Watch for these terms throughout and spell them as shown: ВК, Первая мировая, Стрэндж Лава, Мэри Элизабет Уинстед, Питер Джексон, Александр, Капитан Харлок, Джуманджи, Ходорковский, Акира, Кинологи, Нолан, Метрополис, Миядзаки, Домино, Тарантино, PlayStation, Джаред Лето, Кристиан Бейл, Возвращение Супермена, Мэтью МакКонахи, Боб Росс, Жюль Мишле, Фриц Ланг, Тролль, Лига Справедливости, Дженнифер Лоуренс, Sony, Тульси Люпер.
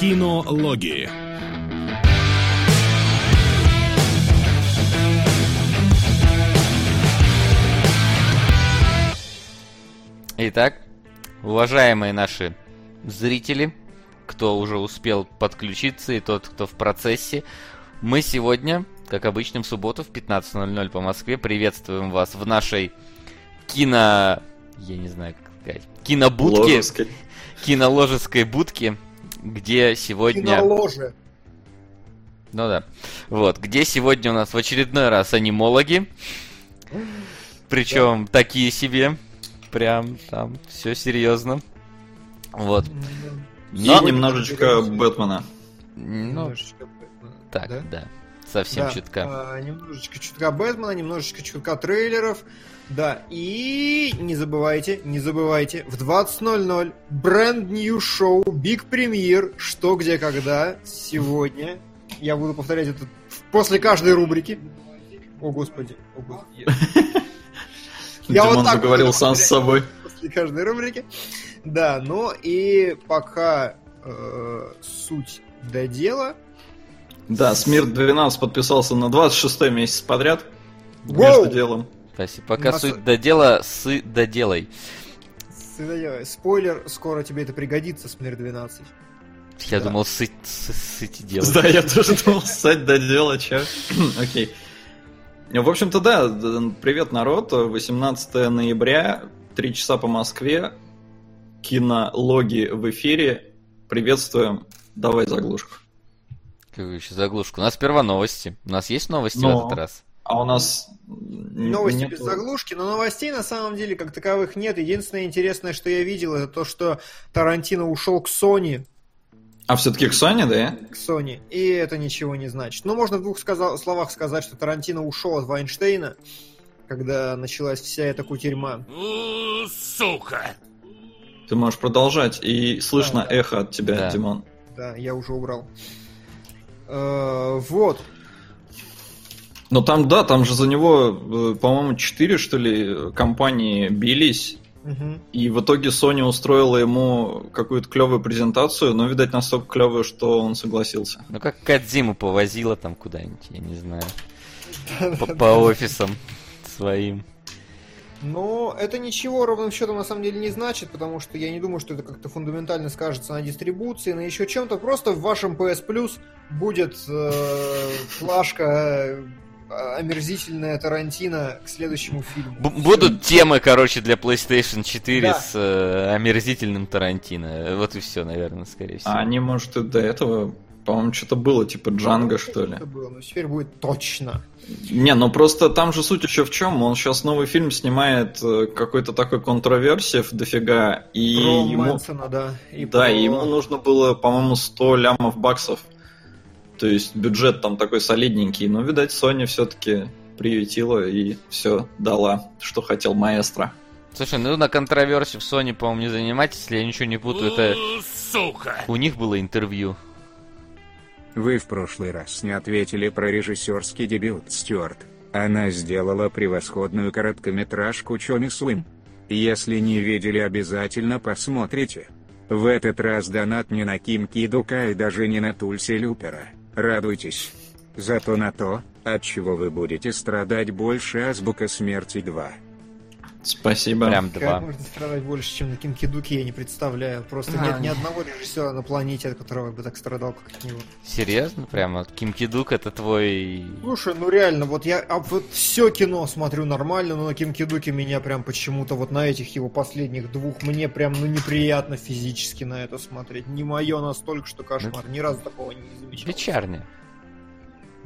Кинологии. Итак, уважаемые наши зрители, кто уже успел подключиться и тот, кто в процессе, мы сегодня, как обычно, в субботу в 15:00 по Москве приветствуем вас в нашей я не знаю, как сказать, кинобудке, киноложеской будке, где сегодня... Киноложе. Ну да. Вот, где сегодня у нас в очередной раз анимологи, причем такие себе, прям там все серьезно. Вот. Но... И немножечко Бэтмена. Немножечко Бэтмена. Так, да. Совсем чутка. Немножечко чутка Бэтмена, немножечко чутка трейлеров. Да, и не забывайте, в 20:00 бренд-нью шоу, биг-премьер, что, где, когда, сегодня. Я буду повторять это после каждой рубрики. О, Господи. Я Димон вот так заговорил сам с собой. После каждой рубрики. Да, ну и пока суть до дела. Да, Смирт 12 подписался на 26-й месяц подряд. Между делом. Спасибо. Пока суть до дела, доделай. Спойлер, скоро тебе это пригодится, Смир 12. Я думал, сыть и делать. Да, я тоже думал, сать до дела, че. Окей. В общем-то, да, привет, народ. 18 ноября, 3 часа по Москве. Кинологи в эфире. Приветствуем. Давай заглушку. Какую еще заглушку? У нас сперва новости. У нас есть новости в этот раз? А у нас... Новости без заглушки, но новостей на самом деле как таковых нет. Единственное интересное, что я видел, это то, что Тарантино ушел к Sony. А все-таки к Sony, да? К Sony. И это ничего не значит. Но можно в двух словах сказать, что Тарантино ушел от Вайнштейна, когда началась вся эта кутерьма. Сука! Ты можешь продолжать, и слышно эхо от тебя, Димон. Да, я уже убрал. Вот. Но там, да, там же за него, по-моему, 4, что ли, компании бились, и в итоге Sony устроила ему какую-то клевую презентацию, но, видать, настолько клевую, что он согласился. Ну, как Кодзиму повозила там куда-нибудь, я не знаю, по офисам своим. Но это ничего ровным счетом на самом деле не значит, потому что я не думаю, что это как-то фундаментально скажется на дистрибуции, на еще чем-то. Просто в вашем PS Plus будет флажка... омерзительная Тарантино к следующему фильму. Будут темы, короче, для PlayStation 4 с омерзительным Тарантино. Вот и все, наверное, скорее всего. А они, может, и до этого, по-моему, что-то было, типа Django, что ли? Это было, но теперь будет точно. Не, ну просто там же суть еще в чем. Он сейчас новый фильм снимает какой-то такой контроверсив дофига. И про ему... Мэнсона, да. И да, и ему нужно было, по-моему, $100 миллионов. То есть бюджет там такой солидненький, но, видать, Sony все-таки приютила и все дала, что хотел маэстро. Слушай, ну на контроверсии в Sony, по-моему, не занимайтесь, если я ничего не путаю, это... Сука! У них было интервью. Вы в прошлый раз не ответили про режиссерский дебют Стюарт. Она сделала превосходную короткометражку «Чоми Слым». Если не видели, обязательно посмотрите. В этот раз донат не на Ким Кидука и даже не на Тульси Люпера. Радуйтесь. Зато на то, от чего вы будете страдать больше Азбука Смерти 2. Спасибо. Прям 2. Как можно страдать больше, чем на Ким Кидуке, я не представляю. Просто нет ни одного режиссера на планете, от которого я бы так страдал, как от него. Серьезно? Прямо? Ким Кидук это твой... Слушай, ну реально, вот я вот все кино смотрю нормально, но на Ким Кидуке меня прям почему-то вот на этих его последних двух мне прям неприятно физически на это смотреть. Не мое настолько, что кошмар. Ни разу такого не замечал. Бичарня.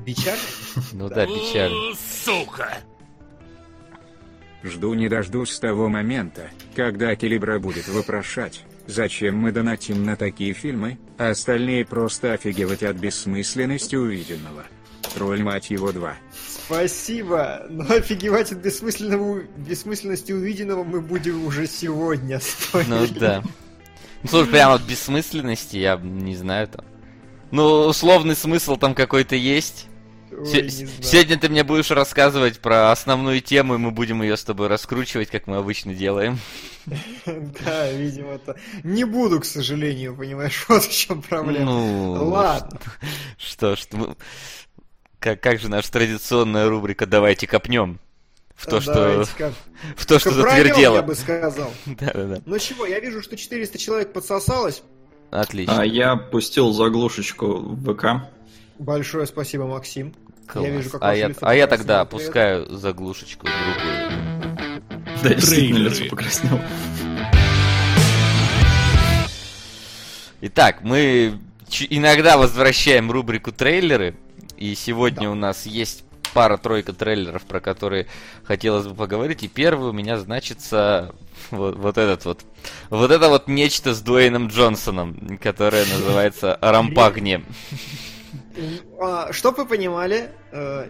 Бичарня? Ну да, бичарня. Сука! Жду не дождусь того момента, когда Келебра будет вопрошать, зачем мы донатим на такие фильмы, а остальные просто офигевать от бессмысленности увиденного. Тролль мать его 2. Спасибо, но офигевать от бессмысленности увиденного мы будем уже сегодня. Ну да. Ну слушай, прям от бессмысленности, я не знаю там. Ну условный смысл там какой-то есть. Сегодня ты мне будешь рассказывать про основную тему, и мы будем ее с тобой раскручивать, как мы обычно делаем. Да, видимо, это... Не буду, к сожалению, понимаешь, вот в чем проблема. Ладно. Что ж, как же наша традиционная рубрика «Давайте копнем». В то, что затвердело. Я бы сказал. Да. Ну чего, я вижу, что 400 человек подсосалось. Отлично. А я пустил заглушечку в ВК. Большое спасибо, Максим. Класс. Я вижу, как я тогда опускаю заглушечку в другую. Да, действительно, лицо покраснело. Итак, мы иногда возвращаем рубрику «Трейлеры». И сегодня у нас есть... пара-тройка трейлеров, про которые хотелось бы поговорить. И первый у меня значится вот это нечто с Дуэйном Джонсоном, которое называется «Рампагни». Чтоб вы понимали,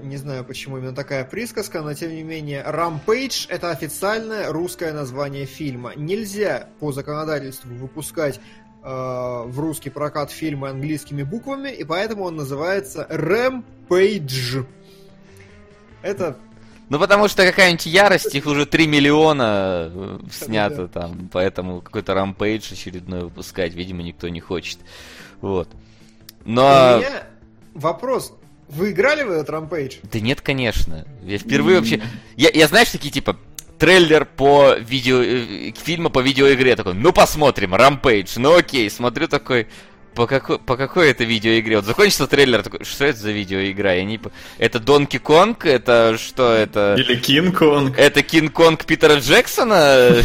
не знаю, почему именно такая присказка, но тем не менее, «Рампейдж» — это официальное русское название фильма. Нельзя по законодательству выпускать в русский прокат фильмы английскими буквами, и поэтому он называется «Рампейдж». Это... Ну, потому что какая-нибудь ярость, их уже 3 миллиона снято там, поэтому какой-то рампейдж очередной выпускать, видимо, никто не хочет. Вот. Но... У меня вопрос. Вы играли в этот рампейдж? Да нет, конечно. Я впервые вообще... Я знаешь, такие типа... Трейлер по фильма по видеоигре такой. Ну, посмотрим, рампейдж. Ну, окей, смотрю такой... По какой это видеоигре? Вот закончится трейлер, такой, что это за видеоигра? Это Донки Конг? Это что это? Или Кинг Конг? Это Кинг Конг Питера Джексона?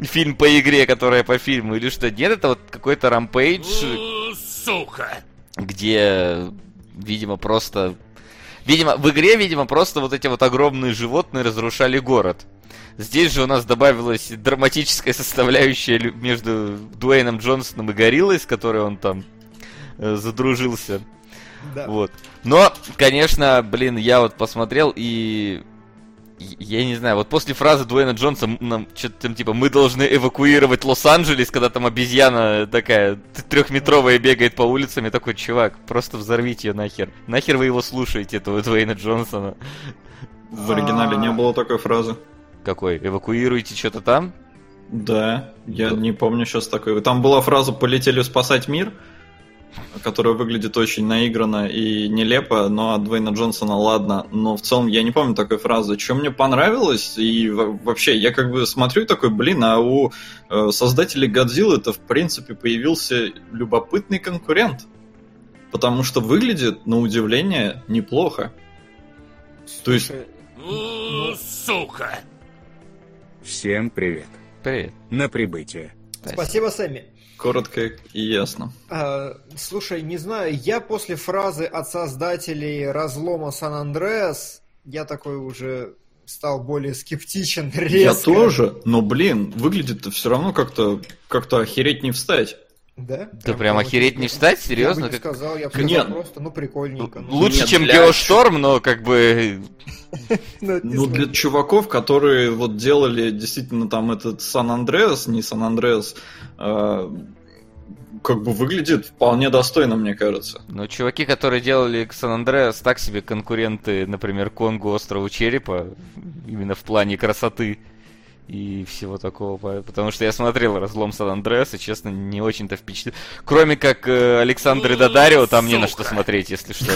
Фильм по игре, которая по фильму? Или что? Нет, это вот какой-то рампейдж. Сука! Где, видимо, просто... в игре, просто вот эти вот огромные животные разрушали город. Здесь же у нас добавилась драматическая составляющая между Дуэйном Джонсоном и гориллой, с которой он там задружился. Да. Вот. Но, конечно, я вот посмотрел и... Я не знаю, вот после фразы Дуэйна Джонсона, нам что-то там типа «Мы должны эвакуировать Лос-Анджелес», когда там обезьяна такая трехметровая бегает по улицам, и такой, чувак, просто взорвите ее нахер. Нахер вы его слушаете, этого Дуэйна Джонсона? В оригинале не было такой фразы. Какой? Эвакуируйте что-то там? Да, я не помню сейчас такой. Там была фраза «Полетели спасать мир», которая выглядит очень наигранно и нелепо, но от Дуэйна Джонсона ладно. Но в целом я не помню такой фразы. Что мне понравилось, и вообще я как бы смотрю такой, а у создателей «Годзиллы»-то в принципе появился любопытный конкурент. Потому что выглядит, на удивление, неплохо. То есть... Сука! Всем привет. Привет. На прибытие. Спасибо, Сэмми. Коротко и ясно. Слушай, не знаю, я после фразы от создателей «Разлома Сан-Андреас», я такой уже стал более скептичен резко. Я тоже, но, выглядит-то все равно как-то охереть не встать. Да? Да прям охереть не встать? Серьезно? Я бы не сказал, просто, прикольненько. Лучше, чем Геошторм, но как бы... Ну, для чуваков, которые вот делали действительно там этот Сан-Андреас, как бы выглядит вполне достойно, мне кажется. Ну, чуваки, которые делали Сан-Андреас, так себе конкуренты, например, Конгу Острова Черепа, именно в плане красоты и всего такого. Потому что я смотрел «Разлом Сан-Андреас» и, честно, не очень-то впечатлил. Кроме как Александр и Дадарио, там не на что смотреть, если что.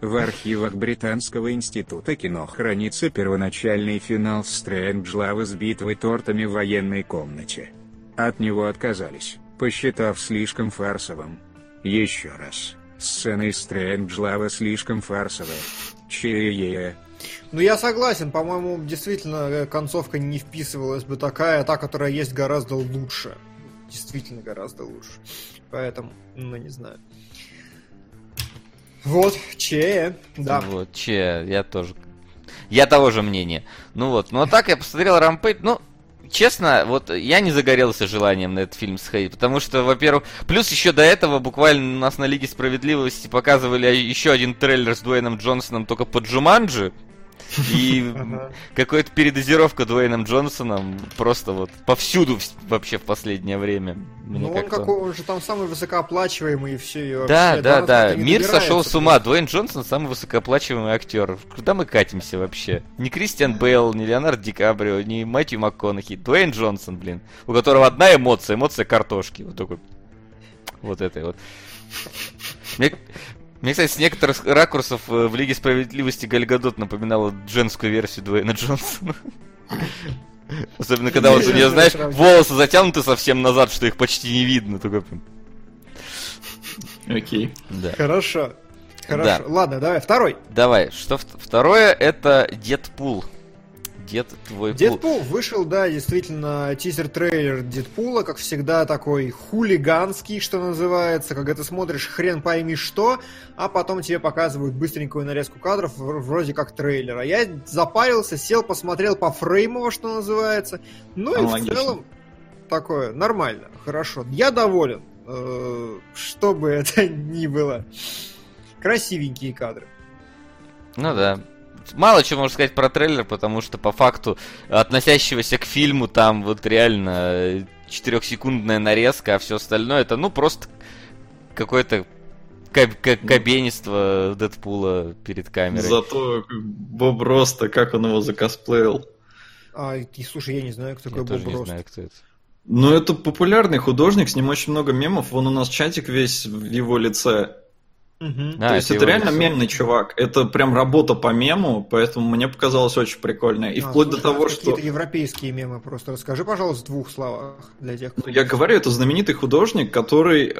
В архивах Британского института кино хранится первоначальный финал «Стрэндж Лава» с битвой тортами в военной комнате. От него отказались, посчитав слишком фарсовым. Еще раз, сцена из «Стрэндж Лава» слишком фарсовая. Чее. Ну, я согласен, по-моему, действительно, концовка не вписывалась бы такая, та, которая есть, гораздо лучше. Действительно, гораздо лучше. Поэтому, не знаю. Вот, че, да. Вот, че, я тоже... Я того же мнения. Ну, а так я посмотрел «Рампейдж», честно, я не загорелся желанием на этот фильм сходить, потому что, во-первых... Плюс еще до этого буквально у нас на Лиге Справедливости показывали еще один трейлер с Дуэйном Джонсоном только по «Джуманджи». И какая-то передозировка Дуэйном Джонсоном просто вот повсюду вообще в последнее время. Ну он какой же там самый высокооплачиваемый и все. И вообще, да. Мир сошел с ума. Дуэйн Джонсон самый высокооплачиваемый актер. Куда мы катимся вообще? Не Кристиан Бейл, не Леонардо Ди Каприо, не Мэтью МакКонахи. Дуэйн Джонсон, блин. У которого одна эмоция. Эмоция картошки. Вот такой. Вот этой вот. Мне, кстати, с некоторых ракурсов в Лиге Справедливости Галь Гадот напоминала женскую версию Дуэйна Джонсона. Особенно, когда вот у нее, знаешь, волосы затянуты совсем назад, что их почти не видно. Окей. Хорошо. Ладно, давай, второй. Что второе? Это Дэдпул. Дэдпул вышел, да, действительно, тизер-трейлер Дэдпула, как всегда, такой хулиганский, что называется, когда ты смотришь хрен пойми что, а потом тебе показывают быстренькую нарезку кадров, вроде как трейлера. Я запарился, сел, посмотрел по фреймово, что называется, ну и в целом такое, нормально, хорошо. Я доволен, что бы это ни было. Красивенькие кадры. Ну да. Мало чего можно сказать про трейлер, потому что по факту, относящегося к фильму, там вот реально 4-секундная нарезка, а все остальное это, ну, просто какое-то кабенество Дэдпула перед камерой. Зато Боб Росс-то, как он его закосплеил. Слушай, я не знаю, кто такой Боб Росс. Я тоже не знаю, кто это. Ну, это популярный художник, с ним очень много мемов, вон у нас чатик весь в его лице. То есть это реально мемный чувак. Это прям работа по мему, поэтому мне показалось очень прикольно. И вплоть до того, что... Какие-то европейские мемы просто расскажи, пожалуйста, в двух словах для тех, кто... Я говорю, это знаменитый художник, который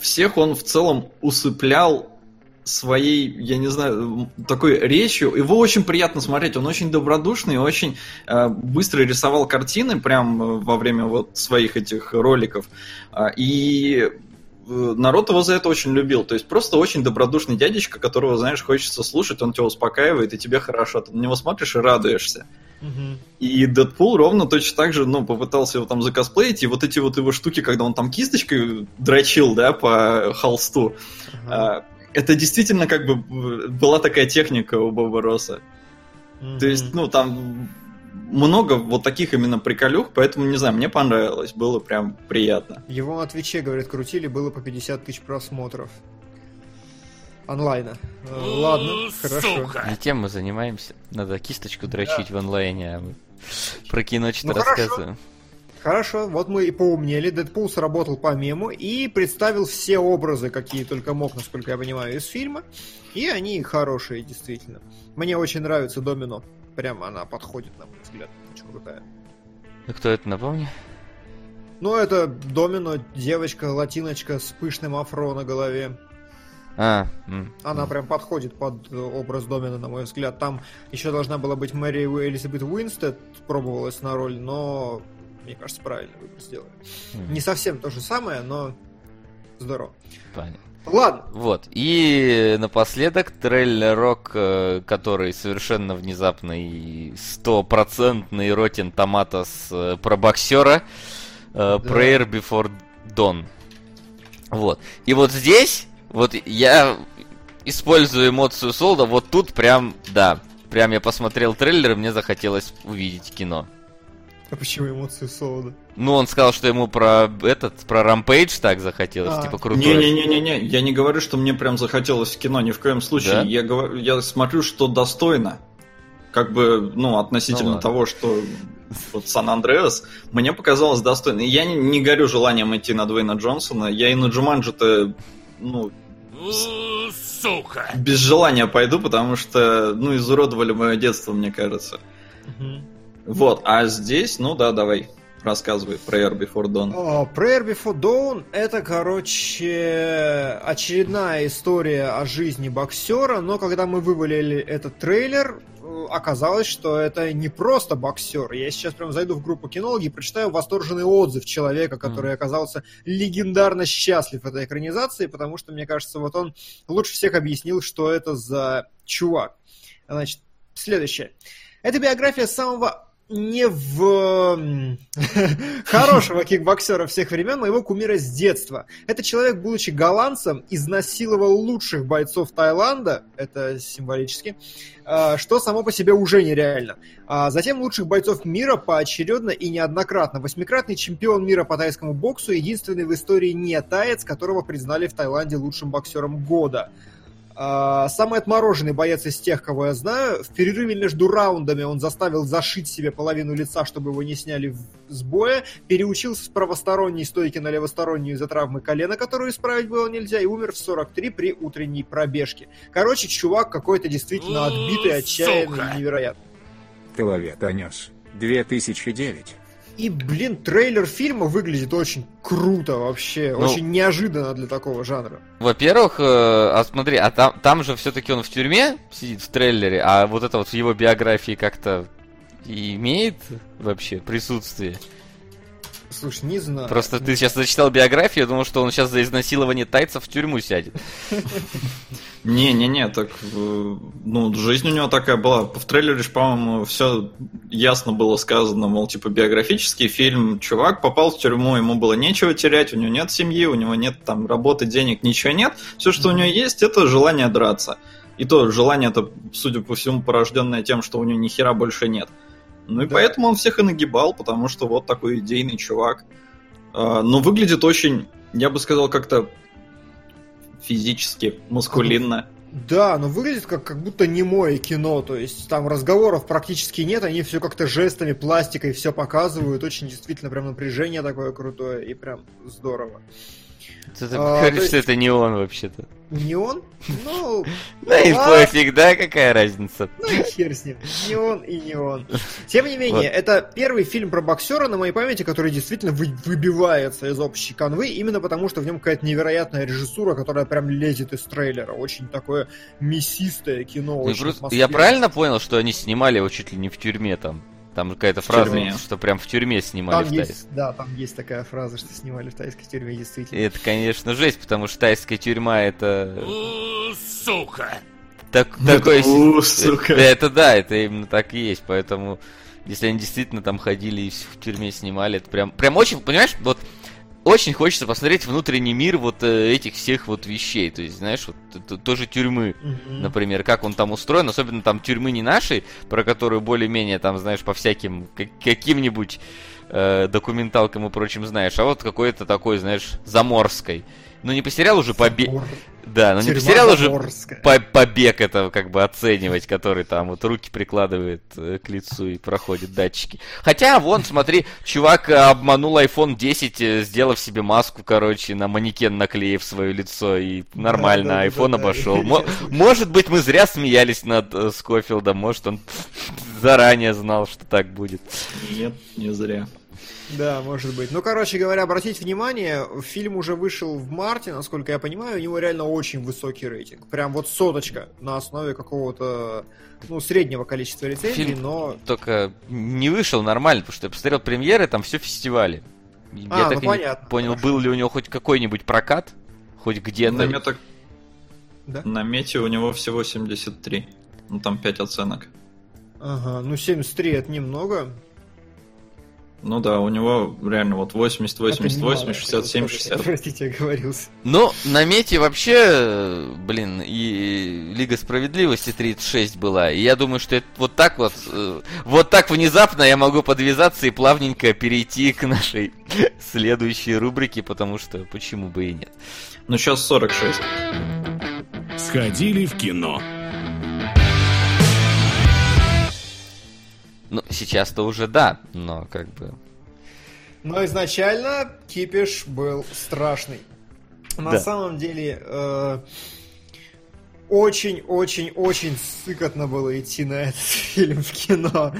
всех он в целом усыплял своей, я не знаю, такой речью. Его очень приятно смотреть, он очень добродушный, очень быстро рисовал картины прям во время вот своих этих роликов. И... народ его за это очень любил. То есть просто очень добродушный дядечка, которого, знаешь, хочется слушать, он тебя успокаивает, и тебе хорошо. Ты на него смотришь и радуешься. И Дэдпул ровно точно так же, ну, попытался его там закосплеить, и вот эти вот его штуки, когда он там кисточкой дрочил, да, по холсту, это действительно как бы была такая техника у Боба Росса. То есть, ну, там много вот таких именно приколюх, поэтому, не знаю, мне понравилось, было прям приятно. Его на Твиче, говорят, крутили, было по 50 тысяч просмотров. Онлайна. Ладно, хорошо. И тем мы занимаемся. Надо кисточку дрочить в онлайне, а мы про кино что-то рассказываем. Хорошо, вот мы и поумнели. Дэдпул сработал по мему и представил все образы, какие только мог, насколько я понимаю, из фильма. И они хорошие, действительно. Мне очень нравится Домино. Прямо она подходит, на мой взгляд. Очень крутая. И кто это, напомни? Ну, это Домино, девочка, латиночка с пышным афро на голове. Она прям подходит под образ Домино, на мой взгляд. Там еще должна была быть Мэри Элизабет Уинстед, пробовалась на роль, но, мне кажется, правильно выбор сделали. Не совсем то же самое, но здорово. Понятно. Ладно. Вот. И напоследок трейлерок, который совершенно внезапный, 100% Ротен Томейтос про боксера, Prayer Before Dawn. Вот. И вот здесь, вот я использую эмоцию Солда, вот тут прям, да, прям я посмотрел трейлер, и мне захотелось увидеть кино. А почему эмоции Солода? Ну, он сказал, что ему про Рампейдж так захотелось, типа крутой. Не-не-не-не, я не говорю, что мне прям захотелось в кино, ни в коем случае. Да? Я смотрю, что достойно. Как бы, ну, относительно того, что вот Сан-Андреас, мне показалось достойно. Я не горю желанием идти на Дуэйна Джонсона, я и на Джуманджи-то, ну... без желания пойду, потому что, ну, изуродовали мое детство, мне кажется. Вот, а здесь, ну да, давай, рассказывай, Prayer Before Dawn. Prayer Before Dawn — это, короче, очередная история о жизни боксера, но когда мы вывалили этот трейлер, оказалось, что это не просто боксер. Я сейчас прям зайду в группу кинологи и прочитаю восторженный отзыв человека, который оказался легендарно счастлив этой экранизации, потому что, мне кажется, вот он лучше всех объяснил, что это за чувак. Значит, следующее. Это биография самого не в хорошего кикбоксера всех времен, моего кумира с детства. Этот человек, будучи голландцем, изнасиловал лучших бойцов Таиланда, это символически, что само по себе уже нереально. А затем лучших бойцов мира поочередно и неоднократно. Восьмикратный чемпион мира по тайскому боксу, единственный в истории не таец, которого признали в Таиланде лучшим боксером года. Самый отмороженный боец из тех, кого я знаю. В перерыве между раундами он заставил зашить себе половину лица, чтобы его не сняли с боя. Переучился с правосторонней стойки на левостороннюю из-за травмы колена, которую исправить было нельзя, и умер в 43 при утренней пробежке. Короче, чувак какой-то действительно отбитый, отчаянный и невероятный. Ты ловец, Танёс. 2009. И, блин, трейлер фильма выглядит очень круто вообще, ну, очень неожиданно для такого жанра. Во-первых, смотри, а там же все-таки он в тюрьме сидит в трейлере, а вот это вот в его биографии как-то имеет вообще присутствие? Слушай, не знаю. Просто ты сейчас зачитал биографию, я думал, что он сейчас за изнасилование тайцев в тюрьму сядет. Не-не-не, так, ну, жизнь у него такая была. В трейлере же, по-моему, все ясно было сказано, мол, типа, биографический фильм. Чувак попал в тюрьму, ему было нечего терять, у него нет семьи, у него нет там работы, денег, ничего нет. Все, что у него есть, это желание драться. И то желание это, судя по всему, порожденное тем, что у него ни хера больше нет. Ну и да, поэтому он всех и нагибал, потому что вот такой идейный чувак. Но выглядит очень, я бы сказал, как-то физически, маскулинно. Да, но выглядит как будто немое кино, то есть там разговоров практически нет, они все как-то жестами, пластикой все показывают, очень действительно прям напряжение такое крутое и прям здорово. Ты говоришь, что это не он вообще-то. Не он? Ну... Да и пофиг, да? Какая разница? Ну и хер с ним. Не он и не он. Тем не менее, это первый фильм про боксера на моей памяти, который действительно выбивается из общей канвы, именно потому, что в нем какая-то невероятная режиссура, которая прям лезет из трейлера. Очень такое мясистое кино. Я правильно понял, что они снимали его чуть ли не в тюрьме там? Там какая-то фраза, что прям в тюрьме снимали там в Тайской. Да, там есть такая фраза, что снимали в тайской тюрьме, действительно. И это, конечно, жесть, потому что тайская тюрьма это... Сука! Такое... Сука! Это да, это именно так и есть, поэтому... Если они действительно там ходили и в тюрьме снимали, это прям очень, понимаешь, вот... Очень хочется посмотреть внутренний мир вот этих всех вот вещей. То есть, знаешь, вот тоже тюрьмы, например, как он там устроен. Особенно там тюрьмы не нашей, про которую более-менее там, знаешь, по всяким каким-нибудь документалкам и прочим знаешь. А вот какой-то такой, знаешь, заморской. Ну не потерял уже побег... Да, но не потерял заморская. Уже побег этого как бы оценивать, который там вот руки прикладывает к лицу и проходит датчики. Хотя, вон, смотри, чувак обманул iPhone 10, сделав себе маску, короче, на манекен наклеив свое лицо, и нормально да, iPhone обошел. Может быть, мы зря смеялись над Скофилдом, может, он заранее знал, что так будет. Нет, не зря. Да, может быть. Ну, короче говоря, обратите внимание, фильм уже вышел в марте, насколько я понимаю, у него реально очень высокий рейтинг. Прям вот соточка на основе какого-то, ну, среднего количества рецензий, фильм но... только не вышел нормально, потому что я посмотрел премьеры, там все фестивали. Я так ну, и понятно, не понял, хорошо. Был ли у него хоть какой-нибудь прокат, хоть где-то. На мете, да? На мете у него всего 73, ну, там 5 оценок. Ага, ну 73 это немного... Ну да, у него реально вот 80, 88, 80, 67, 60. Простите, я оговорился. Но на мете вообще, блин, и Лига Справедливости 36 была. И я думаю, что это вот так внезапно я могу подвязаться и плавненько перейти к нашей следующей рубрике, потому что почему бы и нет. Ну сейчас 46. Сходили в кино. Ну, сейчас-то уже да, но как бы... Но изначально кипиш был страшный. На самом деле, очень-очень-очень сыкотно было идти на этот фильм в кино.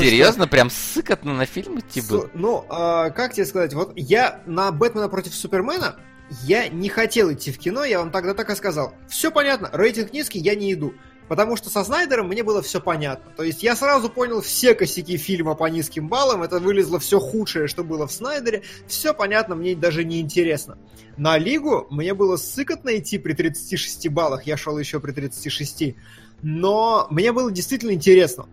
Серьезно? Что... Прям сыкотно на фильм идти было? Ну, как тебе сказать, вот я на «Бэтмена против Супермена» я не хотел идти в кино, я вам тогда так и сказал. Все понятно, рейтинг низкий, я не иду. Потому что со Снайдером мне было все понятно. То есть я сразу понял все косяки фильма по низким баллам. Это вылезло все худшее, что было в Снайдере. Все понятно, мне даже не интересно. На Лигу мне было сыкотно идти при 36 баллах. Я шел еще при 36. Но мне было действительно интересно.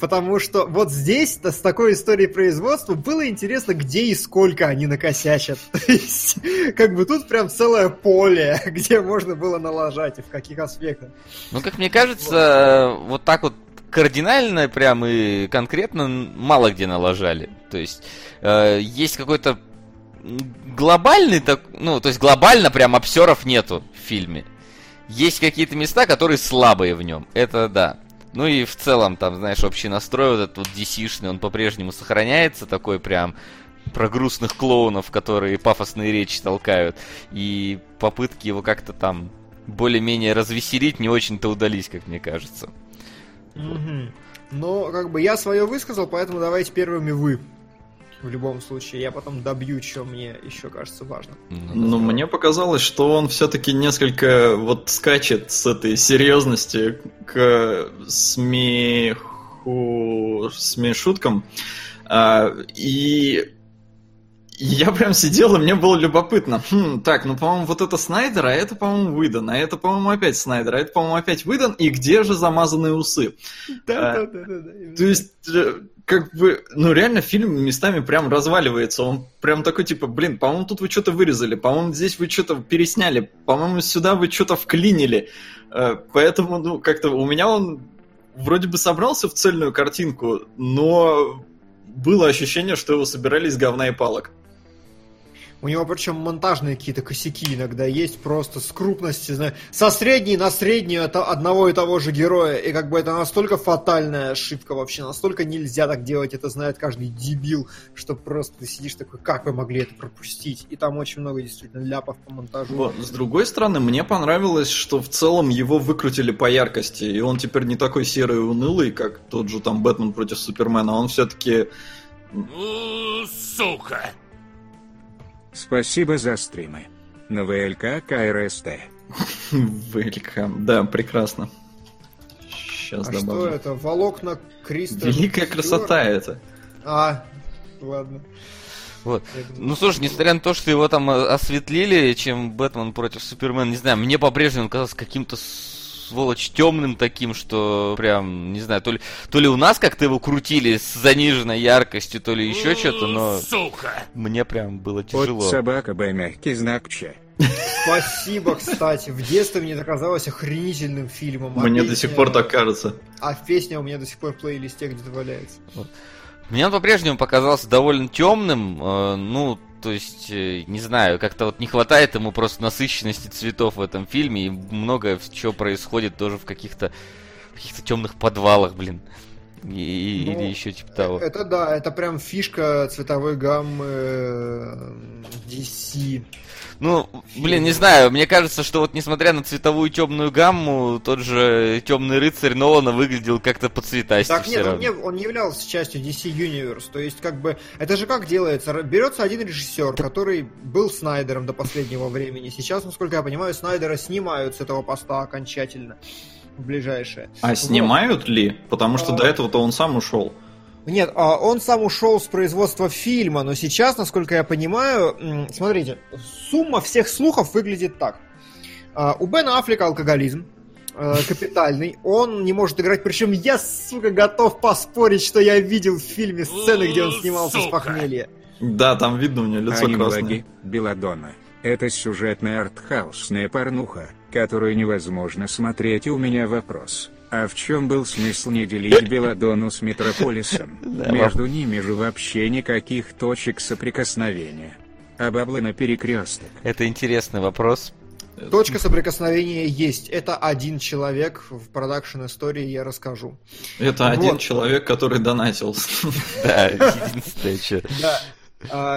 Потому что вот здесь, с такой историей производства, было интересно, где и сколько они накосячат. То есть, как бы тут прям целое поле, где можно было налажать и в каких аспектах. Ну, как мне кажется, вот так вот кардинально прям и конкретно мало где налажали. То есть, есть какой-то глобальный, ну, то есть глобально прям обсеров нету в фильме. Есть какие-то места, которые слабые в нем. Это да. Ну и в целом, там, знаешь, общий настрой вот этот вот DC-шный, он по-прежнему сохраняется, такой прям про грустных клоунов, которые пафосные речи толкают. И попытки его как-то там более-менее развеселить не очень-то удались, как мне кажется. Mm-hmm. Ну, как бы я свое высказал, поэтому давайте первыми вы. В любом случае, я потом добью, что мне еще кажется важно. Ну, мне показалось, что он все-таки несколько вот скачет с этой серьезности к смешуткам. И я прям сидел, и мне было любопытно. Так, ну, по-моему, вот это Снайдер, а это, по-моему, Выдан, а это, по-моему, опять Снайдер, а это, по-моему, опять Выдан, и где же замазанные усы? Да. То есть... Как бы, ну реально фильм местами прям разваливается, он прям такой типа, блин, по-моему, тут вы что-то вырезали, по-моему, здесь вы что-то пересняли, по-моему, сюда вы что-то вклинили, поэтому, ну, как-то у меня он вроде бы собрался в цельную картинку, но было ощущение, что его собирали из говна и палок. У него причем монтажные какие-то косяки иногда есть, просто с крупности, со средней на среднюю это одного и того же героя, и как бы это настолько фатальная ошибка вообще, настолько нельзя так делать, это знает каждый дебил, что просто ты сидишь такой, как вы могли это пропустить, и там очень много действительно ляпов по монтажу. Вот, с другой стороны, мне понравилось, что в целом его выкрутили по яркости, и он теперь не такой серый и унылый, как тот же там Бэтмен против Супермена, он все-таки... Сука! Спасибо за стримы. На ВЛК КРСТ. ВЛК, да, прекрасно. Сейчас добавлю. А что это? Волокна Кристалл. Великая красота это. А, ладно. Вот. Ну, слушай, несмотря на то, что его там осветлили, чем Бэтмен против Супермена, не знаю, мне по-прежнему казался каким-то сволочь темным таким, что прям, не знаю, то ли у нас как-то его крутили с заниженной яркостью, то ли еще что-то, но сука. Мне прям было тяжело. Вот собака бы мягкий знак чая. Спасибо, кстати. В детстве мне это казалось охренительным фильмом. Мне до сих пор так кажется. А песня у меня до сих пор в плейлисте где-то валяется. Мне он по-прежнему показался довольно темным, ну... То есть, не знаю, как-то вот не хватает ему просто насыщенности цветов в этом фильме, и многое чего происходит тоже в каких-то темных подвалах, блин. И, ну, или еще типа того. Это да, это прям фишка цветовой гаммы DC. Ну, блин, не знаю, мне кажется, что вот несмотря на цветовую темную гамму, тот же Темный рыцарь Нолана выглядел как-то поцветастее. Так нет, он не являлся частью DC Universe, то есть как бы, это же как делается, берется один режиссер, который был Снайдером до последнего времени, сейчас, насколько я понимаю, Снайдера снимают с этого поста окончательно. Ближайшее. А снимают ли? Потому что до этого-то он сам ушел. Нет, он сам ушел с производства фильма, но сейчас, насколько я понимаю, смотрите, сумма всех слухов выглядит так. У Бена Аффлека алкоголизм капитальный, он не может играть, причем я, сука, готов поспорить, что я видел в фильме сцены, где он снимался с похмелья. Да, там видно у него лицо красное. Белладонна. Это сюжетная артхаусная порнуха, которую невозможно смотреть, и у меня вопрос. А в чем был смысл не делить Белладонну с Метрополисом? Между ними же вообще никаких точек соприкосновения. А бабла на перекресток. Это интересный вопрос. Точка соприкосновения есть. Это один человек в продакшн-истории, я расскажу. Это вот. Один человек, который донатил. Да, единственное, что.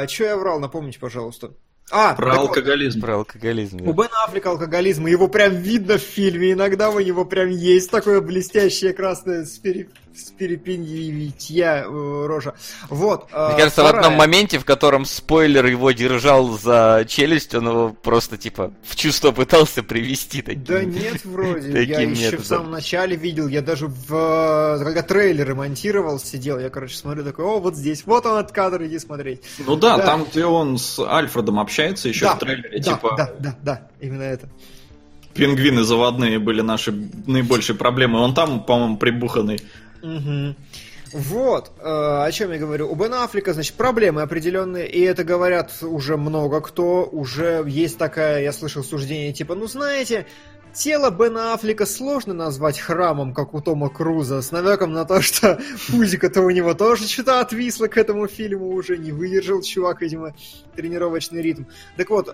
Че я врал, напомните, пожалуйста. Про алкоголизм. Вот, про алкоголизм. У Бена Аффлека алкоголизм, его прям видно в фильме, иногда у него прям есть такое блестящее красное с перепеньевитья рожа. Вот. Мне кажется, в одном моменте, в котором спойлер его держал за челюсть, он его просто типа в чувство пытался привести таким. Да нет, вроде. Я еще в самом начале видел, я даже когда трейлеры монтировал, сидел, я, короче, смотрю, такой, вот здесь, вот он этот кадр, иди смотреть. Ну да, там, где он с Альфредом общается еще в трейлере, типа... Да, именно это. Пингвины заводные были наши наибольшие проблемы, он там, по-моему, прибуханный. Угу. Вот, о чем я говорю. У Бена Аффлека, значит, проблемы определенные, и это говорят уже много кто, уже есть такая, я слышал суждение, типа, ну знаете, тело Бена Аффлека сложно назвать храмом, как у Тома Круза, с намеком на то, что пузико-то у него тоже что-то отвисло к этому фильму уже, не выдержал чувак, видимо, тренировочный ритм. Так вот,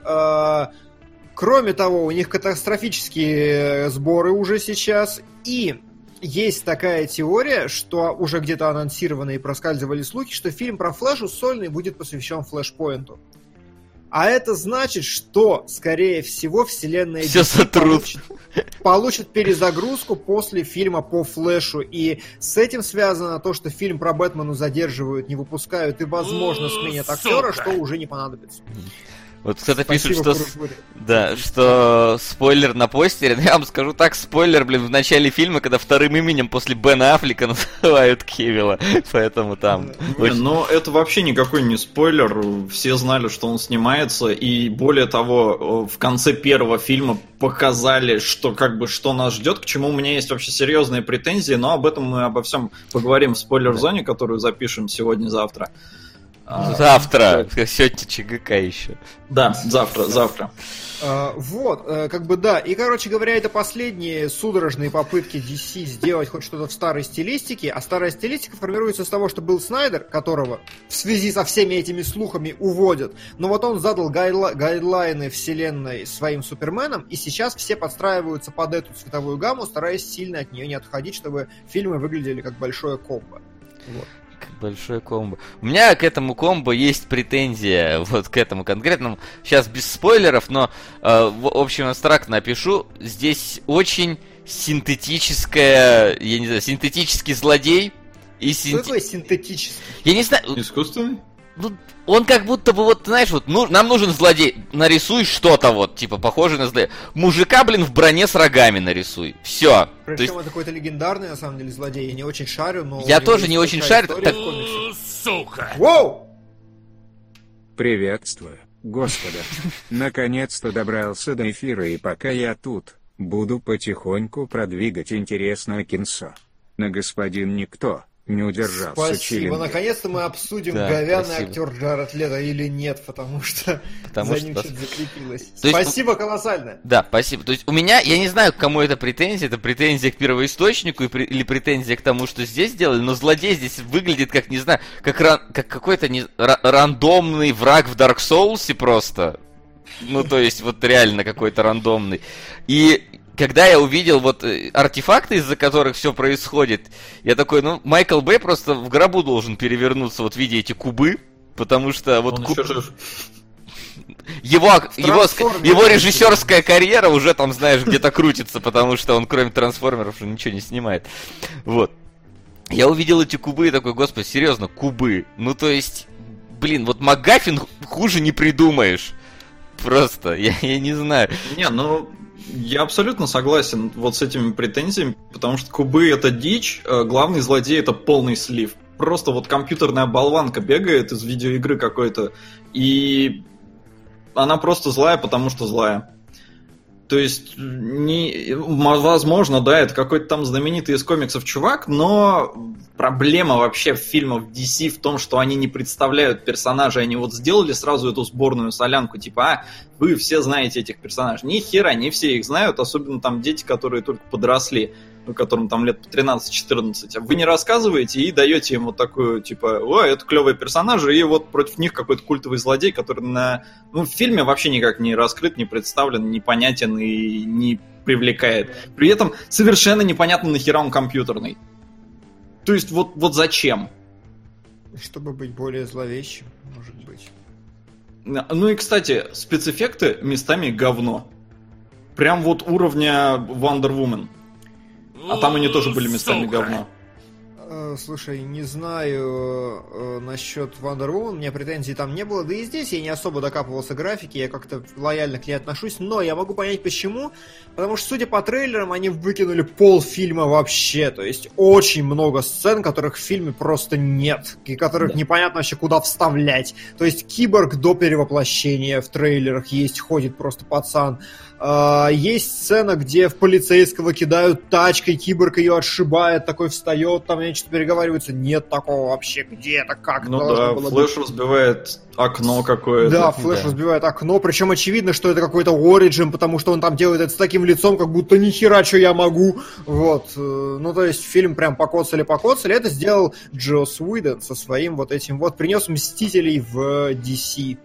кроме того, у них катастрофические сборы уже сейчас, и... Есть такая теория, что уже где-то анонсированы и проскальзывали слухи, что фильм про Флэшу сольный будет посвящен Флэшпоинту. А это значит, что, скорее всего, вселенная DC получит перезагрузку после фильма по Флэшу. И с этим связано то, что фильм про Бэтмена задерживают, не выпускают и, возможно, сменят актера, что уже не понадобится. Вот кто-то пишет, что, да, что спойлер на постере. Я вам скажу так, спойлер, блин, в начале фильма, когда вторым именем после Бена Аффлека называют Кевилла. Поэтому там... Очень... Но это вообще никакой не спойлер. Все знали, что он снимается. И более того, в конце первого фильма показали, что как бы что нас ждет, к чему у меня есть вообще серьезные претензии. Но об этом мы обо всем поговорим в спойлер-зоне, которую запишем сегодня-завтра. Завтра, сегодня ЧГК еще. Да, завтра. Вот, как бы да. И, короче говоря, это последние судорожные попытки DC сделать хоть что-то в старой стилистике. А старая стилистика формируется с того, что был Снайдер, которого в связи со всеми этими слухами уводят. Но вот он задал гайдлайны вселенной своим Суперменом, и сейчас все подстраиваются под эту цветовую гамму, стараясь сильно от нее не отходить, чтобы фильмы выглядели как большое комбо. Вот. Большое комбо. У меня к этому комбо есть претензия, вот к этому конкретному. Сейчас без спойлеров, но в общем абстрактно опишу. Здесь очень синтетическая, я не знаю, синтетический злодей. И Какой синтетический? Я не знаю. Искусственный? Ну, он как будто бы, вот, знаешь, вот, ну, нам нужен злодей, нарисуй что-то вот, типа, похожее на злодея. Мужика, блин, в броне с рогами нарисуй. Все. Причем это какой-то легендарный, на самом деле, злодей. Я не очень шарю, но... Я тоже не очень шарю. Так... Сука! Воу! Приветствую, господа. Наконец-то добрался до эфира, и пока я тут, буду потихоньку продвигать интересное кинцо. На господин Никто. Не удержался. Спасибо. Чилинги. Наконец-то мы обсудим, да, говяный актер Джаред Лето или нет, потому что за ним что-то закрепилось. Спасибо колоссально. Да, спасибо. То есть у меня, я не знаю, к кому это претензия к первоисточнику или претензия к тому, что здесь делали, но злодей здесь выглядит как, не знаю, как какой-то рандомный враг в Dark Souls'е просто. Ну, то есть вот реально какой-то рандомный. И... Когда я увидел вот артефакты, из-за которых все происходит, я такой, ну, Майкл Бэй просто в гробу должен перевернуться вот в виде эти кубы, потому что вот его режиссерская карьера уже там, знаешь, где-то крутится, потому что он кроме трансформеров ничего не снимает. Вот. Я увидел эти кубы и такой, господи, серьезно, кубы. Ну, то есть, блин, вот МакГаффин хуже не придумаешь. Просто, я не знаю. Не, ну... Я абсолютно согласен вот с этими претензиями, потому что кубы — это дичь, главный злодей — это полный слив. Просто вот компьютерная болванка бегает из видеоигры какой-то, и она просто злая, потому что злая. То есть, возможно, да, это какой-то там знаменитый из комиксов чувак, но проблема вообще в фильмах DC в том, что они не представляют персонажей, они вот сделали сразу эту сборную солянку, типа, вы все знаете этих персонажей. Ни хера, не все их знают, особенно там дети, которые только подросли, которым там лет по 13-14. Вы не рассказываете и даете им вот такую, типа, ой, это клевые персонажи, и вот против них какой-то культовый злодей, который в фильме вообще никак не раскрыт, не представлен, непонятен и не привлекает. При этом совершенно непонятно, нахера он компьютерный. То есть вот зачем? Чтобы быть более зловещим, может быть. Ну и, кстати, спецэффекты местами говно. Прям вот уровня Wonder Woman. А там они тоже были местами говна. Слушай, не знаю насчет Wonder Woman, у меня претензий там не было, да и здесь я не особо докапывался к графике, я как-то лояльно к ней отношусь, но я могу понять почему, потому что, судя по трейлерам, они выкинули полфильма вообще, то есть очень много сцен, которых в фильме просто нет, и которых непонятно вообще куда вставлять, то есть киборг до перевоплощения в трейлерах есть, ходит просто пацан. Есть сцена, где в полицейского кидают тачкой, киборг ее отшибает, такой встает, там значит, переговариваются. Нет такого вообще, где это, как? Ну да, Флэш разбивает окно какое-то. Да, Флэш разбивает окно, причем очевидно, что это какой-то Origin, потому что он там делает это с таким лицом, как будто нихера, что я могу. Вот, ну то есть фильм прям покоцали. Это сделал Джосс Уидон со своим вот этим вот, принес Мстителей в DC.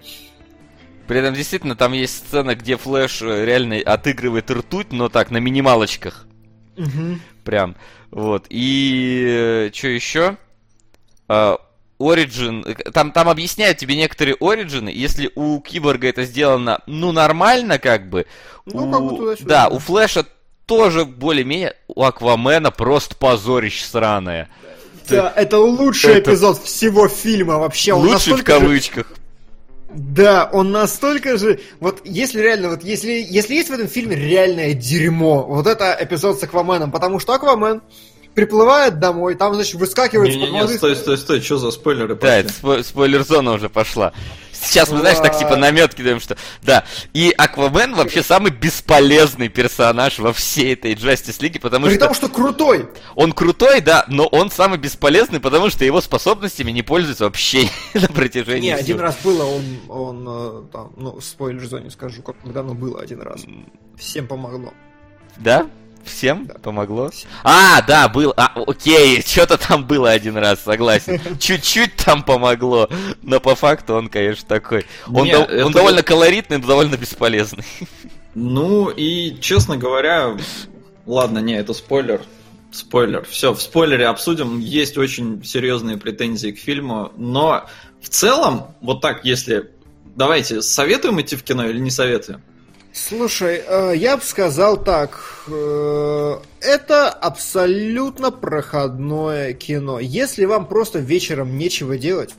При этом действительно там есть сцена, где Флэш реально отыгрывает ртуть, но так, на минималочках. Угу. Прям. Вот. И что еще? Ориджин. Там объясняют тебе некоторые Ориджины. Если у Киборга это сделано, ну, нормально, как бы. Ну, как бы туда-сюда. Да, у Флэша тоже более-менее. У Аквамена просто позорище сраное. Да, это лучший эпизод всего фильма вообще. Лучший в кавычках. Да, он настолько же... Вот если реально, вот если есть в этом фильме реальное дерьмо, вот это эпизод с Акваменом, потому что Аквамен приплывает домой, там, значит, выскакивает... Не-не-не, стой, что за спойлеры пошли? Да, это спойлер-зона уже пошла. Сейчас мы, знаешь, так типа намётки даем, что... Да, и Аквамен вообще самый бесполезный персонаж во всей этой Justice League, потому что... При том, что крутой! Он крутой, да, но он самый бесполезный, потому что его способностями не пользуется вообще на протяжении... Не, один раз было, он там, ну, в спойлер-зоне скажу, как давно было один раз. Всем помогло. Да? Всем? Да. Помогло? Всем. А, да, был. А, окей, что-то там было один раз, согласен. Чуть-чуть там помогло, но по факту он, конечно, такой. Он довольно колоритный, но довольно бесполезный. Ну и, честно говоря, ладно, не, это спойлер. Спойлер. Все, в спойлере обсудим. Есть очень серьезные претензии к фильму, но в целом, вот так, если... Давайте, советуем идти в кино или не советуем? Слушай, я бы сказал так, это абсолютно проходное кино. Если вам просто вечером нечего делать,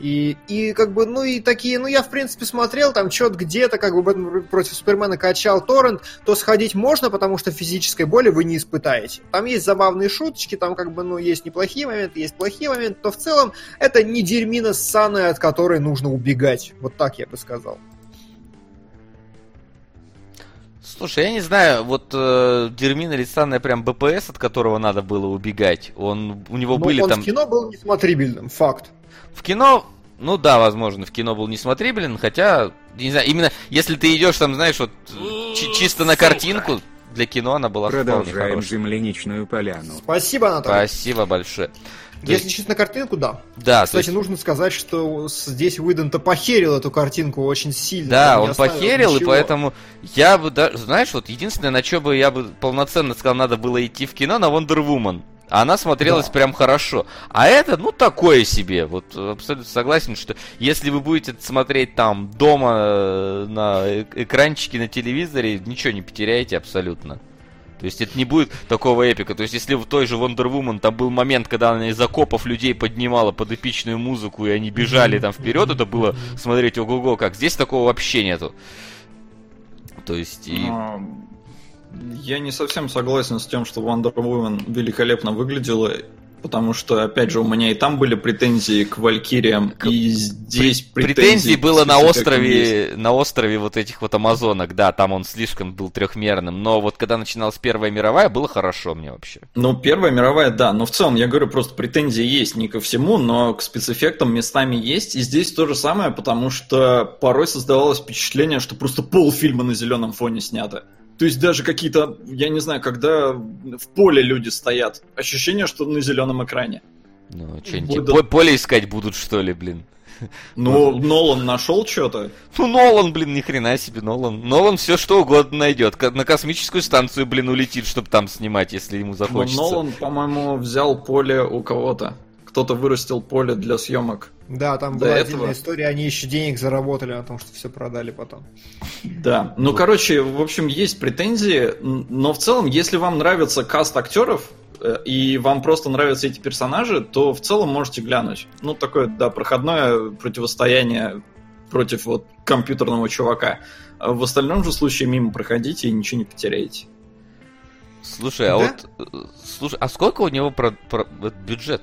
и как бы, ну и такие, ну я в принципе смотрел, там что-то где-то, как бы Бэтмен против Супермена качал торрент, то сходить можно, потому что физической боли вы не испытаете. Там есть забавные шуточки, там как бы, ну есть неплохие моменты, есть плохие моменты, то в целом это не дерьмина ссаная, от которой нужно убегать. Вот так я бы сказал. Слушай, я не знаю, вот дерьмина или станная прям БПС, от которого надо было убегать, у него были там... Ну, он в кино был несмотрибельным, факт. В кино, ну да, возможно, в кино был несмотрибелен, хотя, не знаю, именно если ты идешь там, знаешь, вот чисто на картинку, для кино она была вполне хорошая. Продолжаем земляничную поляну. Спасибо, Анатолий. Спасибо большое. Если честно, картинку, да. Да. Кстати, есть... нужно сказсказать, что здесь Уидон-то похерил эту картинку очень сильно. Да, он похерил, ничего. И поэтому я бы, да, знаешь, вот единственное, на что бы я бы полноценно сказал, надо было идти в кино, на Wonder Woman. Она смотрелась прям хорошо. А это, ну, такое себе. Вот абсолютно согласен, что если вы будете смотреть там дома на экранчике, на телевизоре, ничего не потеряете абсолютно. То есть это не будет такого эпика. То есть если в той же Wonder Woman там был момент, когда она из окопов людей поднимала под эпичную музыку, и они бежали там вперед, это было смотреть ого-го как. Здесь такого вообще нету. То есть и... Я не совсем согласен с тем, что Wonder Woman великолепно выглядела, потому что, опять же, у меня и там были претензии к Валькириям, и здесь претензии было на острове вот этих вот амазонок, да, там он слишком был трехмерным, но вот когда начиналась Первая мировая, было хорошо мне вообще. Ну, Первая мировая, да, но в целом, я говорю, просто претензии есть не ко всему, но к спецэффектам местами есть, и здесь то же самое, потому что порой создавалось впечатление, что просто полфильма на зеленом фоне снято. То есть даже какие-то, я не знаю, когда в поле люди стоят, ощущение, что на зеленом экране. Ну, что-нибудь поле искать будут, что ли, блин? Ну, Нолан нашел что-то. Ну, Нолан, блин, ни хрена себе, Нолан. Нолан все что угодно найдет. На космическую станцию, блин, улетит, чтобы там снимать, если ему захочется. Но Нолан, по-моему, взял поле у кого-то. Кто-то вырастил поле для съемок. Да, там была отдельная история, они еще денег заработали на том, что все продали потом. Да, ну короче, в общем, есть претензии, но в целом, если вам нравится каст актеров, и вам просто нравятся эти персонажи, то в целом можете глянуть. Ну, такое, да, проходное противостояние против вот компьютерного чувака. В остальном же случае мимо проходите и ничего не потеряете. Слушай, а вот... Слушай, а сколько у него бюджет?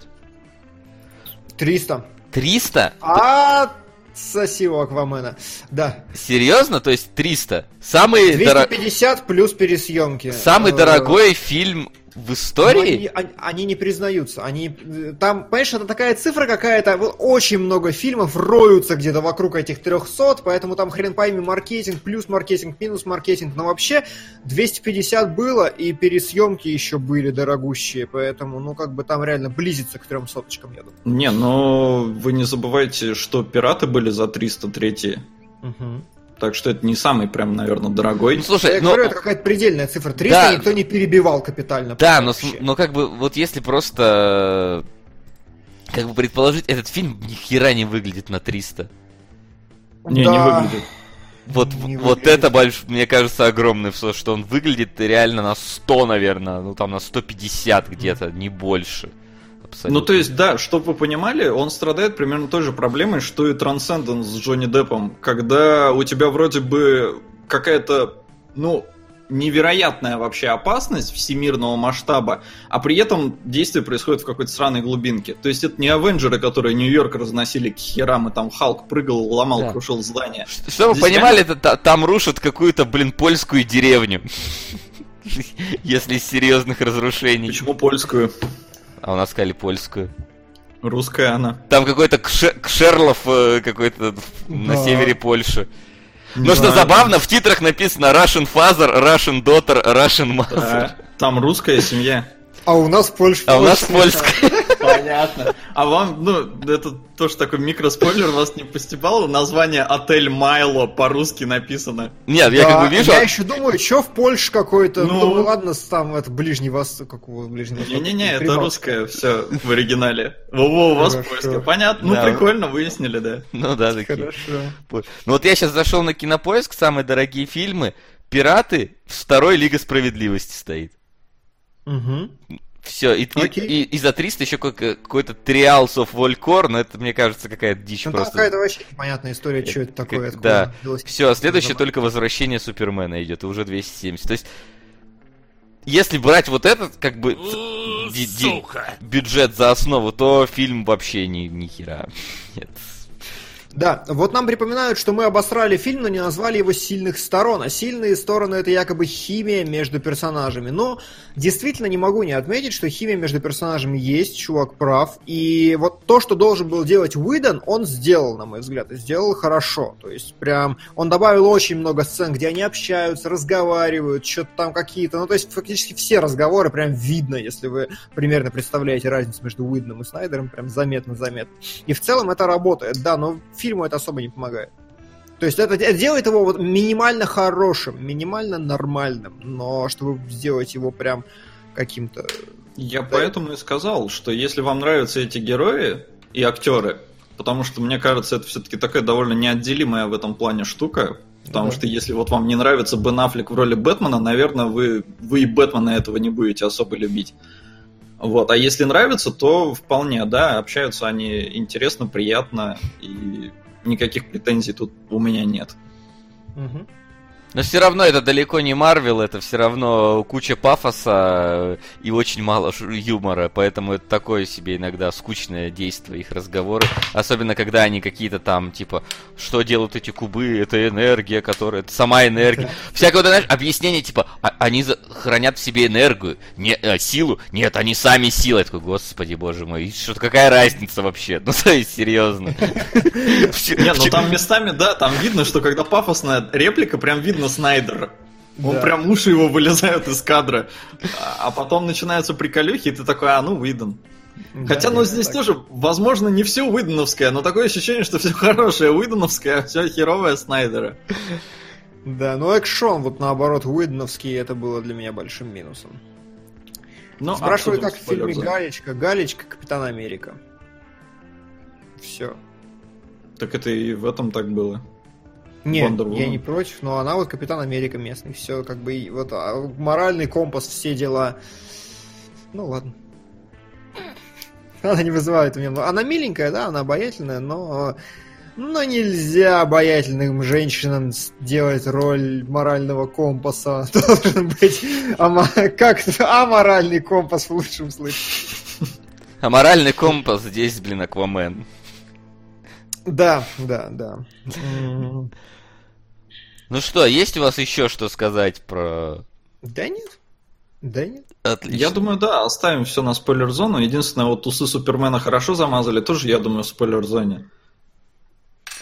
300. 300? А сосиво Аквамена. Да. Серьезно? То есть 300? 250 плюс пересъемки. Самый дорогой фильм В истории? Они не признаются. Там, понимаешь, это такая цифра какая-то. Очень много фильмов роются где-то вокруг этих 300, поэтому там хрен пойми маркетинг, плюс маркетинг, минус маркетинг. Но вообще 250 было, и пересъемки еще были дорогущие. Поэтому, там реально близится к 300-очкам, я думаю. Не, но вы не забывайте, что «Пираты» были за 303-е. Угу. Так что это не самый прям, наверное, дорогой. Слушай, я говорю, это какая-то предельная цифра. 300 да, никто не перебивал капитально. Да, но как бы вот если просто как бы предположить, этот фильм ни хера не выглядит на 300. Не выглядит. Вот это, мне кажется, огромное, что он выглядит реально на 100, наверное, на 150 где-то, не больше. Абсолютно. Ну, то есть, да, чтобы вы понимали, он страдает примерно той же проблемой, что и Transcendence с Джонни Деппом, когда у тебя вроде бы какая-то, невероятная вообще опасность всемирного масштаба, а при этом действие происходит в какой-то сраной глубинке. То есть это не «Авенджеры», которые Нью-Йорк разносили к херам, и там Халк прыгал, ломал, да, крушил здания. Чтобы вы понимали, это там рушат какую-то, польскую деревню. Если из серьезных разрушений. Почему польскую? А у нас сказали польскую. Русская она. Там какой-то Кшерлов какой-то, да, на севере Польши. Но да, что забавно, в титрах написано Russian father, Russian daughter, Russian mother. Да. Там русская семья. А у нас польская. А у нас польская. Понятно. А вам, это тоже такой микроспойлер, вас не постебало? Название «Отель Майло» по-русски написано. Нет, да, я как бы вижу... Я еще думаю, что в Польше какой-то... ладно, там это Ближний Восток, какого Ближнего Востока. Не-не-не, это русское все в оригинале. Во-во, у вас польское. Понятно, да, прикольно, выяснили, да. Такие. Хорошо. Я сейчас зашел на Кинопоиск, самые дорогие фильмы. «Пираты», второй «Лига Справедливости» стоит. Угу. Все, и за 300 еще какой-то Trials of Volcor, но это, мне кажется, какая-то дичь просто. Какая-то вообще непонятная история, что это такое. Да, все, следующее только «Возвращение Супермена» идет, и уже 270. То есть, если брать вот этот, как бы, бюджет за основу, то фильм вообще ни хера. Нет. Да, вот нам припоминают, что мы обосрали фильм, но не назвали его сильных сторон. А сильные стороны — это якобы химия между персонажами. Но действительно не могу не отметить, что химия между персонажами есть, чувак прав. И вот то, что должен был делать Уидон, он сделал, на мой взгляд, и сделал хорошо. То есть прям он добавил очень много сцен, где они общаются, разговаривают, что-то там какие-то. То есть фактически все разговоры прям видно, если вы примерно представляете разницу между Уидоном и Снайдером, прям заметно-заметно. И в целом это работает, да, но... фильму это особо не помогает. То есть это делает его минимально хорошим, минимально нормальным, но чтобы сделать его прям каким-то... Я поэтому и сказал, что если вам нравятся эти герои и актеры, потому что, мне кажется, это все-таки такая довольно неотделимая в этом плане штука, потому что если вам не нравится Бен Аффлек в роли Бэтмена, наверное, вы и Бэтмена этого не будете особо любить. А если нравится, то вполне, да, общаются они интересно, приятно, и никаких претензий тут у меня нет. Угу. Но все равно это далеко не Марвел, это все равно куча пафоса и очень мало юмора, поэтому это такое себе иногда скучное действие, их разговоры, особенно когда они какие-то там, типа, что делают эти кубы, это энергия, которая, это сама энергия, всякое, знаешь, объяснение, типа, они хранят в себе энергию, силу, нет, они сами сила, я такой, господи, боже мой, что-то какая разница вообще, то есть, серьезно. Нет, там местами, да, там видно, что когда пафосная реплика, прям видно Снайдер. Он прям уши его вылезают из кадра. А потом начинаются приколюхи, и ты такой, Уидон. Хотя, здесь тоже, возможно, не все уидоновское, но такое ощущение, что все хорошее уидоновское, а все херовое Снайдера. Да, экшон, наоборот, уидоновский, это было для меня большим минусом. Спрашиваю, как в фильме «Галечка». «Галечка», «Капитан Америка». Все. Так это и в этом так было. Нет, я не против, но она Капитан Америка местный, все моральный компас, все дела. Ладно. Она не вызывает у меня много. Она миленькая, да, она обаятельная, но нельзя обаятельным женщинам делать роль морального компаса. Должен быть аморальный компас в лучшем случае. Аморальный компас здесь, Аквамен. Да. Есть у вас еще что сказать про... Да нет. Да нет? Отлично. Я думаю, да, оставим все на спойлер-зону. Единственное, вот усы Супермена хорошо замазали, тоже, я думаю, в спойлер-зоне.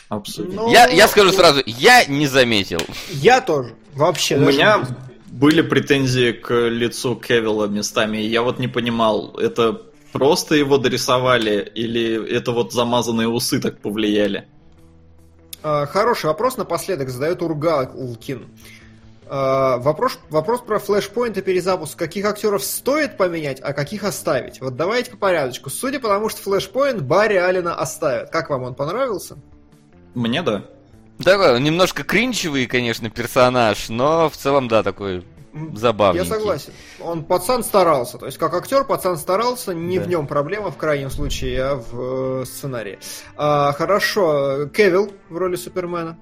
Обсудим. Но... Я скажу сразу, я не заметил. Я тоже, вообще. У меня были претензии к лицу Кавилла местами, и я вот не понимал, это просто его дорисовали, или это вот замазанные усы так повлияли? Хороший вопрос напоследок задает Ургал Улкин. Вопрос про флешпоинт и перезапуск. Каких актеров стоит поменять, а каких оставить? Вот давайте по порядочку. Судя по тому, что флешпоинт Барри Аллена оставят. Как вам он понравился? Мне да. Да, немножко кринчевый, конечно, персонаж, но в целом, да, такой забавненький. Я согласен. Он пацан старался. То есть, как актер, пацан старался. Не да. В нем проблема, в крайнем случае, а в сценарии. Хорошо. Кавилл в роли Супермена.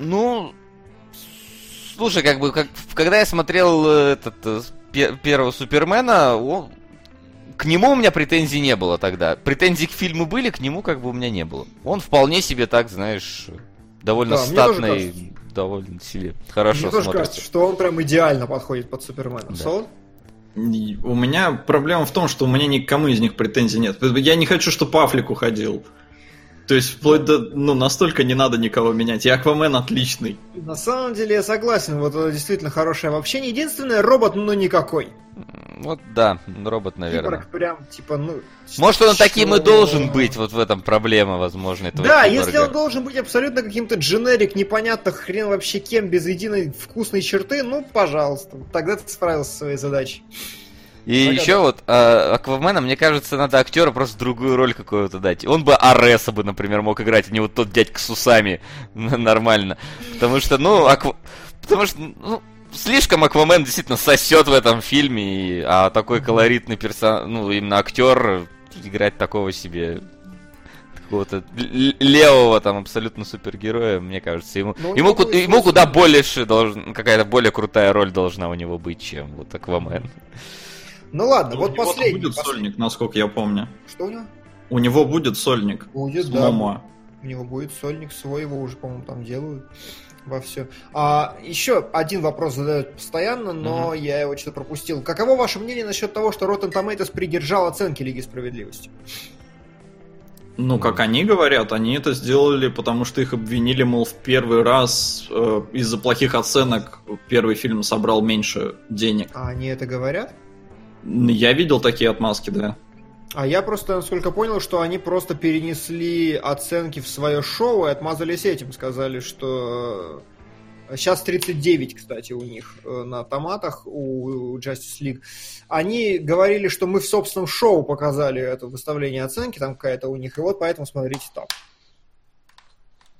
Ну, слушай, когда я смотрел первого Супермена, к нему у меня претензий не было тогда. Претензии к фильму были, к нему у меня не было. Он вполне себе так, знаешь, довольно статный, довольно себе хорошо смотрится. Мне тоже кажется, что он прям идеально подходит под Супермена. Да. Соло? У меня проблема в том, что у меня никому из них претензий нет. Я не хочу, чтобы Аффлек уходил. То есть, вплоть до... настолько не надо никого менять. И Аквамен отличный. На самом деле, я согласен. Вот это действительно хорошее обобщение. Единственное, робот, никакой. Вот да, робот, наверное. Киборг прям, может, он таким и должен быть. Вот в этом проблема, возможно, этого киборга. Да, если он должен быть абсолютно каким-то дженерик, непонятно хрен вообще кем, без единой вкусной черты, пожалуйста. Тогда ты справился со своей задачей. И еще Аквамена, мне кажется, надо актера просто другую роль какую-то дать. Он бы Ареса бы, например, мог играть, а не вот тот дядька с усами нормально. Потому что, слишком Аквамен действительно сосет в этом фильме, а такой колоритный персонаж, именно актер играть такого себе какого-то левого там абсолютно супергероя, мне кажется, ему куда больше какая-то более крутая роль должна у него быть, чем вот Аквамен. Вот последний. У него будет сольник, насколько я помню. Что у него? У него будет сольник. Будет, да. Момо. У него будет сольник свой, его уже, по-моему, там делают во все. Еще один вопрос задают постоянно, но я его что-то пропустил. Каково ваше мнение насчет того, что Rotten Tomatoes придержал оценки Лиги Справедливости? Как они говорят, они это сделали, потому что их обвинили, в первый раз из-за плохих оценок первый фильм собрал меньше денег. А они это говорят? Я видел такие отмазки, да. А я просто, насколько понял, что они просто перенесли оценки в свое шоу и отмазались этим. Сказали, что... Сейчас 39, кстати, у них на томатах, у Justice League. Они говорили, что мы в собственном шоу показали это выставление оценки, там какая-то у них, и вот поэтому смотрите там.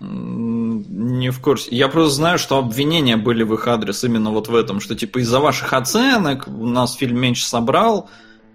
Не в курсе. Я просто знаю, что обвинения были в их адрес именно вот в этом, что типа из-за ваших оценок у нас фильм меньше собрал.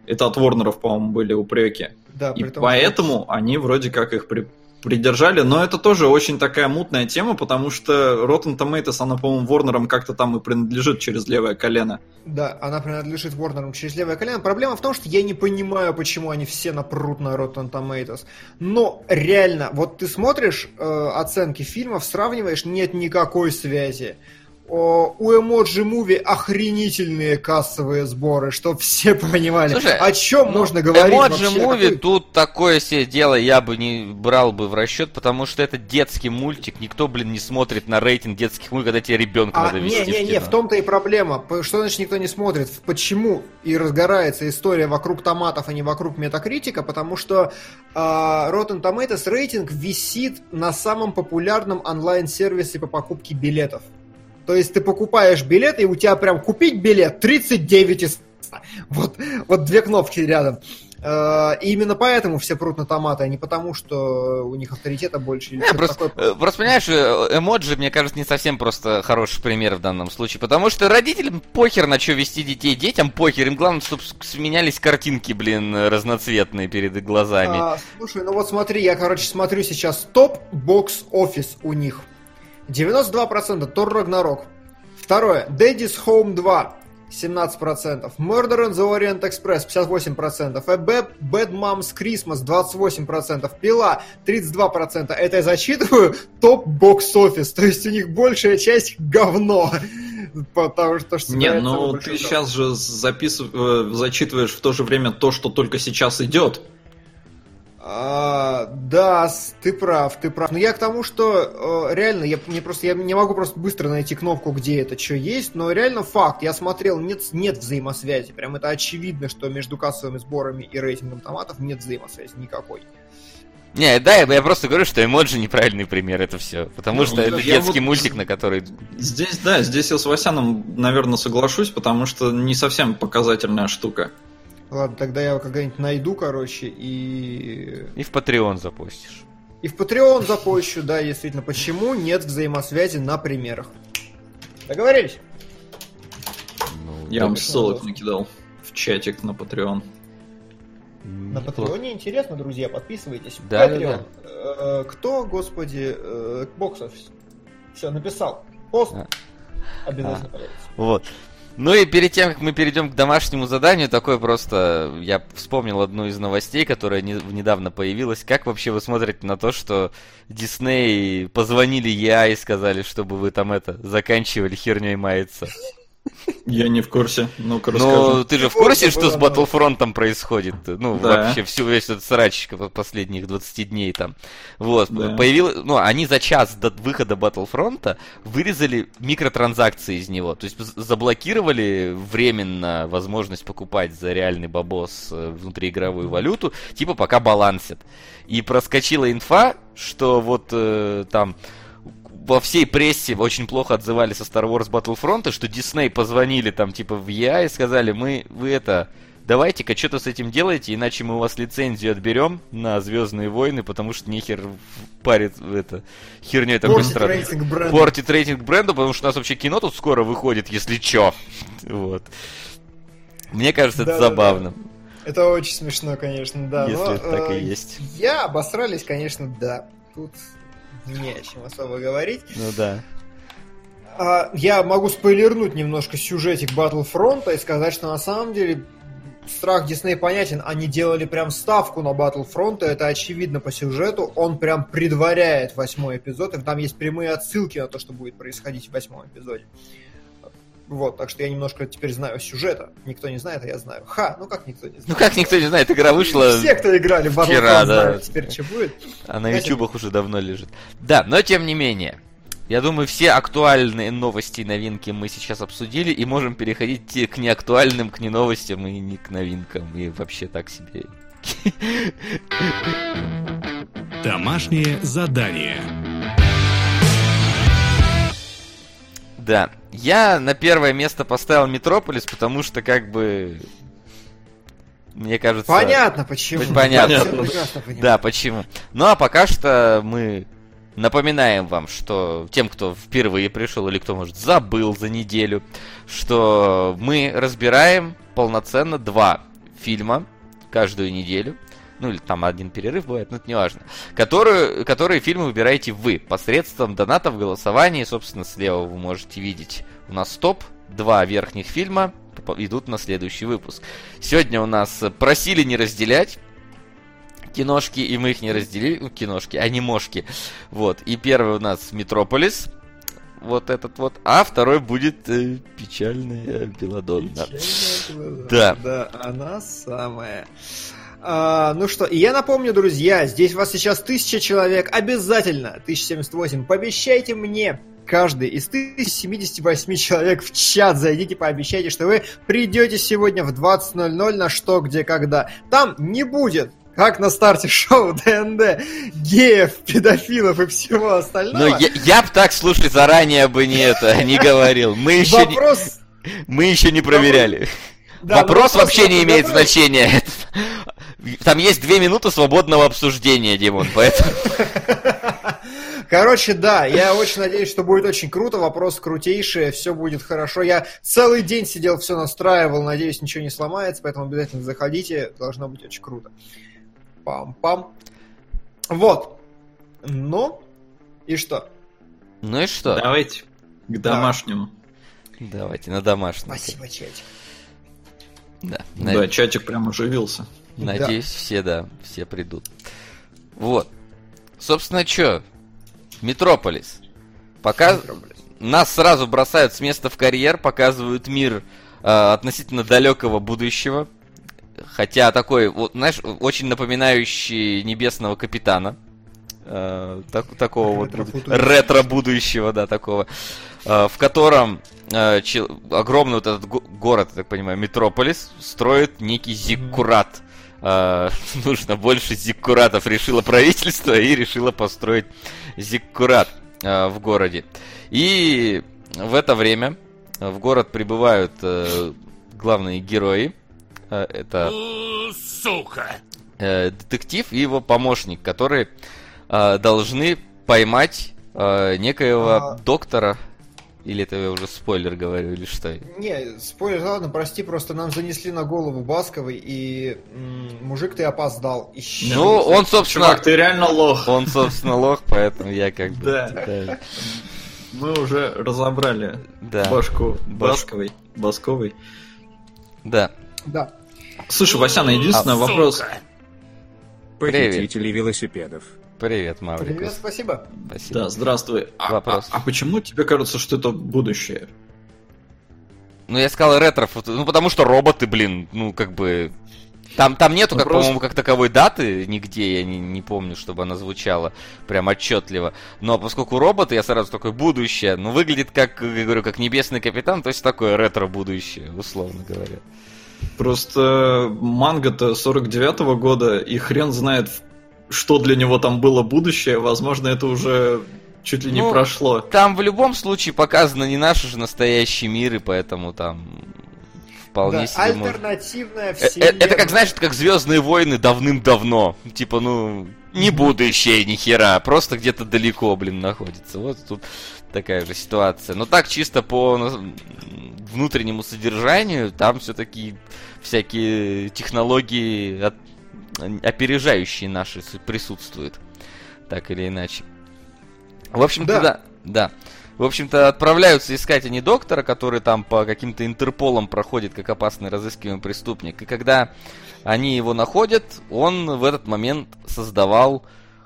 Это от Ворнеров, по-моему, были упреки. Да, и поэтому они вроде как их придержали. Но это тоже очень такая мутная тема, потому что Rotten Tomatoes, она, по-моему, Ворнерам как-то там и принадлежит через левое колено. Да, она принадлежит Ворнерам через левое колено. Проблема в том, что я не понимаю, почему они все напрут на Rotten Tomatoes. Но реально, вот ты смотришь оценки фильмов, сравниваешь, нет никакой связи. У Emoji Movie охренительные кассовые сборы, чтобы все понимали. Слушай, о чем можно говорить вообще. Emoji Movie тут такое себе дело я бы не брал бы в расчет, потому что это детский мультик, никто, не смотрит на рейтинг детских мультиков, когда тебе ребенка надо вести. Не, в том-то и проблема. Что значит никто не смотрит? Почему и разгорается история вокруг томатов, а не вокруг метакритика? Потому что Rotten Tomatoes рейтинг висит на самом популярном онлайн-сервисе по покупке билетов. То есть ты покупаешь билет, и у тебя прям купить билет 39 из 100. Вот две кнопки рядом. И именно поэтому все прут на томаты, а не потому, что у них авторитета больше. Просто понимаешь, эмоджи, мне кажется, не совсем просто хороший пример в данном случае, потому что родителям похер на что вести детей, детям похер, им главное, чтобы сменялись картинки, разноцветные перед их глазами. Слушай, смотри, я, смотрю сейчас топ-бокс-офис у них. 92% Тор Рагнарок. Второе. Daddy's Home 2. 17%. Murder on the Orient Express. 58%. Bad Moms Christmas. 28%. Пила. 32%. Это я зачитываю. Топ бокс офис. То есть у них большая часть говно. потому что... Не, ну ты сейчас же зачитываешь в то же время то, что только сейчас идет. Да, ты прав. Но я к тому, что реально, я не могу просто быстро найти кнопку, где это что есть, но реально факт, я смотрел, нет взаимосвязи. Прям это очевидно, что между кассовыми сборами и рейтингом томатов нет взаимосвязи никакой. Не, да, я просто говорю, что эмоджи неправильный пример, это все. Потому что это детский мультик, на который... Здесь я с Васяном, наверное, соглашусь, потому что не совсем показательная штука. Ладно, тогда я его когда-нибудь найду, короче, и... И в Patreon запостишь. И в Patreon запущу, да, действительно. Почему нет взаимосвязи на примерах? Договорились? Ну, я вам ссылок накидал в чатик на Patreon. На Патреоне интересно, друзья, подписывайтесь. Да, Patreon. Да. Кто, господи, бокс-офис? Все, написал. Пост. Обязательно появится. Вот. Ну и перед тем, как мы перейдем к домашнему заданию, такое просто... Я вспомнил одну из новостей, которая недавно появилась. Как вообще вы смотрите на то, что Дисней позвонили ЕА и сказали, чтобы вы там это заканчивали херней маяться? Я не в курсе, ну-ка расскажи. Ну, ты же в курсе, что с Battlefront'ом происходит? Ну, да. Вообще, весь этот срач последних 20 дней там. Вот, да. Ну, они за час до выхода Battlefront'а вырезали микротранзакции из него. То есть, заблокировали временно возможность покупать за реальный бабос внутриигровую валюту, типа пока балансит. И проскочила инфа, что вот там... Во всей прессе очень плохо отзывались о Star Wars Battlefront, что Disney позвонили там типа в EA и сказали, давайте-ка что-то с этим делаете, иначе мы у вас лицензию отберем на «Звездные войны», потому что нехер парит херню это быстро. Портит рейтинг бренда, потому что у нас вообще кино тут скоро выходит, если чё. Вот. Мне кажется, это забавно. Это очень смешно, конечно, да. Если это так и есть. Я обосрались, конечно, да. Тут... Не о чем особо говорить. Ну да. Я могу спойлернуть немножко сюжетик Battlefront'а и сказать, что на самом деле страх Disney понятен. Они делали прям ставку на Battlefront'а, это очевидно по сюжету. Он прям предваряет 8-й эпизод, и там есть прямые отсылки на то, что будет происходить в 8-м эпизоде. Вот, так что я немножко теперь знаю сюжета. Никто не знает, а я знаю. Ну как никто не знает? Игра вышла... Все, кто играли в Battlefront, знают теперь, что будет. А на ютубах уже давно лежит. Да, но тем не менее. Я думаю, все актуальные новости и новинки мы сейчас обсудили, и можем переходить к неактуальным, к неновостям и не к новинкам. И вообще так себе. Домашнее задание. Да. Я на первое место поставил «Метрополис», потому что, мне кажется... Понятно, почему. Понятно. Да, почему. Ну, а пока что мы напоминаем вам, что тем, кто впервые пришел или кто, может, забыл за неделю, что мы разбираем полноценно 2 фильма каждую неделю. Ну, или там один перерыв бывает, но это не важно. Которые фильмы выбираете вы посредством донатов, голосования. Собственно, слева вы можете видеть у нас топ. 2 верхних фильма идут на следующий выпуск. Сегодня у нас просили не разделять киношки, и мы их не разделили. Киношки, анимошки. Вот, и первый у нас «Метрополис». Вот этот вот. А второй будет «Печальная Белладонна». Да, она самая... ну что, и я напомню, друзья, здесь вас сейчас 1000 человек, обязательно, 1078, пообещайте мне, каждый из 1078 человек в чат зайдите, пообещайте, что вы придете сегодня в 20:00 на «Что, где, когда». Там не будет, как на старте шоу ДНД, геев, педофилов и всего остального. Но я бы так, слушай, заранее бы не говорил, мы еще не проверяли. Да, вопрос вообще не имеет значения. Там есть 2 минуты свободного обсуждения, Димон, поэтому... Короче, да, я очень надеюсь, что будет очень круто, вопрос крутейший, все будет хорошо. Я целый день сидел, все настраивал, надеюсь, ничего не сломается, поэтому обязательно заходите, должно быть очень круто. Пам-пам. Вот. Ну, и что? Давайте к домашнему. Давайте на домашнем. Спасибо, чатик. Да, чатик прям оживился. Надеюсь, все придут. Вот. Собственно, что? «Метрополис». Пока... Нас сразу бросают с места в карьер, показывают мир относительно далекого будущего. Хотя такой, вот, знаешь, очень напоминающий Небесного Капитана. Такого ретро-будущего. Вот ретро-будущего, да, такого. В котором огромный вот этот город, я так понимаю, Метрополис, строит некий зиккурат. Нужно больше зиккуратов, решило правительство и решило построить зиккурат в городе. И в это время в город прибывают главные герои. Это детектив и его помощник, которые должны поймать некоего доктора. Или это я уже спойлер говорю, или что? Не, спойлер, ладно, прости, просто нам занесли на голову Басковой, и мужик, ты опоздал. Ищи. Ну, он, собственно... Чувак, ты реально лох. Он, собственно, лох, поэтому я как бы... Да. Мы уже разобрали башку Басковой. Да. Да. Слушай, Васяна, единственный вопрос... Похитители велосипедов. Привет, Маврикус. Привет, спасибо. Да, здравствуй. Вопрос. А почему тебе кажется, что это будущее? Ну, я сказал ретро. Ну, потому что роботы, блин, ну, как бы... Там нету, как, по-моему, как таковой даты нигде, я не помню, чтобы она звучала прям отчетливо. Но поскольку роботы, я сразу такой, будущее. Ну, выглядит как, я говорю, как Небесный Капитан, то есть такое ретро-будущее, условно говоря. Просто манга-то 49-го года, и хрен знает... Что для него там было будущее, возможно, это уже чуть ли не прошло. Там в любом случае показано не наш уже настоящий мир, и поэтому там вполне себе... Альтернативная вселенная. Это как, знаешь, это как «Звездные войны» давным-давно. Типа, ну, не будущее ни хера, просто где-то далеко, блин, находится. Вот тут такая же ситуация. Но так чисто по внутреннему содержанию, там все-таки всякие технологии опережающие наши присутствуют, так или иначе. В общем-то, да. В общем-то, отправляются искать они доктора, который там по каким-то интерполам проходит как опасный разыскиваемый преступник. И когда они его находят, он в этот момент создавал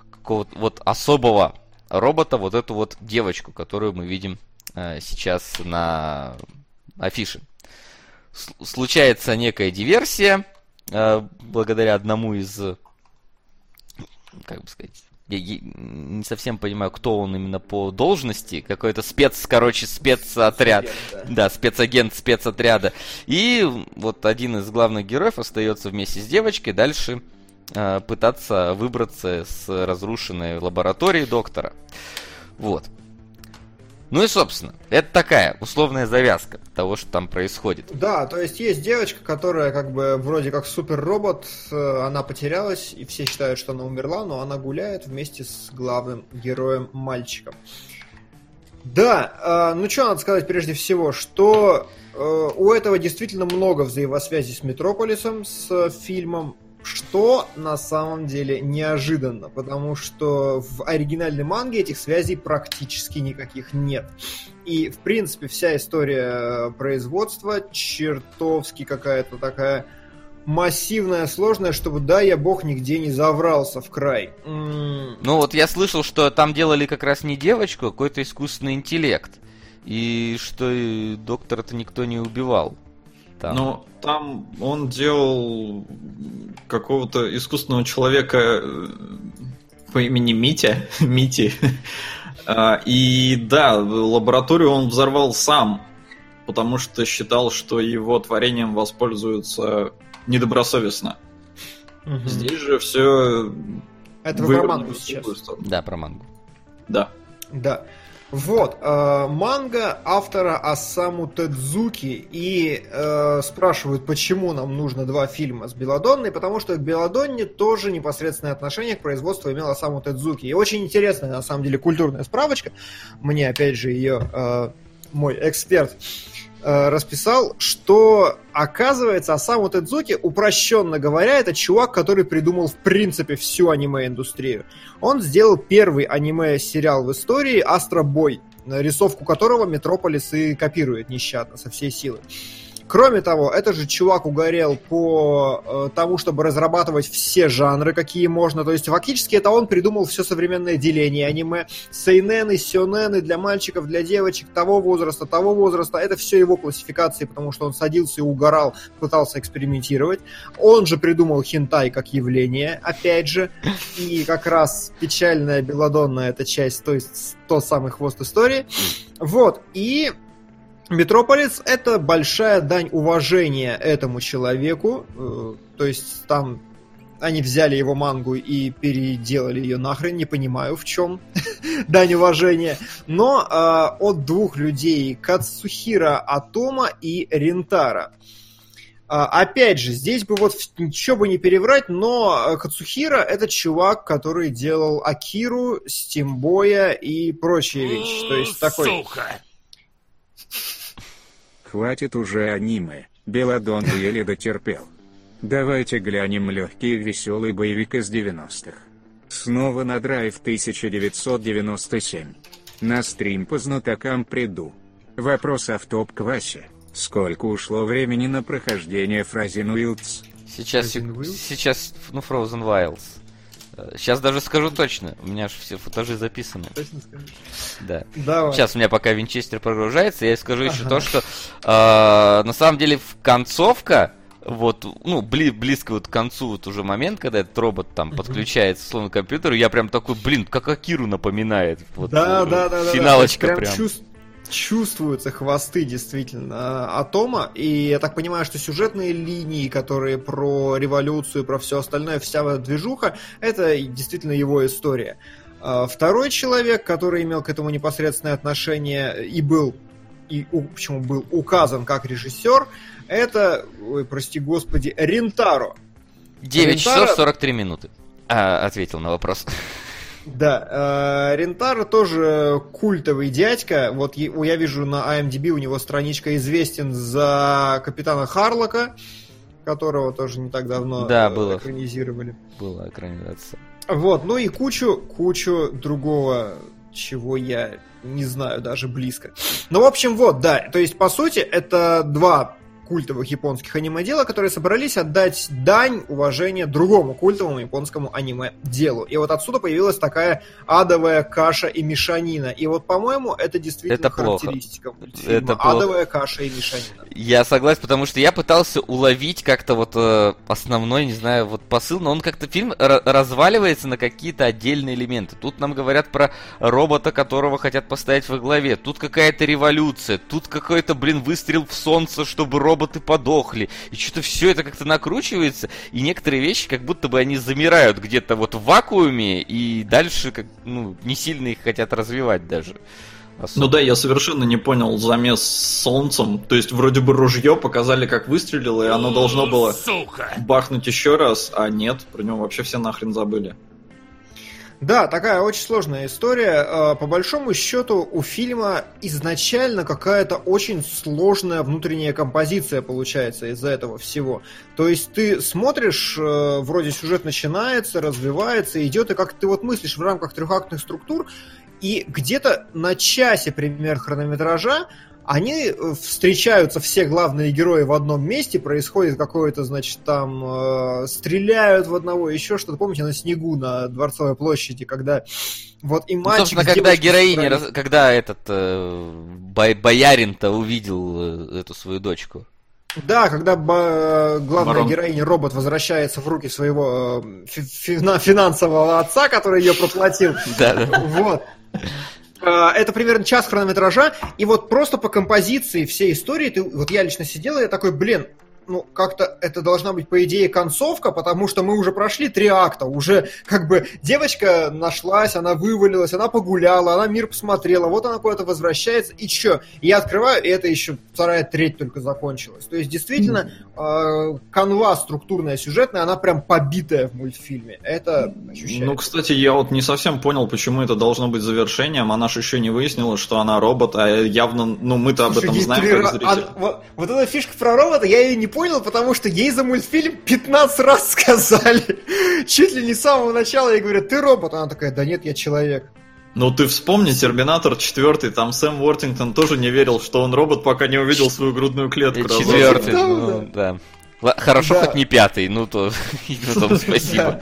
какого-то вот особого робота, вот эту вот девочку, которую мы видим сейчас на афише. Случается некая диверсия, благодаря одному из, как бы сказать, я не совсем понимаю, кто он именно по должности, какой-то спецотряд, спецагент спецотряда. И вот один из главных героев остается вместе с девочкой дальше пытаться выбраться с разрушенной лаборатории доктора. Вот. Ну и, собственно, это такая условная завязка того, что там происходит. Да, то есть есть девочка, которая как бы вроде как суперробот, она потерялась, и все считают, что она умерла, но она гуляет вместе с главным героем-мальчиком. Да, ну что надо сказать прежде всего, что у этого действительно много взаимосвязи с Метрополисом, с фильмом, что на самом деле неожиданно, потому что в оригинальной манге этих связей практически никаких нет. И, в принципе, вся история производства чертовски какая-то такая массивная, сложная, чтобы, дай я бог, нигде не заврался в край. Ну вот я слышал, что там делали как раз не девочку, а какой-то искусственный интеллект. И что доктора-то никто не убивал. Ну, там он делал какого-то искусственного человека по имени Мити. И да, лабораторию он взорвал сам, потому что считал, что его творением воспользуются недобросовестно. Угу. Здесь же все... Это про мангу сейчас. Да, про мангу. Да. Вот, манга автора Осаму Тэдзуки, и спрашивают, почему нам нужно два фильма с Белладонной, потому что к Белладонне тоже непосредственное отношение к производству имел Осаму Тэдзуки. И очень интересная, на самом деле, культурная справочка, мне, опять же, ее мой эксперт расписал, что, оказывается, Осаму Тэдзуки, упрощенно говоря, это чувак, который придумал, в принципе, всю аниме-индустрию. Он сделал первый аниме-сериал в истории «Астробой», рисовку которого Метрополис и копирует нещадно, со всей силы. Кроме того, этот же чувак угорел по тому, чтобы разрабатывать все жанры, какие можно. То есть фактически это он придумал все современное деление аниме. Сейнены, сёнены для мальчиков, для девочек того возраста. Это все его классификации, потому что он садился и угорал, пытался экспериментировать. Он же придумал хентай как явление, опять же. И как раз печальная Белладонна эта часть, то есть тот самый хвост истории. Вот, и... Метрополис — это большая дань уважения этому человеку, то есть там они взяли его мангу и переделали ее нахрен, не понимаю в чем дань уважения, но от двух людей — Кацухиро Отомо и Рентара. Опять же, здесь бы вот ничего бы не переврать, но Кацухиро — это чувак, который делал Акиру, Стимбоя и прочие вещи, то есть такой... Хватит уже аниме, Белладонна еле дотерпел. Давайте глянем легкий веселый боевик из 90-х. Снова на драйв 1997. На стрим по знатокам приду. Вопрос о в топ-классе. Сколько ушло времени на прохождение Frozen Wilds? Сейчас, ну, Frozen Wilds. Сейчас даже скажу точно, у меня же все футажи записаны. Точно скажешь? Да. Давай. Сейчас у меня пока Винчестер прогружается, я скажу еще то, что на самом деле концовка, вот, ну, близко вот к концу вот уже момент, когда этот робот там подключается словно к компьютеру, я прям такой, как Акиру напоминает. Вот, да. Финалочка прям. Чувствуются хвосты, действительно, Отомо, и я так понимаю, что сюжетные линии, которые про революцию, про все остальное, вся движуха, это действительно его история. Второй человек, который имел к этому непосредственное отношение и был указан как режиссер, это, Рентаро. 9 часов 43 минуты, ответил на вопрос. Да, Рентаро тоже культовый дядька. Вот я вижу на IMDb у него страничка известен за капитана Харлока, которого тоже не так давно экранизировали. Была экранизация. Вот, ну и кучу другого, чего я не знаю даже близко. Ну, в общем, вот, да, то есть, по сути, это два культовых японских аниме-дела, которые собрались отдать дань уважения другому культовому японскому аниме-делу. И вот отсюда появилась такая адовая каша и мешанина. И вот, по-моему, это действительно это характеристика мультфильма. Адовая каша и мешанина. Я согласен, потому что я пытался уловить как-то вот основной, не знаю, вот посыл, но он как-то фильм разваливается на какие-то отдельные элементы. Тут нам говорят про робота, которого хотят поставить во главе. Тут какая-то революция. Тут какой-то, выстрел в солнце, чтобы роботы подохли, и что-то все это как-то накручивается, и некоторые вещи как будто бы они замирают где-то вот в вакууме, и дальше не сильно их хотят развивать даже. Особенно. Ну да, я совершенно не понял замес с солнцем, то есть вроде бы ружье показали, как выстрелило, и оно должно было бахнуть еще раз, а нет, про него вообще все нахрен забыли. Да, такая очень сложная история. По большому счету у фильма изначально какая-то очень сложная внутренняя композиция получается из-за этого всего. То есть ты смотришь, вроде сюжет начинается, развивается, идет, и как ты вот мыслишь в рамках трехактных структур, и где-то на часе, примерно, хронометража они встречаются, все главные герои в одном месте, происходит какое-то, стреляют в одного, еще что-то. Помните, на снегу на Дворцовой площади, когда вот и мальчик... Ну, когда героиня, когда этот боярин-то увидел эту свою дочку. Да, когда главная героиня, робот, возвращается в руки своего финансового отца, который ее проплатил. Да. Вот. Это примерно час хронометража, и вот просто по композиции всей истории, вот я лично сидел, и я такой, как-то это должна быть, по идее, концовка, потому что мы уже прошли 3 акта, уже девочка нашлась, она вывалилась, она погуляла, она мир посмотрела, вот она куда-то возвращается, и чё? Я открываю, и это еще 2/3 только закончилась. То есть, действительно, канва структурная, сюжетная, она прям побитая в мультфильме. Это ощущается. Ну, кстати, я вот не совсем понял, почему это должно быть завершением, она же еще не выяснила, что она робот, а явно, мы-то об этом знаем, как зрители. Вот эта фишка про робота, я ее не понял, потому что ей за мультфильм 15 раз сказали. Чуть ли не с самого начала ей говорят, ты робот. Она такая, да нет, я человек. Ну ты вспомни «Терминатор 4», там Сэм Уортингтон тоже не верил, что он робот, пока не увидел свою грудную клетку. Четвертый, ну да. Хорошо, да. Хоть не пятый, ну то спасибо.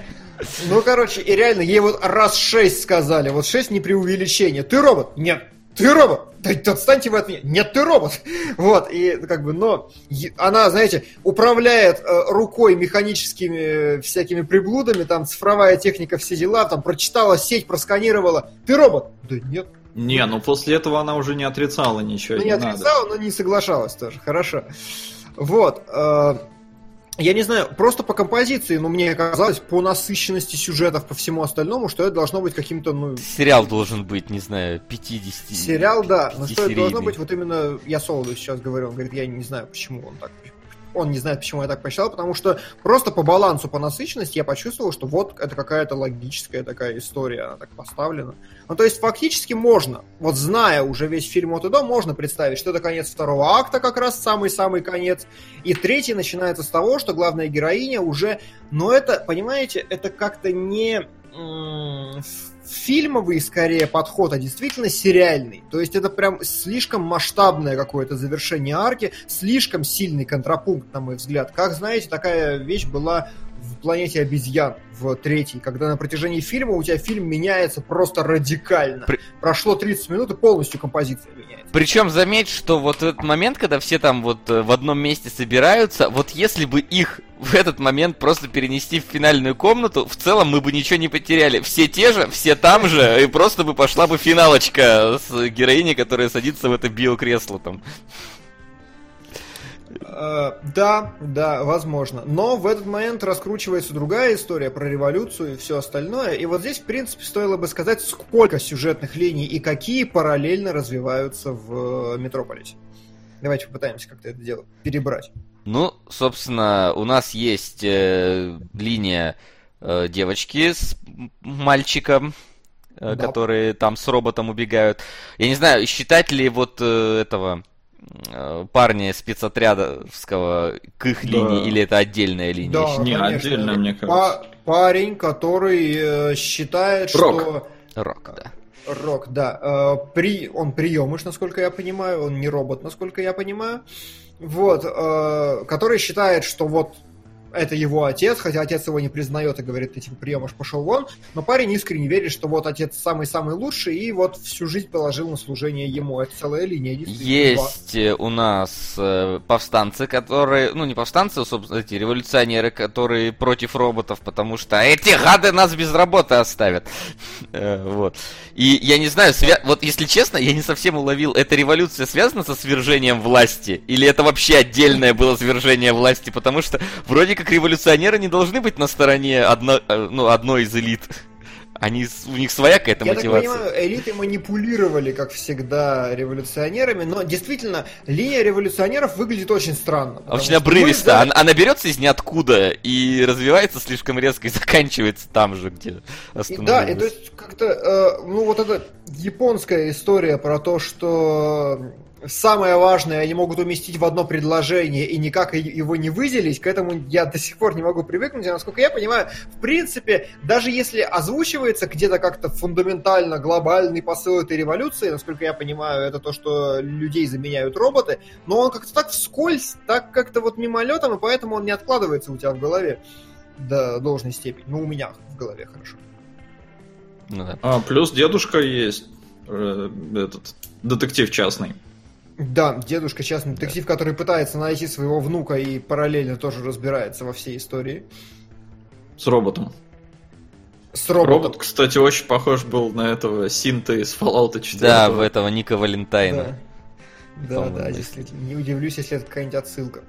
Ну, короче, и реально, ей вот раз 6 сказали, вот 6 не преувеличение. Ты робот? Нет. Ты робот? Да отстаньте вы от меня. Нет, ты робот. Вот, и как бы, но она, знаете, управляет рукой механическими всякими приблудами, там цифровая техника, все дела, там прочитала сеть, просканировала. Ты робот? Да нет. Не, ну после этого она уже не отрицала ничего. Ну, не отрицала, но не соглашалась тоже. Хорошо. Вот. Я не знаю, просто по композиции, но мне казалось, по насыщенности сюжетов, по всему остальному, что это должно быть каким-то, ну... Сериал должен быть, не знаю, 50... Сериал, да, но что это должно быть, вот именно я Солоду сейчас говорю, он говорит, я не знаю, почему он так... Он не знает, почему я так посчитал, потому что просто по балансу, по насыщенности я почувствовал, что вот это какая-то логическая такая история, она так поставлена. Ну, то есть, фактически можно, вот зная уже весь фильм от и до, можно представить, что это конец второго акта, как раз самый-самый конец. И третий начинается с того, что главная героиня уже... Но это, понимаете, это как-то не... фильмовый, скорее, подход, а действительно сериальный. То есть это прям слишком масштабное какое-то завершение арки, слишком сильный контрапункт, на мой взгляд. Как, знаете, такая вещь была в «Планете обезьян» в третьей, когда на протяжении фильма у тебя фильм меняется просто радикально. Прошло 30 минут, и полностью композиция меняется. Причем заметь, что вот этот момент, когда все там вот в одном месте собираются, вот если бы их в этот момент просто перенести в финальную комнату, в целом мы бы ничего не потеряли. Все те же, все там же, и просто бы пошла бы финалочка с героиней, которая садится в это биокресло там. Да, возможно. Но в этот момент раскручивается другая история про революцию и все остальное. И вот здесь, в принципе, стоило бы сказать, сколько сюжетных линий и какие параллельно развиваются в «Метрополисе». Давайте попытаемся как-то это дело перебрать. Ну, собственно, у нас есть линия девочки с мальчиком, да, которые там с роботом убегают. Я не знаю, считать ли вот этого... парни спецотрядовского к их линии, или это отдельная линия? Да, не, отдельная, мне кажется. Парень, который считает, Рок. Что... Рок, да. Он приемыш, насколько я понимаю, он не робот, насколько я понимаю. Вот, который считает, что вот это его отец, хотя отец его не признает и говорит, ты типа приемыш, пошел вон. Но парень искренне верит, что вот отец самый-самый лучший, и вот всю жизнь положил на служение ему. Это целая линия. Есть у нас повстанцы, которые... Ну, не повстанцы, а, собственно, эти революционеры, которые против роботов, потому что эти гады нас без работы оставят. Вот. И я не знаю, вот если честно, я не совсем уловил, эта революция связана со свержением власти? Или это вообще отдельное было свержение власти? Потому что вроде как революционеры не должны быть на стороне одной из элит. У них своя какая-то мотивация. Я так понимаю, элиты манипулировали, как всегда, революционерами, но действительно, линия революционеров выглядит очень странно. Очень обрывисто. Да? Она берется из ниоткуда и развивается слишком резко и заканчивается там же, где остановилась. Да, и то есть как-то, вот эта японская история про то, что... Самое важное, они могут уместить в одно предложение и никак его не выделить, к этому я до сих пор не могу привыкнуть, и, насколько я понимаю, в принципе, даже если озвучивается где-то как-то фундаментально глобальный посыл этой революции, насколько я понимаю, это то, что людей заменяют роботы, но он как-то так вскользь, так как-то вот мимолетом, и поэтому он не откладывается у тебя в голове до должной степени. Ну, у меня в голове, хорошо. Ну, да. Плюс дедушка есть, этот детектив частный. Да, дедушка частный детектив, который пытается найти своего внука и параллельно тоже разбирается во всей истории. С роботом. Робот, кстати, очень похож был на этого Синта из Fallout 4. Да, в этого Ника Валентайна. Да, действительно. Не удивлюсь, если это какая-нибудь отсылка.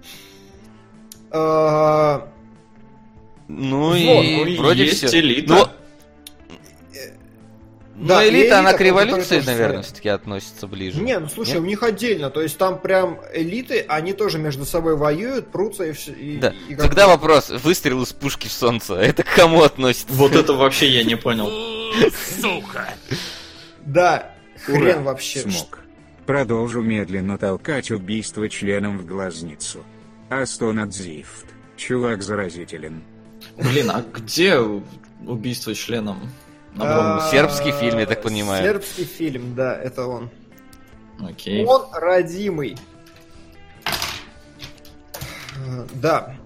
Ну и вроде есть элита. Да, но элита, она к революции, наверное, все-таки относится ближе. Не, ну слушай, нет? У них отдельно, то есть там прям элиты, они тоже между собой воюют, прутся и все. Да. Тогда вопрос, выстрел из пушки в солнце, это к кому относится? Вот это вообще я не понял. Сука! Да, хрен вообще. Продолжу медленно толкать убийство членом в глазницу. Астон Адзифт, чувак заразителен. Блин, а где убийство членом? Сербский фильм, я так понимаю. Сербский фильм, да, это он. Окей. Он родимый. Да.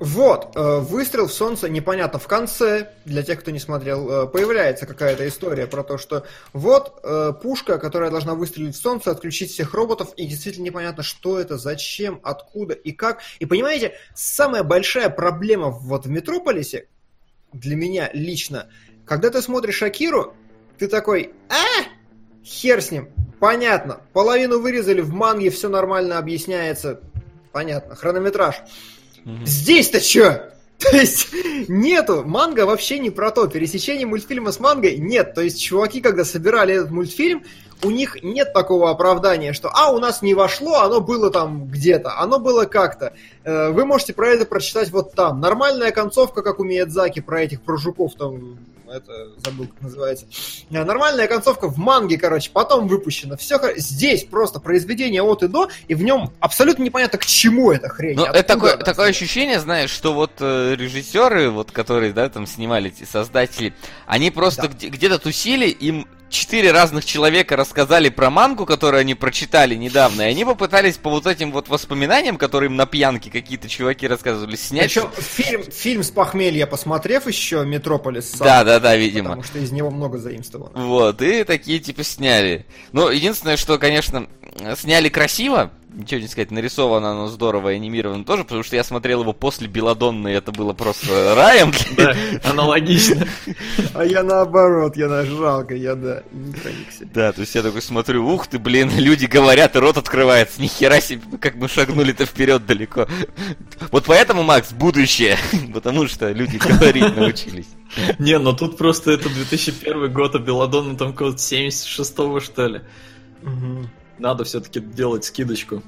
Вот, «Выстрел в солнце», непонятно, в конце, для тех, кто не смотрел, появляется какая-то история про то, что вот пушка, которая должна выстрелить в солнце, отключить всех роботов, и действительно непонятно, что это, зачем, откуда и как. И понимаете, самая большая проблема вот в «Метрополисе», для меня лично, когда ты смотришь «Акиру», ты такой хер с ним, понятно, половину вырезали, в манге все нормально объясняется, понятно, хронометраж. Здесь-то чё? То есть нету, манга вообще не про то, пересечения мультфильма с мангой нет, то есть чуваки, когда собирали этот мультфильм, у них нет такого оправдания, что у нас не вошло, оно было там где-то, оно было как-то, вы можете про это прочитать вот там, нормальная концовка, как у Миядзаки, про этих, про жуков там, это забыл, как называется, нормальная концовка в манге, короче, потом выпущена, все, здесь просто произведение от и до, и в нем абсолютно непонятно, к чему эта хрень. Ну, это такое ощущение, знаешь, что вот режиссеры, вот, которые, да, там снимали, эти создатели, они просто где-то тусили, им 4 разных человека рассказали про мангу, которую они прочитали недавно, и они попытались по вот этим вот воспоминаниям, которые им на пьянке какие-то чуваки рассказывали, снять. Причем фильм с похмелья посмотрев еще, «Метрополис», сам. Да, видимо. Потому что из него много заимствовано. Вот, и такие типа сняли. Ну, единственное, что, конечно, сняли красиво, ничего не сказать, нарисовано оно здорово, анимировано тоже, потому что я смотрел его после «Белладонны», и это было просто раем. Да, аналогично. А я наоборот, я нажалко, я не проникся. Да, то есть я такой смотрю, ух ты, блин, люди говорят, и рот открывается, нихера себе, как мы шагнули-то вперед далеко. Вот поэтому, Макс, будущее, потому что люди говорить научились. Не, ну тут просто это 2001 год, а «Белладонна» там какого-то 76-го, что ли. Угу. Надо все-таки делать скидочку.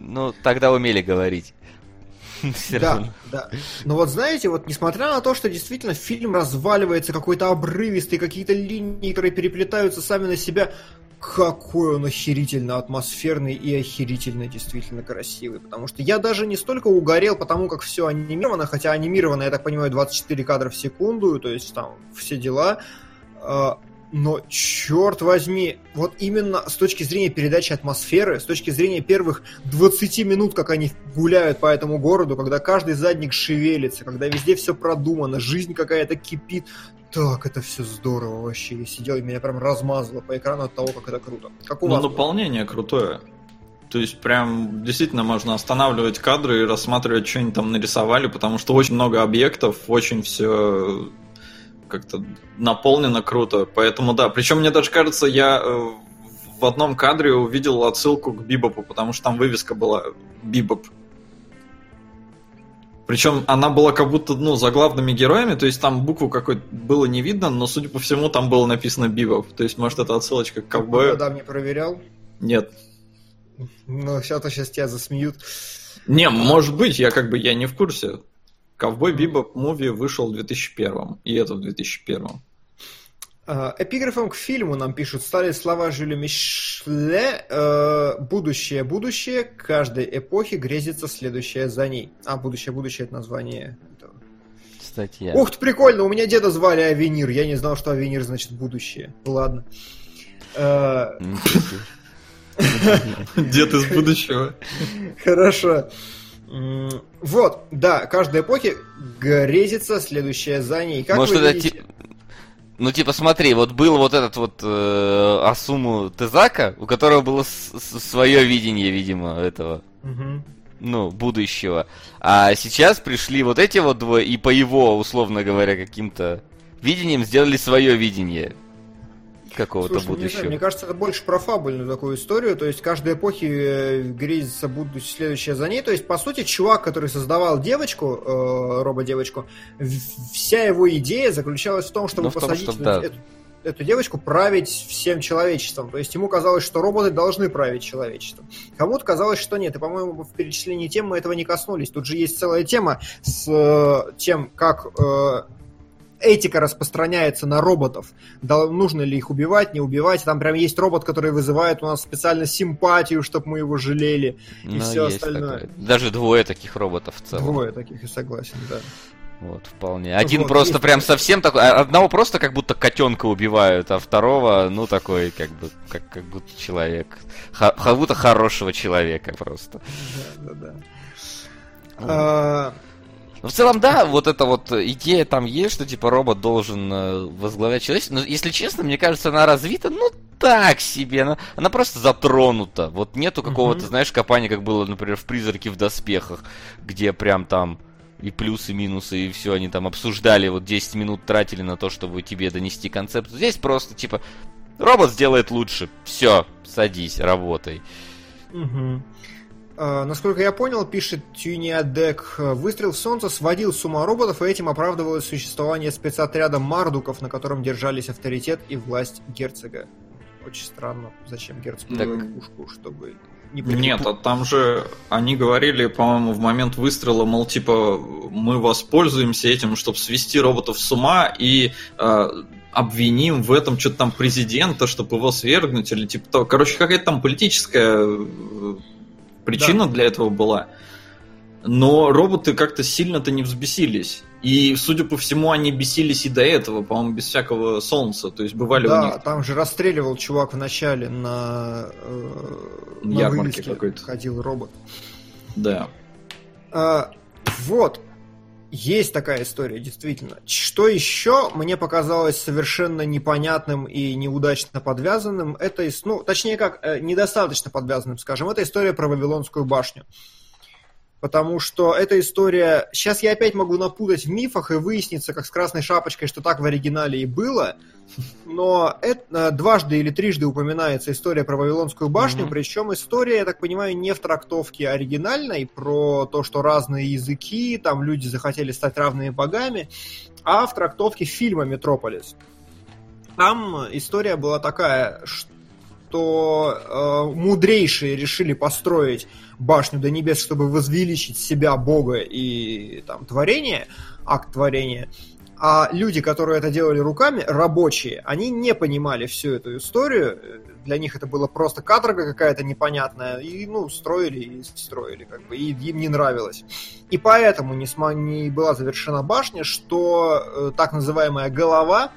Ну, тогда умели говорить. Да. Но вот знаете, вот несмотря на то, что действительно фильм разваливается, какой-то обрывистый, какие-то линии, которые переплетаются сами на себя, какой он охерительно атмосферный и охерительно действительно красивый. Потому что я даже не столько угорел, потому как все анимировано, хотя анимировано, я так понимаю, 24 кадра в секунду, то есть там все дела... Но, черт возьми, вот именно с точки зрения передачи атмосферы, с точки зрения первых 20 минут, как они гуляют по этому городу, когда каждый задник шевелится, когда везде все продумано, жизнь какая-то кипит. Так, это все здорово вообще. Я сидел, и меня прям размазало по экрану от того, как это круто. Как у вас было? Наполнение крутое. То есть прям действительно можно останавливать кадры и рассматривать, что они там нарисовали, потому что очень много объектов, очень все... как-то наполнено круто, поэтому да. Причем мне даже кажется, я в одном кадре увидел отсылку к «Бибопу», потому что там вывеска была «Бибоп». Причем она была как будто, за главными героями, то есть там букву какой-то было не видно, но, судя по всему, там было написано «Бибоп». То есть, может, это отсылочка к ковбою. Ты не проверял? Нет. Ну, сейчас тебя засмеют. Не, может быть, я не в курсе. «Ковбой Бибоп» муви вышел в 2001-м, и это в 2001-м. Эпиграфом к фильму нам пишут стали слова Жюля Мишле: «Будущее, каждой эпохи грезится следующее за ней». А «Будущее» — это название этого. Статья. Ух ты, прикольно, у меня деда звали Авенир, я не знал, что Авенир значит «будущее». Ладно. Дед из будущего. Хорошо. Вот, да, каждой эпохи грезится следующее за ней. Как может, вы видите? Смотри, вот был вот этот вот Осаму Тэдзука, у которого было свое видение, видимо, этого, будущего. А сейчас пришли вот эти вот двое, и по его, условно говоря, каким-то видениям сделали свое видение какого-то будущего. Не знаю, мне кажется, это больше про фабульную такую историю, то есть каждой эпохи грезится будущее, следующее за ней, то есть, по сути, чувак, который создавал девочку, робо-девочку, вся его идея заключалась в том, чтобы эту девочку править всем человечеством, то есть ему казалось, что роботы должны править человечеством. Кому-то казалось, что нет, и, по-моему, в перечислении тем мы этого не коснулись. Тут же есть целая тема с тем, как... этика распространяется на роботов. Да, нужно ли их убивать, не убивать. Там прям есть робот, который вызывает у нас специально симпатию, чтобы мы его жалели, и все остальное. Такое. Даже двое таких роботов в целом. Двое таких, я согласен, да. Вот, вполне. Один вот, просто есть. Прям совсем такой. Одного просто как будто котенка убивают, а второго, ну, такой, как бы, как будто человек. Как будто хорошего человека просто. Да. Вот. В целом, да, вот эта вот идея там есть, что, типа, робот должен возглавлять человечество. Но, если честно, мне кажется, она развита, ну, так себе. Она просто затронута. Вот нету какого-то, знаешь, копания, как было, например, в «Призраке в доспехах», где прям там и плюсы, и минусы, и все, они там обсуждали, вот 10 минут тратили на то, чтобы тебе донести концепт. Здесь просто, типа, робот сделает лучше. Все, садись, работай. Насколько я понял, пишет Тюниадек, выстрел в солнце сводил с ума роботов, и этим оправдывалось существование спецотряда мардуков, на котором держались авторитет и власть герцога. Очень странно, зачем герцог делает пушку, чтобы... Нет, а там же они говорили, по-моему, в момент выстрела, мол, типа, мы воспользуемся этим, чтобы свести роботов с ума и обвиним в этом что-то там президента, чтобы его свергнуть, или типа того. Короче, какая-то там политическая причина для этого была. Но роботы как-то сильно-то не взбесились. И, судя по всему, они бесились и до этого, по-моему, без всякого солнца. То есть бывали у них... Да, там же расстреливал чувак в начале на ярмарке какой-то. Ходил робот. Да. Вот. Есть такая история, действительно. Что еще мне показалось совершенно непонятным и неудачно подвязанным, это... Ну, точнее как, недостаточно подвязанным, скажем. Это история про Вавилонскую башню. Потому что эта история... Сейчас я опять могу напутать в мифах и выяснится, как с Красной Шапочкой, что так в оригинале и было. Но это дважды или трижды упоминается история про Вавилонскую башню. Причем история, я так понимаю, не в трактовке оригинальной, про то, что разные языки, там люди захотели стать равными богами, а в трактовке фильма «Метрополис». Там история была такая, что мудрейшие решили построить башню до небес, чтобы возвеличить себя, бога и там творение, акт творения. А люди, которые это делали руками, рабочие, они не понимали всю эту историю. Для них это было просто каторга какая-то непонятная. И, ну, строили, как бы, и им не нравилось. И поэтому не была завершена башня, что так называемая голова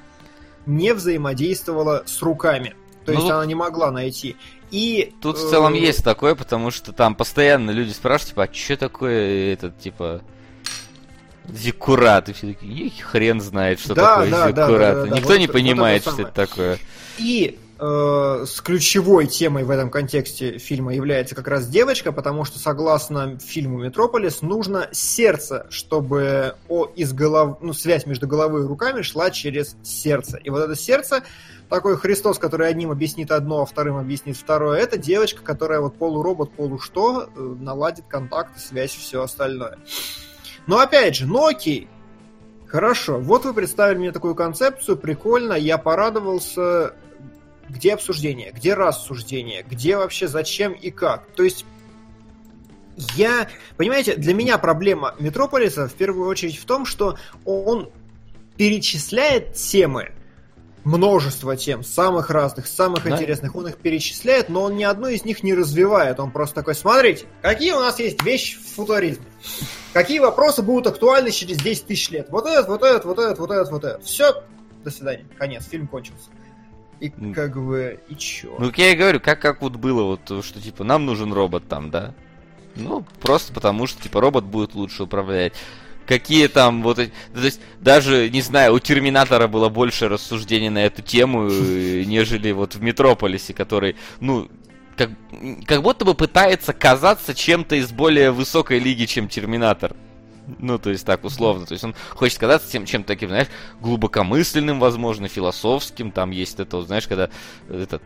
не взаимодействовала с руками. То есть она не могла найти. И тут в целом есть такое, потому что там постоянно люди спрашивают, типа, а что такое этот, типа, зиккурат? И все такие, хрен знает, что такое зиккурат. Да, никто не понимает, что это такое. И с ключевой темой в этом контексте фильма является как раз девочка, потому что, согласно фильму «Метрополис», нужно сердце, чтобы связь между головой и руками шла через сердце. И вот это сердце... Такой Христос, который одним объяснит одно, а вторым объяснит второе. Это девочка, которая вот полуробот, полушто, наладит контакт, связь, все остальное. Но опять же, окей. Хорошо, вот вы представили мне такую концепцию, прикольно, я порадовался. Где обсуждение, где рассуждение, где вообще зачем и как? То есть, понимаете, для меня проблема «Метрополиса» в первую очередь в том, что он перечисляет темы, множество тем, самых разных, самых интересных. Он их перечисляет, но он ни одну из них не развивает. Он просто такой, смотрите, какие у нас есть вещи в футуризме. Какие вопросы будут актуальны через 10 тысяч лет. Вот этот. Все, до свидания, конец, фильм кончился. И как бы, и чё? Ну, я и говорю, как вот было, вот что типа, нам нужен робот там, да? Ну, просто потому что, типа, робот будет лучше управлять. Какие там вот эти... То есть, даже, не знаю, у «Терминатора» было больше рассуждений на эту тему, нежели вот в «Метрополисе», который, ну, как будто бы пытается казаться чем-то из более высокой лиги, чем «Терминатор». Ну, то есть, так, условно. То есть, он хочет казаться чем-то таким, знаешь, глубокомысленным, возможно, философским. Там есть это, знаешь, когда этот...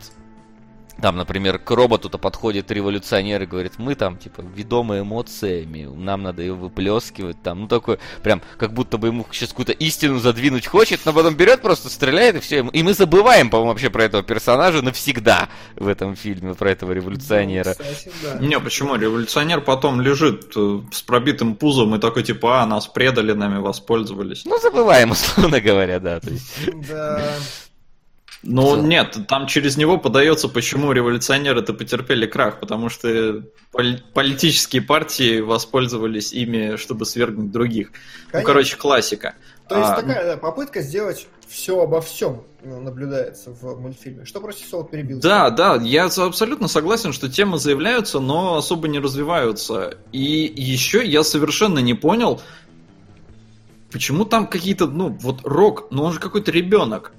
Там, например, к роботу-то подходит революционер и говорит, мы там, типа, ведомы эмоциями, нам надо ее выплескивать, там, ну, такой, прям, как будто бы ему сейчас какую-то истину задвинуть хочет, но потом берет, просто стреляет, и все, и мы забываем, по-моему, вообще про этого персонажа навсегда в этом фильме, про этого революционера. Ну, кстати, да. Не, почему? Революционер потом лежит с пробитым пузом и такой, типа, нас предали, нами воспользовались. Ну, забываем, условно говоря, да, то есть... Да... Ну нет, там через него подается, почему революционеры-то потерпели крах, потому что политические партии воспользовались ими, чтобы свергнуть других. Конечно. Ну, короче, классика. То есть такая попытка сделать все обо всем наблюдается в мультфильме. Что просто Сол перебил? Да, я абсолютно согласен, что темы заявляются, но особо не развиваются. И еще я совершенно не понял, почему там какие-то, Рок, но он же какой-то ребенок.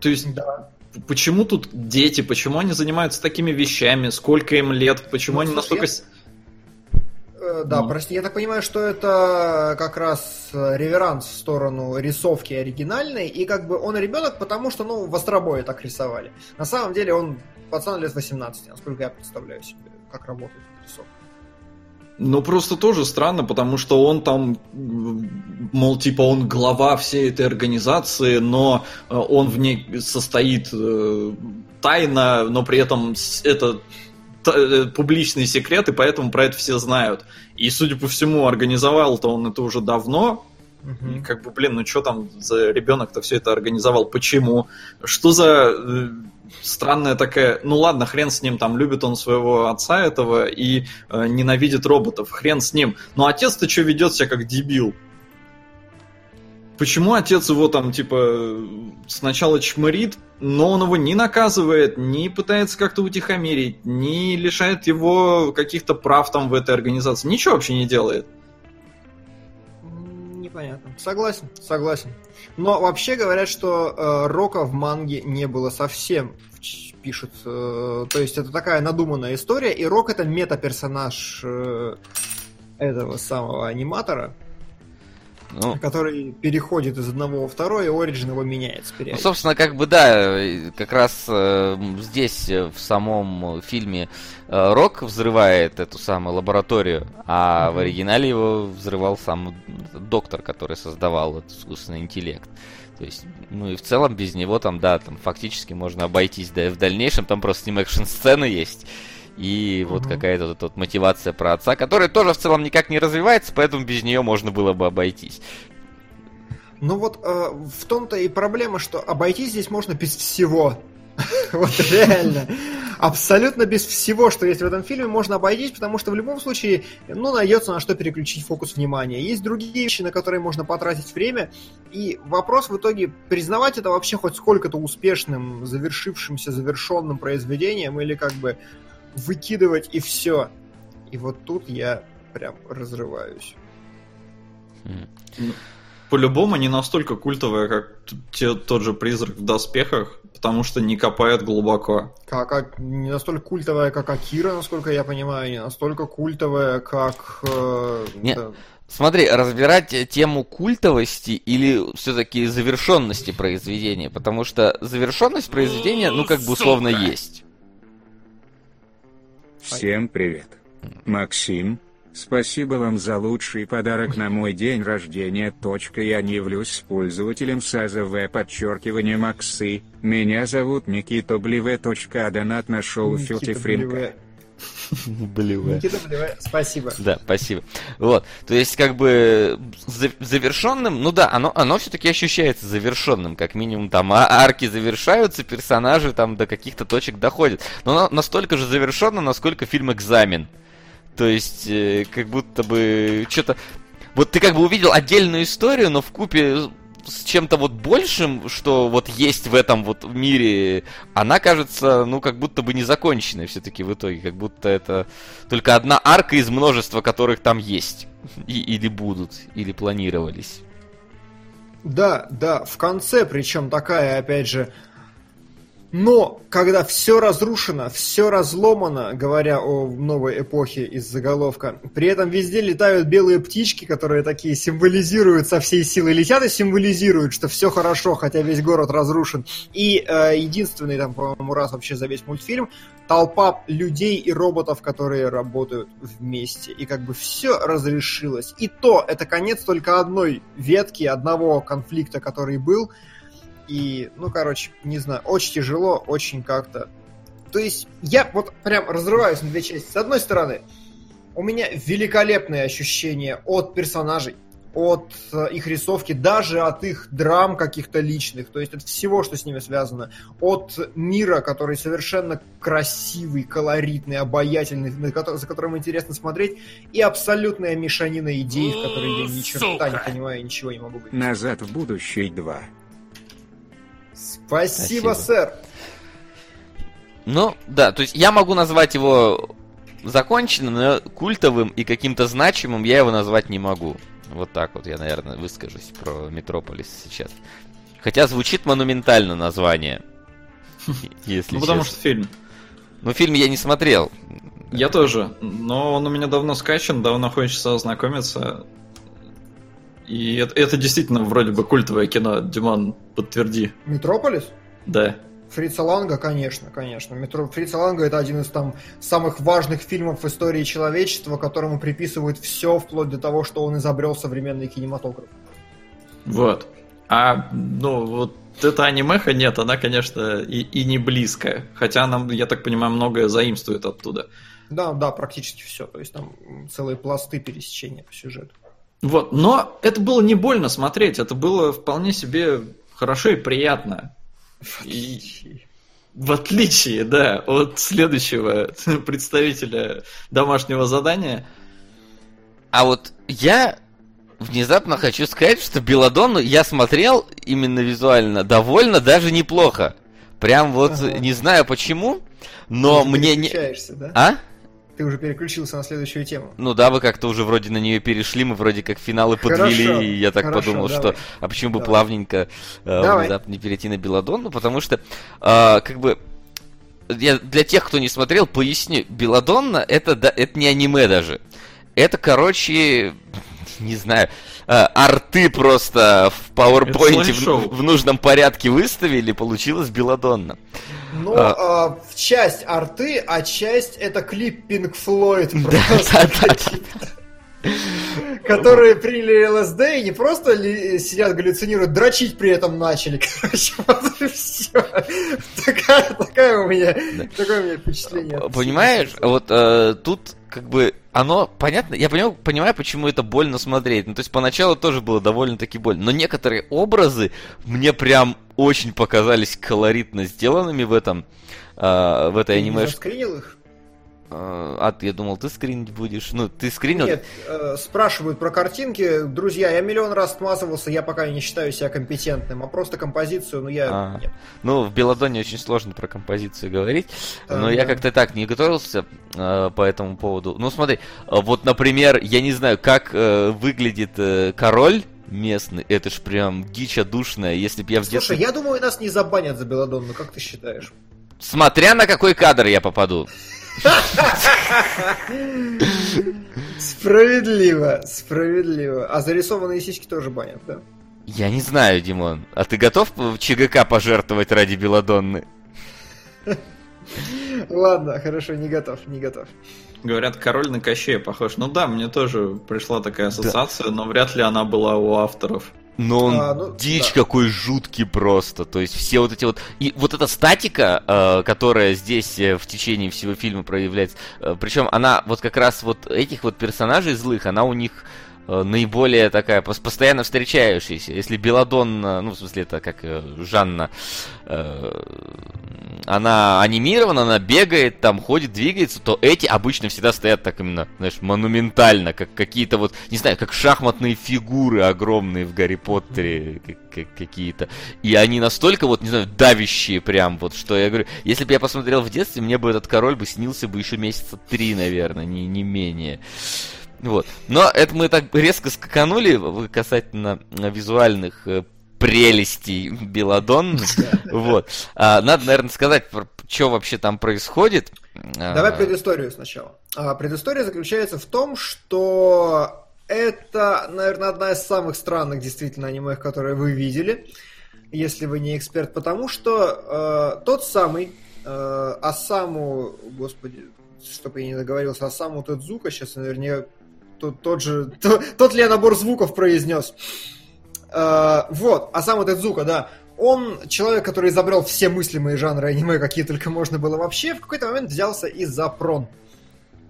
То есть, да. Почему тут дети, почему они занимаются такими вещами, сколько им лет, почему они настолько... Да, прости, я так понимаю, что это как раз реверанс в сторону рисовки оригинальной, и как бы он ребенок, потому что, в Остробое так рисовали. На самом деле он пацан лет 18, насколько я представляю себе, как работает рисовка. Просто тоже странно, потому что он там, он глава всей этой организации, но он в ней состоит тайно, но при этом это публичный секрет, и поэтому про это все знают. И, судя по всему, организовал-то он это уже давно. Угу. И что там за ребенок-то все это организовал? Почему? Что за... странная такая... ладно, хрен с ним, там, любит он своего отца этого и ненавидит роботов, хрен с ним. Но отец-то что ведет себя как дебил? Почему отец его там, сначала чмырит, но он его не наказывает, не пытается как-то утихомирить, не лишает его каких-то прав там в этой организации, ничего вообще не делает? Непонятно. Согласен. Но вообще говорят, что Рока в манге не было совсем, пишут. То есть это такая надуманная история, и Рок — это мета-персонаж этого самого аниматора, который переходит из одного во второй, и оригин его меняется. Собственно, как раз здесь, в самом фильме, Рок взрывает эту самую лабораторию, а в оригинале его взрывал сам доктор, который создавал этот искусственный интеллект. То есть, и в целом без него там фактически можно обойтись, да и в дальнейшем там просто с ним экшн-сцены есть. И вот какая-то вот мотивация про отца, которая тоже в целом никак не развивается, поэтому без нее можно было бы обойтись. В том-то и проблема, что обойтись здесь можно без всего. Вот реально. Абсолютно без всего, что есть в этом фильме, можно обойтись, потому что в любом случае, найдется на что переключить фокус внимания. Есть другие вещи, на которые можно потратить время, и вопрос в итоге, признавать это вообще хоть сколько-то успешным, завершенным произведением, или выкидывать и все. И вот тут я прям разрываюсь. По-любому не настолько культовая, как тот же «Призрак в доспехах», потому что не копает глубоко. Не настолько культовая, как «Акира», насколько я понимаю, не настолько культовая, как... Смотри, разбирать тему культовости или все-таки завершенности произведения, потому что завершенность произведения, условно есть. Всем привет. Максим, спасибо вам за лучший подарок на мой день рождения. Я не являюсь пользователем САЗВ_Максы. Меня зовут Никита Блеве. А донат нашел Филти Фринка. Никита Блеве, спасибо. Да, спасибо. Вот, то есть завершенным, оно все-таки ощущается завершенным, как минимум там арки завершаются, персонажи там до каких-то точек доходят. Но оно настолько же завершенно, насколько фильм «Экзамен». То есть, как будто бы что-то... Вот ты увидел отдельную историю, но вкупе с чем-то большим, что есть в этом мире, она кажется, как будто бы незаконченной все-таки в итоге, как будто это только одна арка из множества, которых там есть, или будут, или планировались. Да, в конце, причем такая, опять же, но когда все разрушено, все разломано, говоря о новой эпохе из заголовка, при этом везде летают белые птички, которые такие символизируют со всей силы, летят и символизируют, что все хорошо, хотя весь город разрушен. И единственный там, по-моему, раз вообще за весь мультфильм, толпа людей и роботов, которые работают вместе. И все разрешилось. И то это конец только одной ветки, одного конфликта, который был. И, не знаю, очень тяжело, очень как-то... То есть я прям разрываюсь на две части. С одной стороны, у меня великолепные ощущения от персонажей, от их рисовки, даже от их драм каких-то личных, то есть от всего, что с ними связано, от мира, который совершенно красивый, колоритный, обаятельный, за которым интересно смотреть, и абсолютная мешанина идей, в которой я ни черта не понимаю, ничего не могу говорить. «Назад в будущее 2». Спасибо, сэр. Ну, да, то есть я могу назвать его законченным, но культовым и каким-то значимым я его назвать не могу. Вот так вот я, наверное, выскажусь про «Метрополис» сейчас. Хотя звучит монументально название. Если ну, потому честно. Что фильм. Ну, фильм я не смотрел. Я тоже, но он у меня давно скачан, давно хочется ознакомиться. И это действительно вроде бы культовое кино, Диман, подтверди. «Метрополис»? Да. Фрица Ланга, конечно, конечно. Фрица Ланга — это один из там самых важных фильмов в истории человечества, которому приписывают все, вплоть до того, что он изобрел современный кинематограф. Вот. А, ну, вот эта анимеха, нет, она, конечно, и не близкая. Хотя она, я так понимаю, многое заимствует оттуда. Да, да, практически все. То есть там целые пласты пересечения по сюжету. Вот, но это было не больно смотреть, это было вполне себе хорошо и приятно. В отличие, да, от следующего представителя домашнего задания. А вот я внезапно хочу сказать, что Белладонну я смотрел именно визуально довольно даже неплохо. Прям вот не знаю почему, но мне не... Да? А? Ты уже переключился на следующую тему. Ну да, вы как-то уже вроде на нее перешли, мы вроде как финалы подвели, хорошо, и я так подумал, давай. Что... А почему бы давай. Плавненько внезапно не перейти на Белладонну? Потому что, как бы... Я для тех, кто не смотрел, поясню. Белладонна — это не аниме даже. Это, короче... Не знаю, арты просто в PowerPoint в нужном порядке выставили, получилось Белладонна. Ну, в часть арты, а часть это клип Pink Floyd просто. Которые приняли ЛСД и не просто сидят, галлюцинируют, дрочить при этом начали. Короче, вот и все. Такое у меня впечатление. Понимаешь, вот тут как бы оно понятно. Я понимаю, почему это больно смотреть. Ну, то есть поначалу тоже было довольно-таки больно. Но некоторые образы мне прям очень показались колоритно сделанными в этой аниме. Ты не заскринил их? А, я думал, ты скринить будешь. Ну, ты скринил? Нет, спрашивают про картинки. Друзья, я миллион раз отмазывался, я пока не считаю себя компетентным. А просто композицию, ну нет. Ну, в Белладонне очень сложно про композицию говорить. Но я как-то так не готовился по этому поводу. Ну, смотри, вот, например, я не знаю, как выглядит король местный. Это ж прям дичь одушная. Если б я в детстве... Слушай, я думаю, нас не забанят за Белладонну, как ты считаешь? Смотря на какой кадр я попаду. Справедливо, справедливо. А зарисованные сиськи тоже банят, да? Я не знаю, Димон. А ты готов ЧГК пожертвовать ради Белладонны? Ладно, хорошо, не готов, не готов. Говорят, король на Кощея похож. Ну да, мне тоже пришла такая ассоциация, да. Но вряд ли она была у авторов. Но он дичь да. Какой жуткий просто. То есть все вот эти вот... И вот эта статика, которая здесь в течение всего фильма проявляется, причем она вот как раз вот этих вот персонажей злых, она у них наиболее такая постоянно встречающаяся. Если Белладонна, ну в смысле это как Жанна, она анимирована, она бегает, там ходит, двигается, то эти обычно всегда стоят так именно, знаешь, монументально, как какие-то вот, не знаю, как шахматные фигуры огромные в Гарри Поттере какие-то. И они настолько вот, не знаю, давящие прям, вот что я говорю. Если бы я посмотрел в детстве, мне бы этот король бы снился бы еще месяца 3, наверное, не менее. Вот. Но это мы так резко скаканули касательно визуальных прелестей Белладонны. Вот. Надо, наверное, сказать, что вообще там происходит. Давай предысторию сначала. Предыстория заключается в том, что это, наверное, одна из самых странных действительно аниме, которые вы видели, если вы не эксперт, потому что тот самый Осаму, господи, чтобы я не договорился, Осаму Тэдзука, сейчас, наверное, тот ли я набор звуков произнес. Вот, Осаму Тэдзука, да. Он человек, который изобрел все мыслимые жанры аниме, какие только можно было вообще, в какой-то момент взялся и за прон.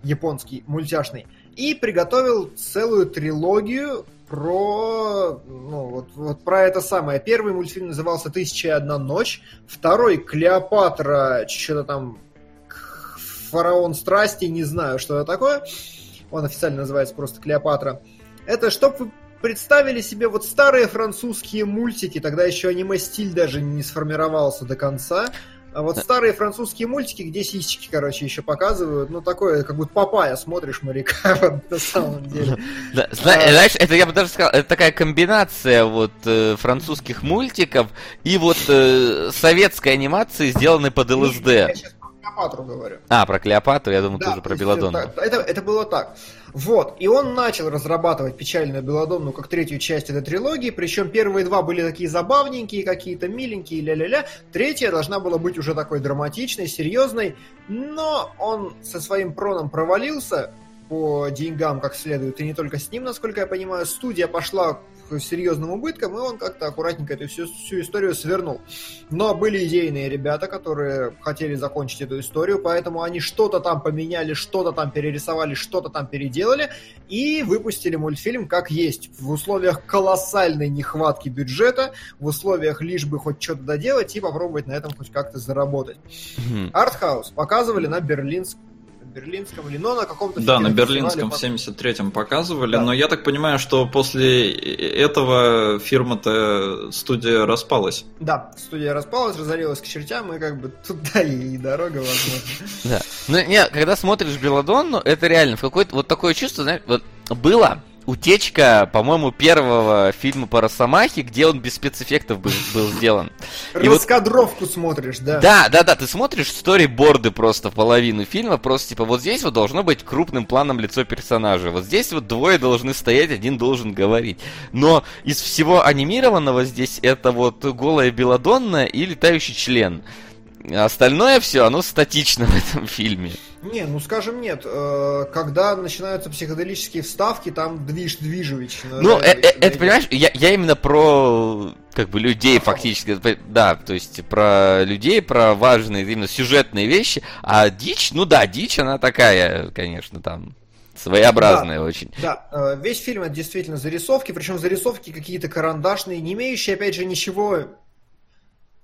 Японский, мультяшный. и приготовил целую трилогию про, ну, вот про это самое. Первый мультфильм назывался «Тысяча и одна ночь», второй «Клеопатра», что-то там «Фараон страсти», не знаю, что это такое. Он официально называется просто «Клеопатра». Это чтобы вы представили себе вот старые французские мультики, тогда еще аниме-стиль даже не сформировался до конца. А вот старые французские мультики, где сисечки, короче, еще показывают. Ну, такое, как будто Папайя смотришь моряка, вот, на самом деле. Знаешь, это, я бы даже сказал, это такая комбинация вот французских мультиков и вот советской анимации, сделанной под ЛСД. Я сейчас про Клеопатру говорю. А, про Клеопатру, я думал, ты уже про Белладонну. Это было так. Вот, и он начал разрабатывать «Печальную Белладонну» как третью часть этой трилогии, причем первые два были такие забавненькие, какие-то миленькие, ля-ля-ля. Третья должна была быть уже такой драматичной, серьезной, но он со своим проном провалился по деньгам как следует, и не только с ним, насколько я понимаю. Студия пошла к серьезным убыткам, и он как-то аккуратненько эту всю историю свернул. Но были идейные ребята, которые хотели закончить эту историю, поэтому они что-то там поменяли, что-то там перерисовали, что-то там переделали, и выпустили мультфильм как есть. В условиях колоссальной нехватки бюджета, в условиях лишь бы хоть что-то доделать и попробовать на этом хоть как-то заработать. Артхаус показывали на Берлинском или на каком-то... Да, на Берлинском в 73-м показывали, да. Но я так понимаю, что после этого фирма-то, студия распалась. Да, студия распалась, разорилась к чертям, и как бы туда и дорога, возможно. Ну, когда смотришь «Белладонну», это реально в какое-то вот такое чувство, знаешь, вот было... Утечка, по-моему, первого фильма по «Росомахе», где он без спецэффектов был сделан. Раскадровку вот... смотришь, да? Да, ты смотришь сториборды просто половину фильма, просто типа вот здесь вот должно быть крупным планом лицо персонажа, вот здесь вот двое должны стоять, один должен говорить. Но из всего анимированного здесь это вот голая Белладонна и летающий член. Остальное все, оно статично в этом фильме. Не, ну скажем, нет. Когда начинаются психоделические вставки, там движевич. Ну, это, понимаешь, я именно про, как бы, людей фактически. Да, то есть про людей, про важные именно сюжетные вещи. А дичь, ну да, дичь, она такая, конечно, там... своеобразная, да, очень. Да, весь фильм это действительно зарисовки, причем зарисовки какие-то карандашные, не имеющие, опять же, ничего...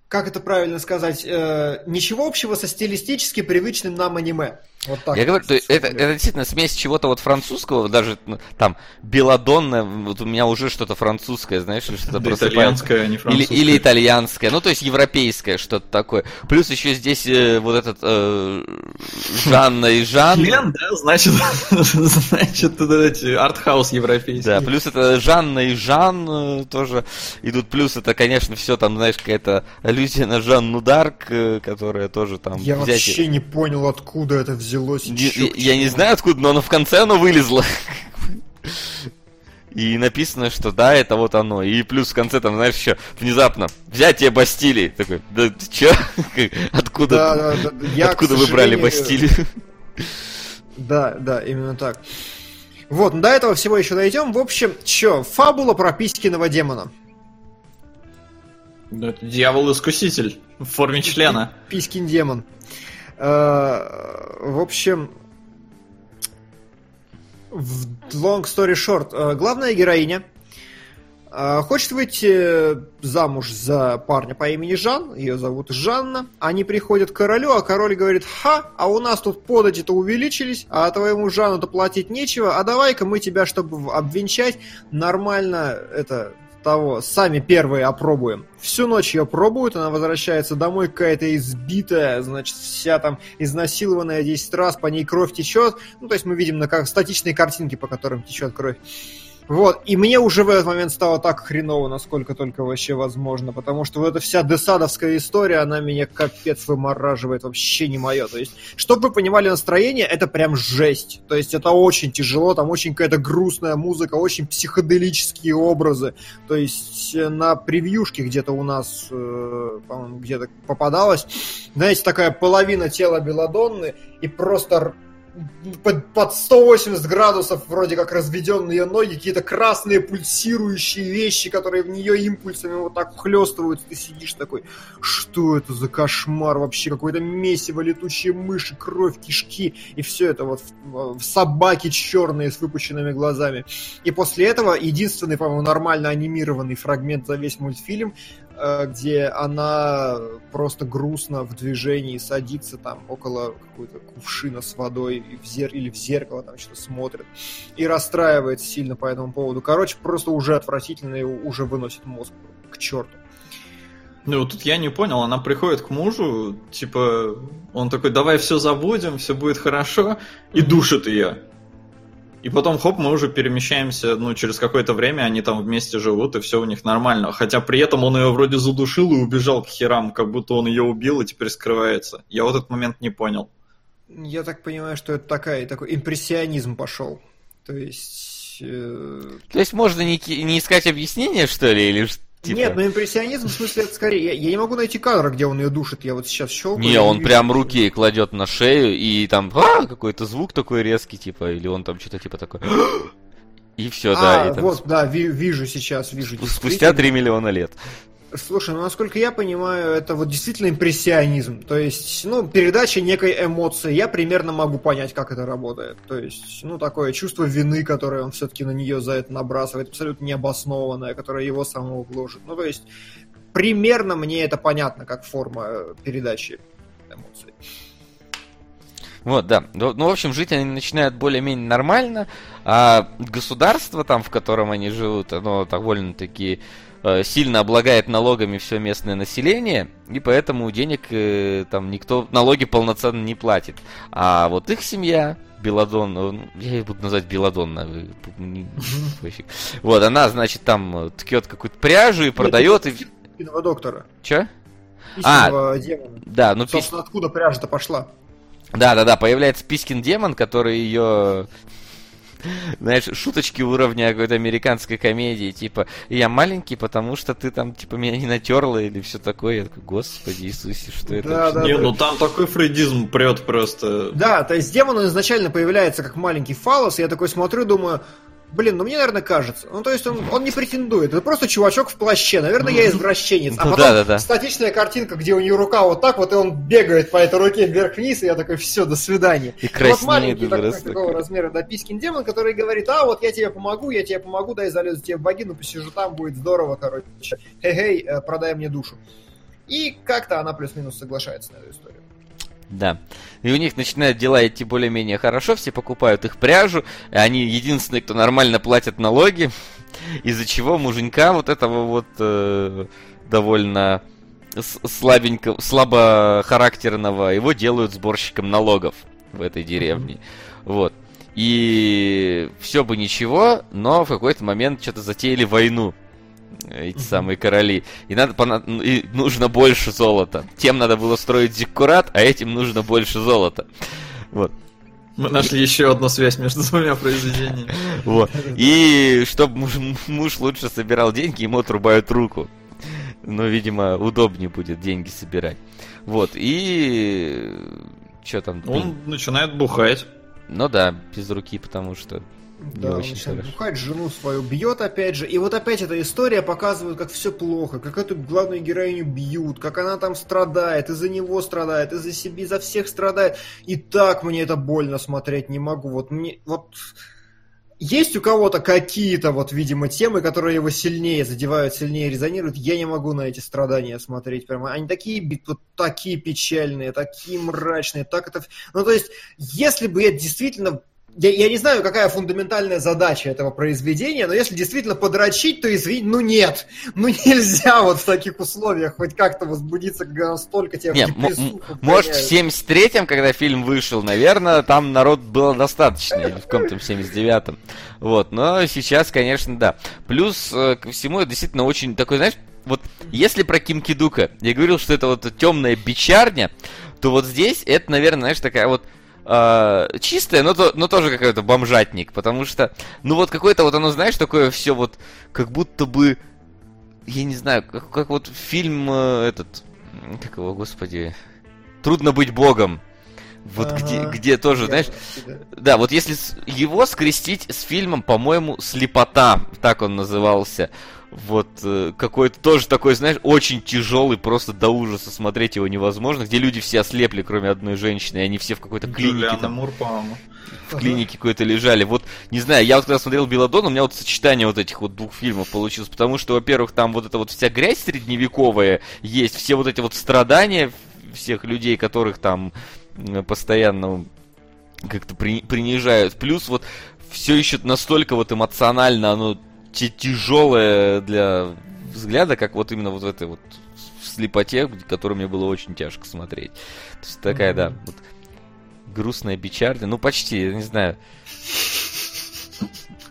Как это правильно сказать? Ничего общего со стилистически привычным нам аниме. Вот так. Я говорю, это действительно смесь чего-то вот французского, даже там Белладонна, вот у меня уже что-то французское, знаешь, что-то просыпается. Итальянское, а не французское. Или итальянское, ну то есть европейское что-то такое. Плюс еще здесь вот этот Жанна и Жан. Член, да, значит, артхаус европейский. Да, плюс это Жанна и Жан тоже идут, плюс это, конечно, все там, знаешь, какая-то аллюзия на Жанну Дарк, которая тоже там... Я вообще не понял, откуда это взялось. Я не знаю, откуда, но в конце оно вылезло. И написано, что да, это вот оно. И плюс в конце там, знаешь, еще внезапно взятие Бастилии. Такой, да ты че? Откуда вы брали Бастилию? Да, именно так. Вот, ну до этого всего еще дойдем. В общем, че, фабула про Писькиного демона. Ну, это дьявол-искуситель в форме члена. Писькин демон. В общем, long story short, главная героиня хочет выйти замуж за парня по имени Жан, ее зовут Жанна. Они приходят к королю, а король говорит: ха, а у нас тут подати-то увеличились, а твоему Жанну-то платить нечего, а давай-ка мы тебя, чтобы обвенчать, нормально это... того, сами первые опробуем. Всю ночь ее пробуют, она возвращается домой какая-то избитая, значит, вся там изнасилованная 10 раз, по ней кровь течет, ну, то есть мы видим на как статичные картинки, по которым течет кровь. Вот, и мне уже в этот момент стало так хреново, насколько только вообще возможно, потому что вот эта вся десадовская история, она меня капец вымораживает, вообще не мое. То есть, чтобы вы понимали настроение, это прям жесть. То есть это очень тяжело, там очень какая-то грустная музыка, очень психоделические образы. То есть на превьюшке где-то у нас, по-моему, где-то попадалось, знаете, такая половина тела Белладонны и просто... под 180 градусов вроде как разведены ее ноги, какие-то красные пульсирующие вещи, которые в нее импульсами вот так хлестывают. Ты сидишь такой, что это за кошмар вообще? Какое-то месиво, летучие мыши, кровь, кишки. И все это вот в собаки черные с выпученными глазами. И после этого единственный, по-моему, нормально анимированный фрагмент за весь мультфильм, где она просто грустно в движении садится там около какой-то кувшина с водой или в зеркало там что-то смотрит и расстраивается сильно по этому поводу. Короче, просто уже отвратительно, и уже выносит мозг к черту. Ну, тут я не понял, она приходит к мужу, типа, он такой, давай все забудем, все будет хорошо, и душит ее. И потом, хоп, мы уже перемещаемся, ну, через какое-то время они там вместе живут, и все у них нормально. Хотя при этом он ее вроде задушил и убежал к херам, как будто он ее убил и теперь скрывается. Я вот этот момент не понял. Я так понимаю, что это такой импрессионизм пошел. То есть можно не искать объяснения, что ли, или что? Типа... Нет, ну импрессионизм, в смысле, это скорее... Я не могу найти кадр, где он ее душит, я вот сейчас щелкаю. Не, он прям руки кладет на шею, и там какой-то звук такой резкий, типа, или он там что-то типа такое... И все, да. Вижу сейчас. Спустя 3 миллиона лет. Слушай, ну, насколько я понимаю, это вот действительно импрессионизм. То есть, ну, передача некой эмоции. Я примерно могу понять, как это работает. То есть, ну, такое чувство вины, которое он все-таки на нее за это набрасывает, абсолютно необоснованное, которое его самого гложет. Ну, то есть, примерно мне это понятно, как форма передачи эмоций. Вот, да. Ну, в общем, жить они начинают более-менее нормально, а государство там, в котором они живут, оно довольно-таки... сильно облагает налогами все местное население, и поэтому денег там никто, налоги полноценно не платит. А вот их семья, Белладонна, я ее буду называть Белладонна, вот, она, значит, там ткет какую-то пряжу и продает. Истинного доктора. Че? Истинного демона. Да, ну... Собственно, откуда пряжа-то пошла? Да, появляется Писькин демон, который ее... Знаешь, шуточки уровня какой-то американской комедии, типа, я маленький, потому что ты там, типа, меня не натерла или все такое. Я такой, господи Иисусе, что это? Ну там такой фрейдизм прет просто. Да, то есть демон изначально появляется как маленький фаллос, я такой смотрю, думаю, блин, ну мне, наверное, кажется. Ну, то есть он не претендует, это просто чувачок в плаще, наверное, я извращенец. А потом статичная картинка, где у нее рука вот так вот, и он бегает по этой руке вверх-вниз, и я такой, все, до свидания. И краснеет. Вот маленький, такого размера, да, Писькин демон, который говорит, а, вот я тебе помогу, дай залезу тебе в вагину, посижу там, будет здорово, короче. Хей, продай мне душу. И как-то она плюс-минус соглашается на эту историю. Да. И у них начинают дела идти более-менее хорошо, все покупают их пряжу, они единственные, кто нормально платят налоги, из-за чего муженька вот этого вот довольно слабохарактерного, его делают сборщиком налогов в этой деревне. Вот. И все бы ничего, но в какой-то момент что-то затеяли войну. Эти самые короли. И нужно больше золота. Тем надо было строить зиккурат, а этим нужно больше золота. Вот. Мы нашли еще одну связь между двумя произведениями. Вот. И чтобы муж лучше собирал деньги, ему отрубают руку. Но, видимо, удобнее будет деньги собирать. Вот. И... Что там? Он начинает бухать. Ну да, без руки, потому что... Да, он начинает бухать, жену свою бьет опять же. И вот опять эта история показывает, как все плохо, как эту главную героиню бьют, как она там страдает, из-за него страдает, из-за себя, из-за всех страдает. И так мне это больно смотреть, не могу. Вот есть у кого-то какие-то, вот, видимо, темы, которые его сильнее задевают, сильнее резонируют. Я не могу на эти страдания смотреть прямо. Они такие, вот, такие печальные, такие мрачные, так это... Ну, то есть, если бы я действительно... Я не знаю, какая фундаментальная задача этого произведения, но если действительно подрочить, то извините, ну нет, ну нельзя вот в таких условиях хоть как-то возбудиться, когда настолько тебя... Нет, может, в 73-м, когда фильм вышел, наверное, там народ было достаточно, или в каком-то 79-м. Вот, но сейчас, конечно, да. Плюс ко всему, это действительно очень такой, знаешь, вот если про Ким Кидука я говорил, что это вот темная бичарня, то вот здесь это, наверное, знаешь, такая вот... чистая, но тоже какой-то бомжатник, потому что, ну вот какое-то вот оно, знаешь, такое все вот, как будто бы, я не знаю, как вот фильм этот, как его, господи, «Трудно быть богом». Вот где тоже, я знаешь... Да, вот если его скрестить с фильмом, по-моему, «Слепота», так он назывался. Вот какой-то тоже такой, знаешь, очень тяжелый, просто до ужаса смотреть его невозможно, где люди все ослепли, кроме одной женщины, и они все в какой-то клинике там, Мур, в клинике какой-то лежали. Вот, не знаю, я вот когда смотрел «Белладонну», у меня вот сочетание вот этих вот двух фильмов получилось, потому что, во-первых, там вот эта вот вся грязь средневековая есть, все вот эти вот страдания всех людей, которых там постоянно как-то принижают, плюс вот все еще настолько вот эмоционально оно тяжелое для взгляда, как вот именно вот в этой вот «Слепоте», которую мне было очень тяжко смотреть. То есть такая, да, вот, грустная бичарда. Ну, почти, я не знаю.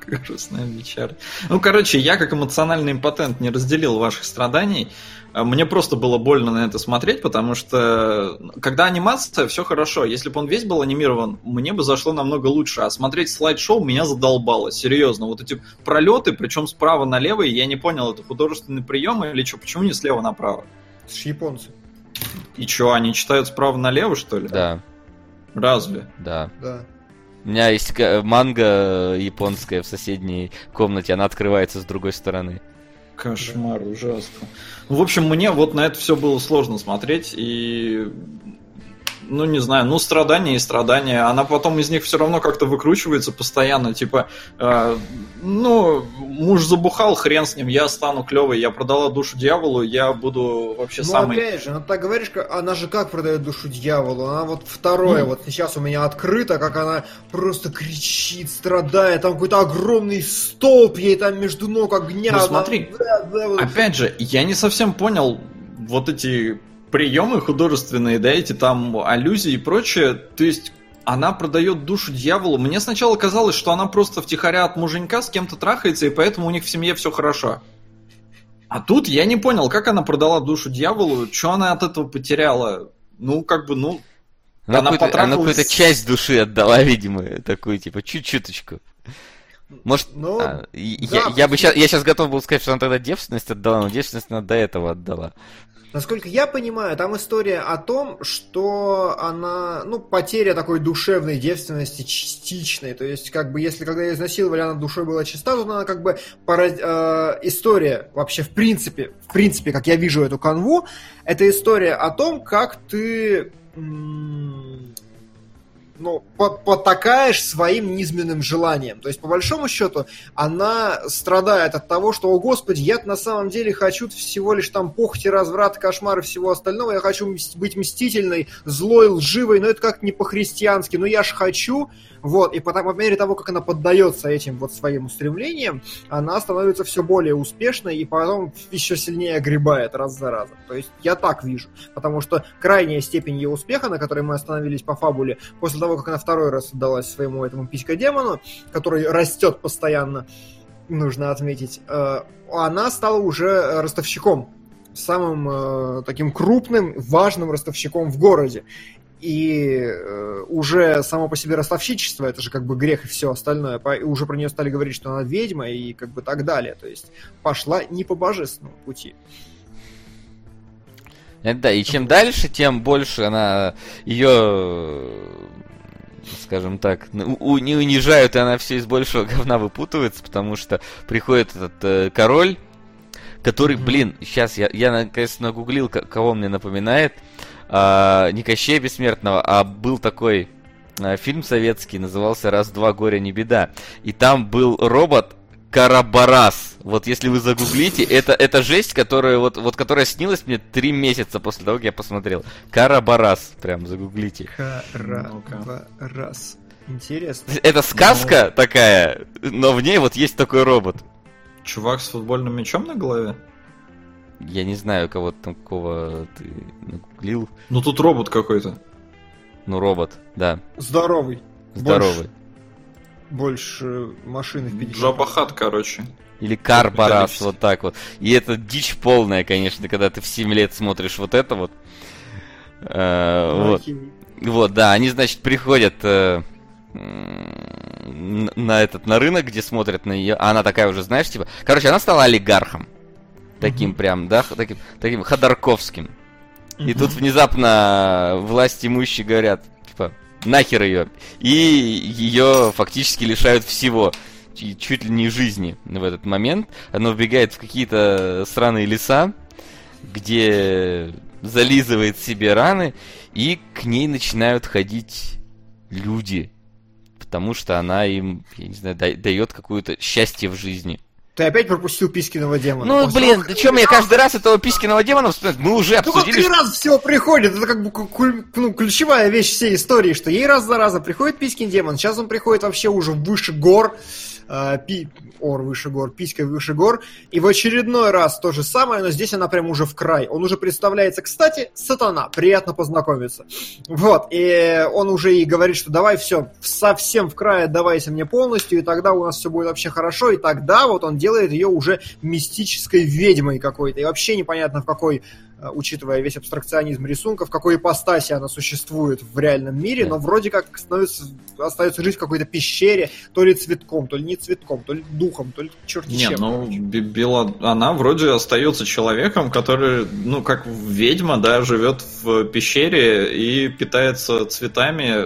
Грустная бичарда. Ну, короче, я как эмоциональный импотент не разделил ваших страданий. Мне просто было больно на это смотреть, потому что когда анимация, все хорошо. Если бы он весь был анимирован, мне бы зашло намного лучше. А смотреть слайд-шоу меня задолбало, серьезно. Вот эти пролеты, причем справа налево, я не понял, это художественный прием или что? Почему не слева направо? Это же японцы. И что, они читают справа налево, что ли? Да. Разве? Да. Да. У меня есть манга японская в соседней комнате, она открывается с другой стороны. Кошмар, да. Ужасно. В общем, мне вот на это все было сложно смотреть, и, ну, не знаю, ну, страдания и страдания. Она потом из них все равно как-то выкручивается постоянно, типа, ну, муж забухал, хрен с ним, я стану клевой, я продала душу дьяволу, я буду вообще самый... Ну, опять же, ну, так говоришь, она же как продает душу дьяволу? Она вот второе, вот сейчас у меня открыто, как она просто кричит, страдает, там какой-то огромный столб ей там между ног огня. Ну, смотри, да, опять же, я не совсем понял вот эти... приемы художественные, да, эти там аллюзии и прочее, то есть она продает душу дьяволу. Мне сначала казалось, что она просто втихаря от муженька с кем-то трахается, и поэтому у них в семье все хорошо. А тут я не понял, как она продала душу дьяволу, что она от этого потеряла. Ну, как бы, ну... Она какую-то часть души отдала, видимо, такую, типа, чуть-чуточку. Может, ну, я сейчас готов был сказать, что она тогда девственность отдала, но девственность она до этого отдала. Насколько я понимаю, там история о том, что она, ну, потеря такой душевной девственности частичной, то есть, как бы, если когда ее изнасиловали, она душой была чиста, то она, как бы, история вообще, в принципе, как я вижу эту канву, это история о том, как ты, ну, потакаешь своим низменным желанием. То есть, по большому счету, она страдает от того, что, о господи, я на самом деле хочу всего лишь там похоти, разврата, кошмара и всего остального, я хочу быть мстительной, злой, лживой, но это как-то не по-христиански, но я ж хочу, вот, и потом, по мере того, как она поддается этим вот своим устремлениям, она становится все более успешной и потом еще сильнее огребает раз за разом. То есть, я так вижу, потому что крайняя степень ее успеха, на которой мы остановились по фабуле, после того, как она второй раз отдалась своему этому писька-демону, который растет постоянно, нужно отметить, она стала уже ростовщиком, самым таким крупным, важным ростовщиком в городе. И уже само по себе ростовщичество, это же как бы грех и все остальное, уже про нее стали говорить, что она ведьма и как бы так далее. То есть пошла не по божественному пути. Да, и чем дальше, тем больше она ее, скажем так, не унижают, и она все из большего говна выпутывается, потому что приходит этот король, который, блин, сейчас я наконец-то нагуглил, кого мне напоминает, не Кощея Бессмертного, а был такой фильм советский, назывался «Раз-два, горе не беда», и там был робот, Карабарас. Вот если вы загуглите, это жесть, которая вот которая снилась мне 3 месяца после того, как я посмотрел. Карабарас. Прям загуглите. Карабарас. Интересно. Это сказка такая, но в ней вот есть такой робот. Чувак с футбольным мячом на голове? Я не знаю, кого там, какого ты нагуглил. Ну тут робот какой-то. Ну робот, да. Здоровый. Больше машины в 50. Джабахат, короче. Или Карбарас, вот так вот. И это дичь полная, конечно, когда ты в 7 лет смотришь вот это вот. Вот, да, они, значит, приходят на рынок, где смотрят на нее. Она такая уже, знаешь, типа... Короче, она стала олигархом. Таким прям, да, таким ходорковским. И тут внезапно власть имущие говорят, типа, нахер ее. И ее фактически лишают всего. Чуть ли не жизни в этот момент. Она убегает в какие-то сраные леса, где зализывает себе раны, и к ней начинают ходить люди, потому что она им, я не знаю, дает какое-то счастье в жизни. Ты опять пропустил Писькиного демона. Ну, блин, ты чё, мне каждый раз этого Писькиного демона вспоминать? Мы уже обсудили... Ну, вот три раза всего приходит. Это как бы ключевая вещь всей истории, что ей раз за разом приходит Писькин демон. Сейчас он приходит вообще уже выше гор. Писька выше гор. И в очередной раз то же самое, но здесь она прям уже в край. Он уже представляется, кстати, сатана. Приятно познакомиться. Вот. И он уже ей говорит, что давай все, совсем в край отдавайся мне полностью, и тогда у нас все будет вообще хорошо. И тогда вот он делает ее уже мистической ведьмой какой-то. И вообще непонятно, в какой, учитывая весь абстракционизм рисунка, в какой ипостаси она существует в реальном мире, но вроде как остается жить в какой-то пещере, то ли цветком, то ли не цветком, то ли духом, то ли черт не чем. Не, ну, она вроде остается человеком, который, ну, как ведьма, да, живет в пещере и питается цветами,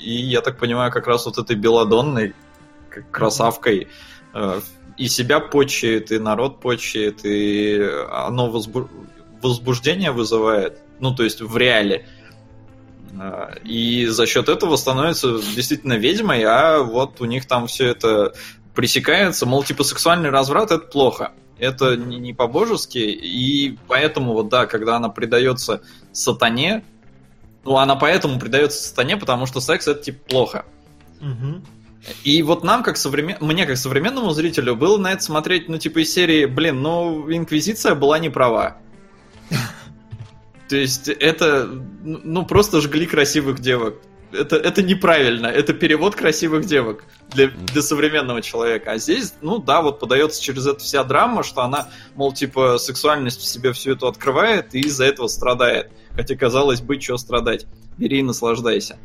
и, я так понимаю, как раз вот этой Белладонной красавкой и себя почует, и народ почует, и оно возбуждение вызывает, ну, то есть в реале. И за счет этого становится действительно ведьмой, а вот у них там все это пресекается, мол, типа, сексуальный разврат — это плохо, это не по-божески, и поэтому вот, да, когда она предается сатане, ну, она поэтому предается сатане, потому что секс — это, типа, плохо. Угу. И вот нам, мне, как современному зрителю, было на это смотреть, ну, типа, из серии, блин, ну, Инквизиция была не права. То есть это, ну, просто жгли красивых девок. Это неправильно, это перевод красивых девок для современного человека. А здесь, ну да, вот подается через это вся драма, что она, мол, типа, сексуальность в себе всю эту открывает и из-за этого страдает. Хотя, казалось бы, чего страдать? Бери и наслаждайся.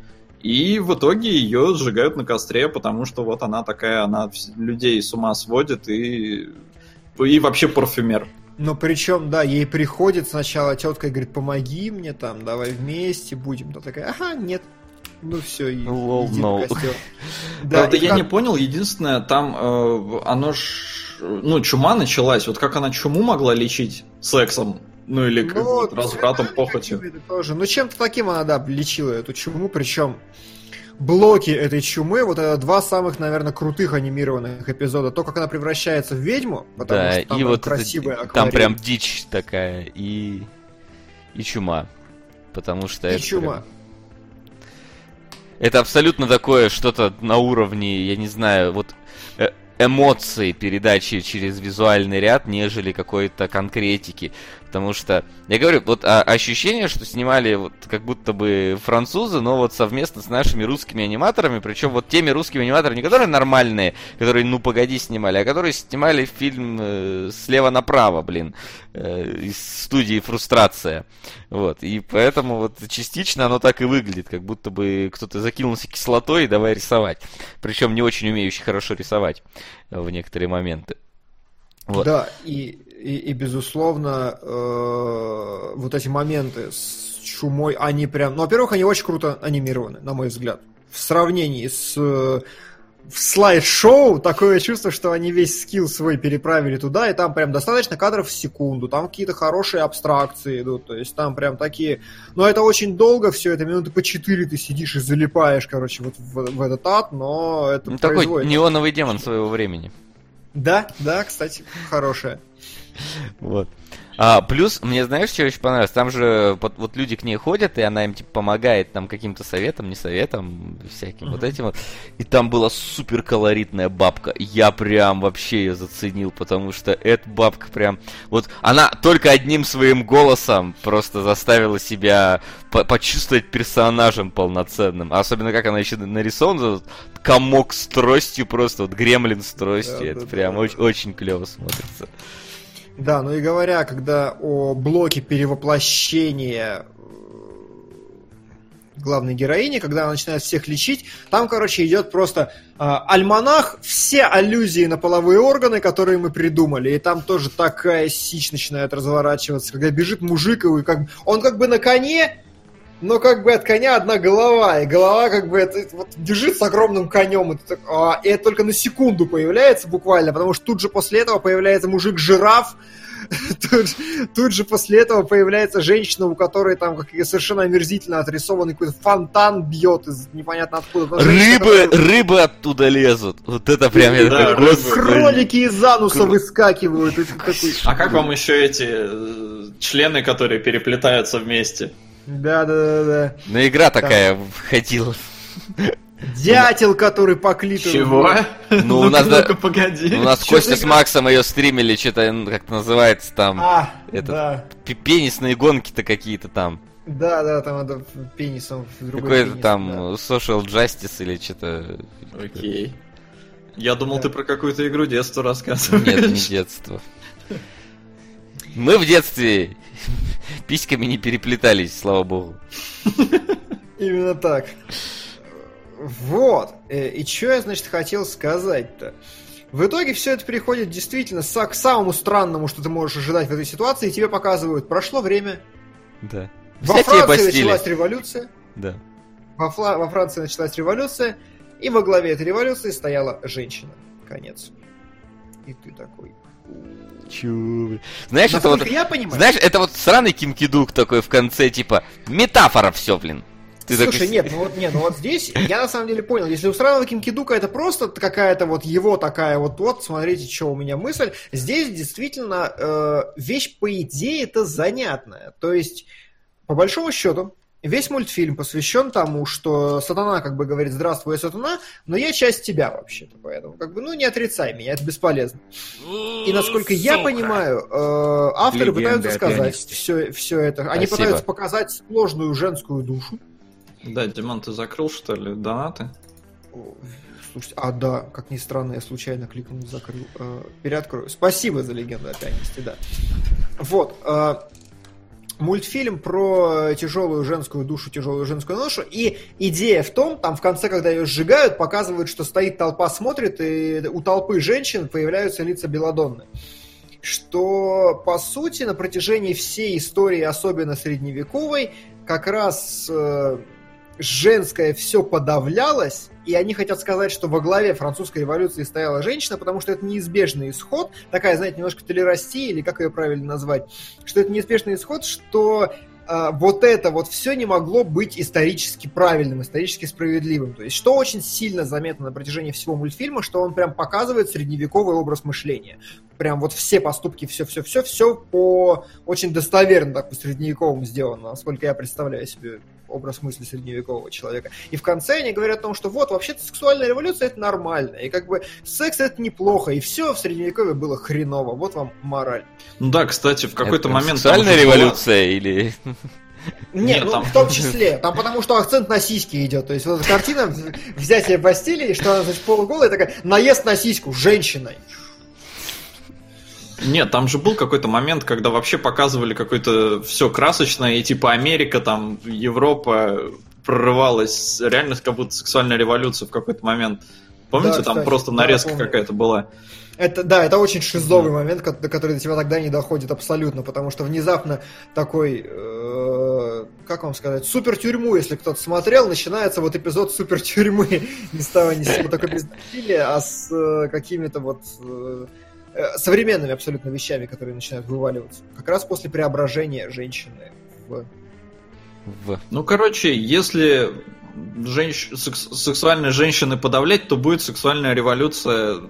И в итоге ее сжигают на костре, потому что вот она такая, она людей с ума сводит и вообще парфюмер. Но причем, да, ей приходит сначала тетка и говорит, помоги мне там, давай вместе будем. Она такая, ага, нет, ну все, иди в костер. Да, я не понял, единственное, там оно ж, ну, чума началась, вот как она чуму могла лечить сексом? Ну или ну, развратом, похотью. Тоже. Ну чем-то таким она, да, лечила эту чуму, причем... Блоки этой чумы, вот это два самых, наверное, крутых анимированных эпизода. То, как она превращается в ведьму, потому да, что там и вот красивая акварель. Там прям дичь такая, и чума. Потому что это чума. Прям... Это абсолютно такое что-то на уровне, я не знаю, вот эмоций передачи через визуальный ряд, нежели какой-то конкретики. Потому что, я говорю, вот ощущение, что снимали вот как будто бы французы, но вот совместно с нашими русскими аниматорами, причем вот теми русскими аниматорами, не которые нормальные, которые «Ну погоди» снимали, а которые снимали фильм слева направо, блин, из студии «Фрустрация». Вот, и поэтому вот частично оно так и выглядит, как будто бы кто-то закинулся кислотой и давай рисовать. Причем не очень умеющий хорошо рисовать в некоторые моменты. Вот. Да, и безусловно, вот эти моменты с чумой, они прям... Ну, во-первых, они очень круто анимированы, на мой взгляд. В сравнении с слайд-шоу, такое чувство, что они весь скилл свой переправили туда, и там прям достаточно кадров в секунду, там какие-то хорошие абстракции идут, то есть там прям такие... Но это очень долго все, это минуты по 4 ты сидишь и залипаешь, короче, вот в этот ад, но это ну, производит... Такой неоновый демон своего времени. Да, да, кстати, хорошая. Вот. Плюс, мне знаешь, что еще понравилось? Там же вот люди к ней ходят, и она им типа помогает там каким-то советом, не советом, всяким вот этим вот. И там была супер колоритная бабка. Я прям вообще ее заценил, потому что эта бабка прям... Вот она только одним своим голосом просто заставила себя почувствовать персонажем полноценным. Особенно, как она еще нарисована. Комок с тростью просто, вот гремлин с тростью. Да, это да, прям да. Очень клево смотрится. Да, ну и говоря, когда о блоке перевоплощения главной героини, когда она начинает всех лечить, там, короче, идет просто альманах, все аллюзии на половые органы, которые мы придумали, и там тоже такая сичь начинает разворачиваться, когда бежит мужик, и он как бы на коне, но как бы от коня одна голова, и голова как бы это, вот, держит с огромным конем, и это только на секунду появляется буквально, потому что тут же после этого появляется мужик-жираф, тут же после этого появляется женщина, у которой там как совершенно омерзительно отрисованный какой-то фонтан бьет из непонятно откуда. Рыбы оттуда лезут. Вот это прям... Кролики из ануса выскакивают. А как вам еще эти члены, которые переплетаются вместе? Да. Ну игра такая входила. Дятел, который по клитору. Чего? Ну, у нас, ну-ка, погоди. У нас Костя с Максом ее стримили, что-то, как называется там. Пенисные гонки-то какие-то там. Да, там это пенисом. Какой-то там social justice или что-то. Окей. Я думал, ты про какую-то игру детства рассказываешь. Нет, не детство. Мы в детстве письками не переплетались, слава богу. Именно так. Вот. И что я, значит, хотел сказать-то? В итоге все это переходит действительно к самому странному, что ты можешь ожидать в этой ситуации, и тебе показывают, прошло время. Да. Во Франции началась революция. Да. Во Франции началась революция, и во главе этой революции стояла женщина. Конец. И ты такой... Чё? Знаешь, это вот... Я понимаю. Знаешь, это вот сраный Ким Кидук такой в конце, типа, метафора все, блин. Слушай, нет, ну вот здесь я на самом деле понял, если у странного Ким Кидука это просто какая-то вот его такая вот, смотрите, что у меня мысль, здесь действительно вещь по идее-то занятная, то есть по большому счету весь мультфильм посвящен тому, что сатана как бы говорит «Здравствуй, сатана», но я часть тебя вообще-то, поэтому как бы, ну не отрицай меня, это бесполезно. И насколько я понимаю, авторы пытаются сказать все это, они пытаются показать сложную женскую душу. Да, Диман, ты закрыл, что ли, донаты? Слушайте, да, как ни странно, я случайно кликнул, закрыл. Переоткрою. Спасибо за легенду о пианисте, да. Вот. Мультфильм про тяжелую женскую душу, тяжелую женскую ношу. И идея в том, там в конце, когда ее сжигают, показывают, что стоит толпа, смотрит, и у толпы женщин появляются лица Белладонны. Что, по сути, на протяжении всей истории, особенно средневековой, как раз... женское все подавлялось, и они хотят сказать, что во главе французской революции стояла женщина, потому что это неизбежный исход, такая, знаете, немножко толерастия, или как ее правильно назвать, что это неизбежный исход, что вот это вот все не могло быть исторически правильным, исторически справедливым. То есть, что очень сильно заметно на протяжении всего мультфильма, что он прям показывает средневековый образ мышления. Прям вот все поступки, все по очень достоверно так по-средневековому сделано, насколько я представляю себе образ мысли средневекового человека. И в конце они говорят о том, что вот, вообще-то сексуальная революция — это нормально, и как бы секс — это неплохо, и все в средневековье было хреново, вот вам мораль. Ну да, кстати, в какой-то момент... Сексуальная революция или... Нет, ну там... в том числе, там потому что акцент на сиськи идет, то есть вот картина «Взятие Бастилии», что она, значит, полуголая такая, наезд на сиську женщиной. Нет, там же был какой-то момент, когда вообще показывали какое-то все красочное, и типа Америка, там, Европа прорывалась, реально как будто сексуальная революция в какой-то момент. Помните, да, там кстати, просто нарезка какая-то была? Это очень шизовый момент, который до тебя тогда не доходит абсолютно, потому что внезапно такой, как вам сказать, супертюрьму, если кто-то смотрел, начинается вот эпизод супертюрьмы, не с того ни с сего, только без насилия, а с какими-то вот... современными абсолютно вещами, которые начинают вываливаться. Как раз после преображения женщины в... Ну, короче, если сексуальные женщины подавлять, то будет сексуальная революция.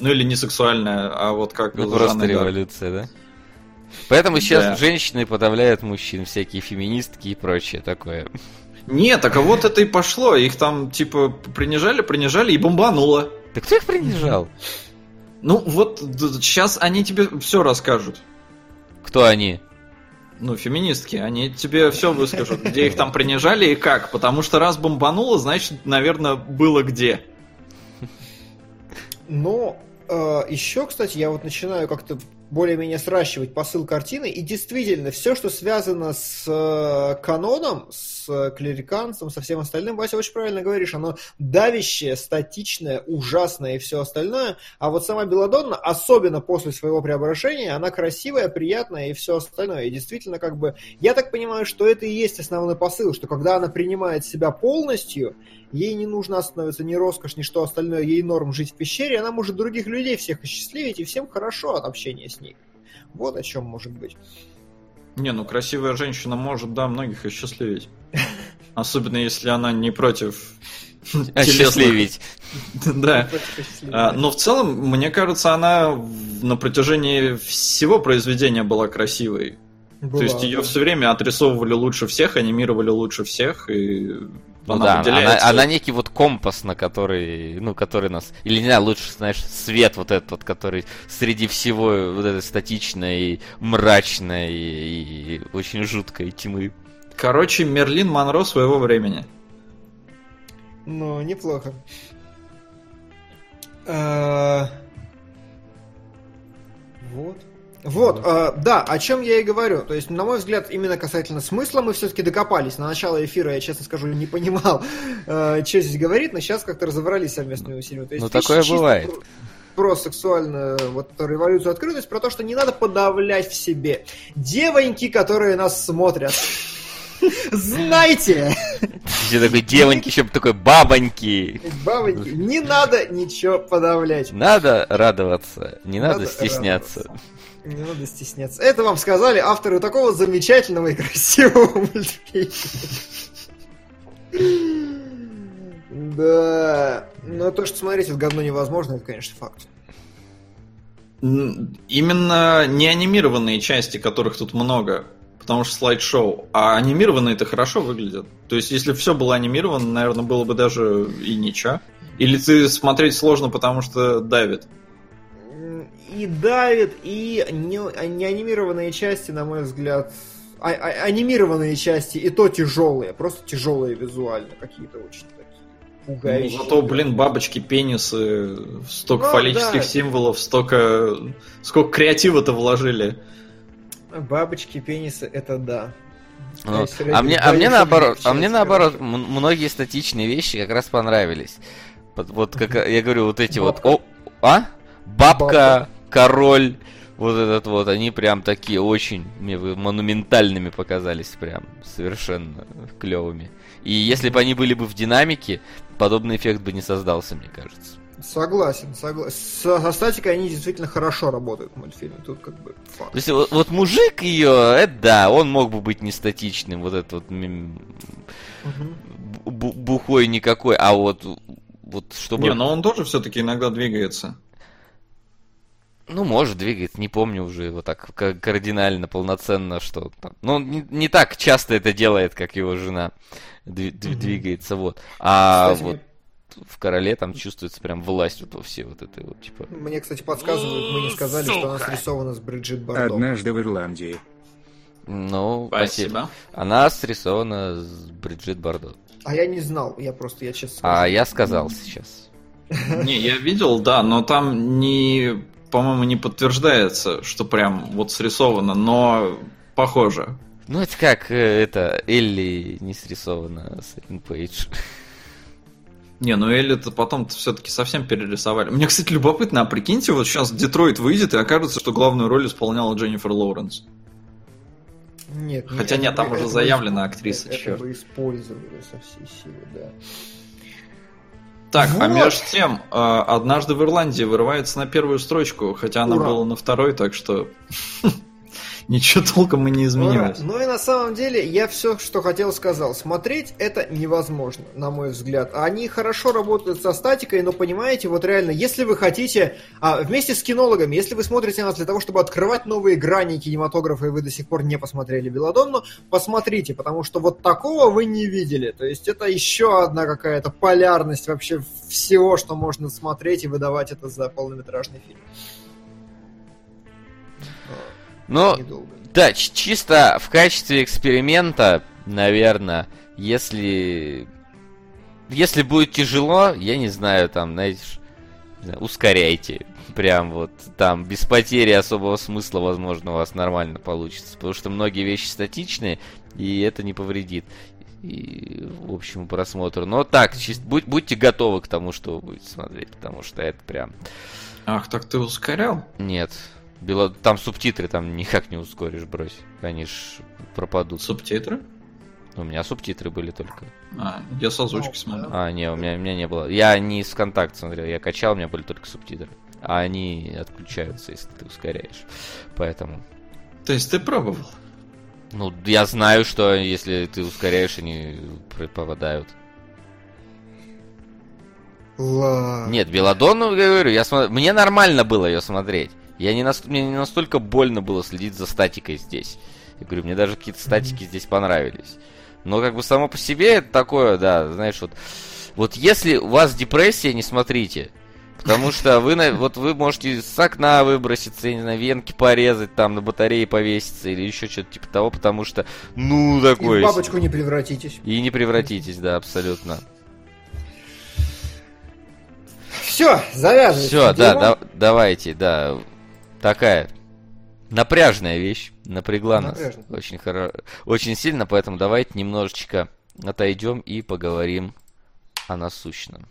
Ну, или не сексуальная, а вот как... Ну, просто революция, да? Поэтому сейчас женщины подавляют мужчин, всякие феминистки и прочее такое. Нет, так а вот это и пошло. Их там, типа, принижали и бомбануло. Да кто их принижал? Ну вот, сейчас они тебе все расскажут. Кто они? Ну, феминистки, они тебе все выскажут, где их там принижали и как. Потому что раз бомбануло, значит, наверное, было где. Но еще, кстати, я вот начинаю как-то более-менее сращивать посыл картины, и действительно, все, что связано с каноном, с клириканством, со всем остальным, Вася, очень правильно говоришь, оно давящее, статичное, ужасное и все остальное, а вот сама Белладонна, особенно после своего преображения, она красивая, приятная и все остальное, и действительно, как бы, я так понимаю, что это и есть основной посыл, что когда она принимает себя полностью, ей не нужно становиться ни роскошь, ни что остальное, ей норм жить в пещере, она может других людей всех осчастливить, и всем хорошо от общения с ней. Вот о чем может быть. Не, ну красивая женщина может, да, многих осчастливить. Особенно если она не против осчастливить. Да. Но в целом, мне кажется, она на протяжении всего произведения была красивой. То есть ее все время отрисовывали лучше всех, анимировали лучше всех, и... Ну да, она некий вот компас, на который, ну, который нас, или не знаю, лучше, знаешь, свет вот этот вот, который среди всего вот этой статичной, мрачной и очень жуткой тьмы. Короче, Мерлин Монро своего времени. Ну, неплохо. Вот. Вот, да, о чем я и говорю. То есть, на мой взгляд, именно касательно смысла мы все-таки докопались. На начало эфира я, честно скажу, не понимал, что здесь говорит, но сейчас как-то разобрались совместными усилиями. Ну, такое бывает. Про сексуальную вот, революцию открытость, про то, что не надо подавлять в себе. Девоньки, которые нас смотрят, знаете! Еще такой девоньки, еще такой бабоньки. Бабоньки, не надо ничего подавлять. Надо радоваться, не надо стесняться. Не надо стесняться. Это вам сказали авторы такого замечательного и красивого мультфильма. Да. Но то, что смотреть это говно невозможно, это, конечно, факт. Именно не анимированные части, которых тут много, потому что слайд-шоу, а анимированные-то хорошо выглядят. То есть, если все было анимировано, наверное, было бы даже и ничего. Или ты смотреть сложно, потому что давит. И давит, и не анимированные части, на мой взгляд, анимированные части, и то тяжелые, просто тяжелые визуально, какие-то очень такие пугающие. Ну, зато, блин, бабочки, пенисы, столько фаллических символов, сколько креатива-то вложили. Бабочки, пенисы, это да. Ну, а мне наоборот, многие статичные вещи как раз понравились. Вот как я говорю, вот эти бабка. Вот... Бабка, король, вот этот вот, они прям такие очень монументальными показались, прям совершенно клевыми. И если бы они были бы в динамике, подобный эффект бы не создался, мне кажется. Согласен. Со статикой они действительно хорошо работают в мультфильме, тут как бы факт. То есть вот мужик ее, это да, он мог бы быть не статичным, вот этот вот бухой никакой, а вот чтобы... Не, но он тоже все-таки иногда двигается. Ну, может, двигается, не помню уже его так кардинально, полноценно, что там. Ну, он не так часто это делает, как его жена двигается, вот. А кстати, вот в короле там чувствуется прям власть вот во всей вот этой вот, типа... Мне, кстати, подсказывают, мы не сказали, что она срисована с Бриджит Бардо. Однажды в Ирландии. Ну, спасибо. Она срисована с Бриджит Бардо. А я не знал, я честно сказал. А я сказал сейчас. Не, я видел, да, но там не... По-моему, не подтверждается, что прям вот срисовано, но похоже. Ну, это как Элли не срисована с Эллен Пейдж. Не, ну Элли-то потом-то все-таки совсем перерисовали. Мне, кстати, любопытно, а прикиньте, вот сейчас Детройт выйдет, и окажется, что главную роль исполняла Дженнифер Лоуренс. Нет, хотя нет, там уже заявлена актриса. Это бы использовали со всей силы, да. Так, вот. А между тем, «Однажды в Ирландии» вырывается на первую строчку, хотя она была на второй, так что ничего толком и не изменилось. Ну и на самом деле, я все, что хотел, сказал. Смотреть это невозможно, на мой взгляд. Они хорошо работают со статикой, но понимаете, вот реально, если вы хотите, вместе с кинологами, если вы смотрите нас для того, чтобы открывать новые грани кинематографа, и вы до сих пор не посмотрели «Белладонну», посмотрите, потому что вот такого вы не видели. То есть это еще одна какая-то полярность вообще всего, что можно смотреть и выдавать это за полнометражный фильм. Ну, да, чисто в качестве эксперимента, наверное, если будет тяжело, я не знаю, там, знаешь, знаю, ускоряйте. Прям вот там, без потери особого смысла, возможно, у вас нормально получится. Потому что многие вещи статичные, и это не повредит и общему просмотру. Но так, будьте готовы к тому, что вы будете смотреть, потому что это прям... Ах, так ты ускорял? Нет. Там субтитры, там никак не ускоришь, брось. Они ж пропадут. Субтитры? У меня субтитры были только. А, я с озвучки смотрел. А, не, у меня не было. Я не из ВКонтакте смотрел, я качал, у меня были только субтитры. А они отключаются, если ты ускоряешь. Поэтому... То есть ты пробовал? Ну, я знаю, что если ты ускоряешь, они пропадают. Ладно. Нет, Белладонну, говорю, я смотрел. Мне нормально было ее смотреть. Мне не настолько больно было следить за статикой здесь. Я говорю, мне даже какие-то статики здесь понравились. Но как бы само по себе это такое, да, знаешь, вот если у вас депрессия, не смотрите. Потому что вы можете с окна выброситься, я не знаю, венки порезать, там на батарее повеситься или еще что-то типа того, потому что, ну, такое... И в бабочку не превратитесь. И не превратитесь, да, абсолютно. Все, завязывайте. Все, да, давайте, да. Такая напряжная вещь. Напрягла нас очень сильно, поэтому давайте немножечко отойдем и поговорим о насущном.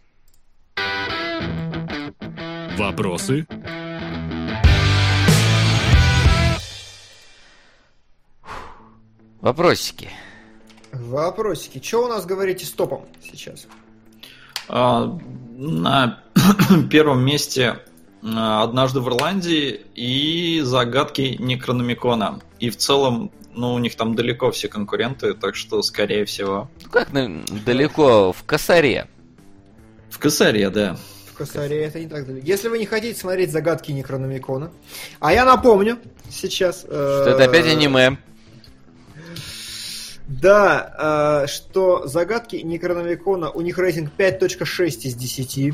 Вопросы? Вопросики. Что у нас, говорите, стопом сейчас? На первом месте «Однажды в Ирландии» и «Загадки Некрономикона». И в целом, ну, у них там далеко все конкуренты, так что, скорее всего... Ну, как далеко? В косаре. В косаре, да. В косаре это не так далеко. Если вы не хотите смотреть «Загадки Некрономикона», а я напомню сейчас... Что это опять аниме. Да, что «Загадки Некрономикона», у них рейтинг 5.6 из 10.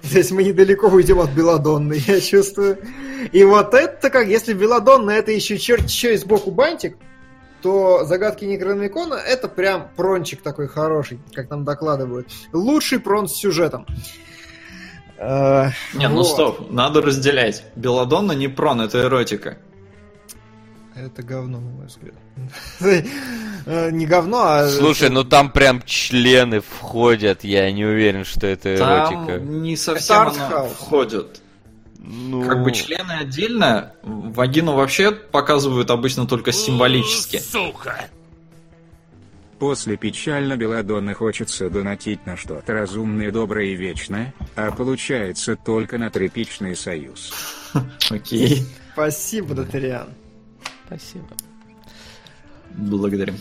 Здесь мы недалеко уйдем от Белладонны, я чувствую. И вот это как, если Белладонна это еще черт еще и сбоку бантик, то «Загадки Некрономикона» это прям прончик такой хороший, как нам докладывают. Лучший прон с сюжетом. Не, вот. Ну стоп, надо разделять. Белладонна не прон, это эротика. Это говно, на мой взгляд. Не говно, а... Слушай, ну там прям члены входят, я не уверен, что это эротика. Там не совсем она входит. Ну... Как бы члены отдельно, вагину вообще показывают обычно только символически. Сука! После «Печально Белладонны» хочется донатить на что-то разумное, доброе и вечное, а получается только на тряпичный союз. Окей. Спасибо, Дотариан. Спасибо. Благодарим.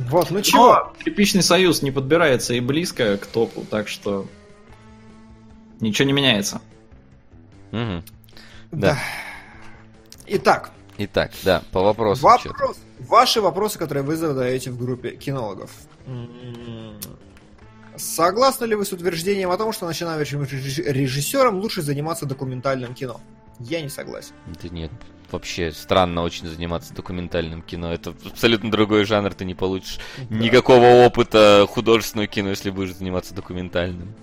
Вот, ну чего? Тряпичный союз не подбирается и близко к топу, так что ничего не меняется. Угу. Да. Итак, да, по вопросу. Ваши вопросы, которые вы задаете в группе кинологов. Согласны ли вы с утверждением о том, что начинающим режиссерам лучше заниматься документальным кино? Я не согласен. Да нет, вообще странно очень заниматься документальным кино. Это абсолютно другой жанр, ты не получишь никакого опыта художественного кино, если будешь заниматься документальным.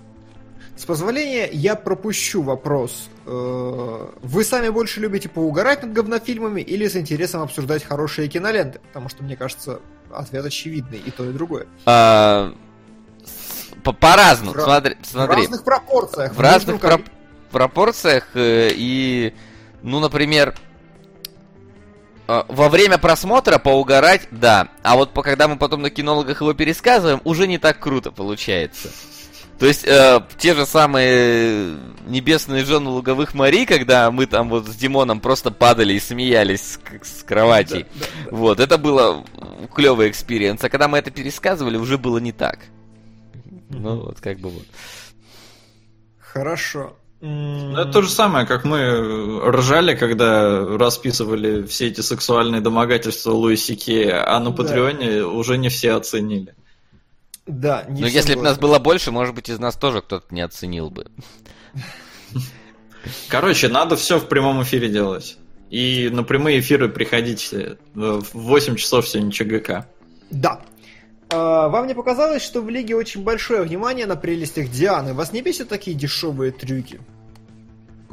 С позволения, я пропущу вопрос. Вы сами больше любите поугарать над говнофильмами или с интересом обсуждать хорошие киноленты? Потому что, мне кажется, ответ очевидный, и то, и другое. По-разному, смотри. В разных пропорциях. В разных пропорциях и, ну, например, во время просмотра поугарать, да, а вот когда мы потом на кинологах его пересказываем, уже не так круто получается. То есть те же самые «Небесные жены луговых морей», когда мы там вот с Димоном просто падали и смеялись с кровати, да. Вот, это было клевый экспириенс, а когда мы это пересказывали, уже было не так. Ну вот, как бы вот. Хорошо. Ну, это то же самое, как мы ржали, когда расписывали все эти сексуальные домогательства Луи Си Кея, а на Патреоне уже не все оценили. Да, не. Но если бы нас было больше, может быть, из нас тоже кто-то не оценил бы. Короче, надо все в прямом эфире делать. И на прямые эфиры приходите в 8 часов сегодня ЧГК. Да. Вам не показалось, что в Лиге очень большое внимание на прелестях Дианы? Вас не бесят такие дешевые трюки?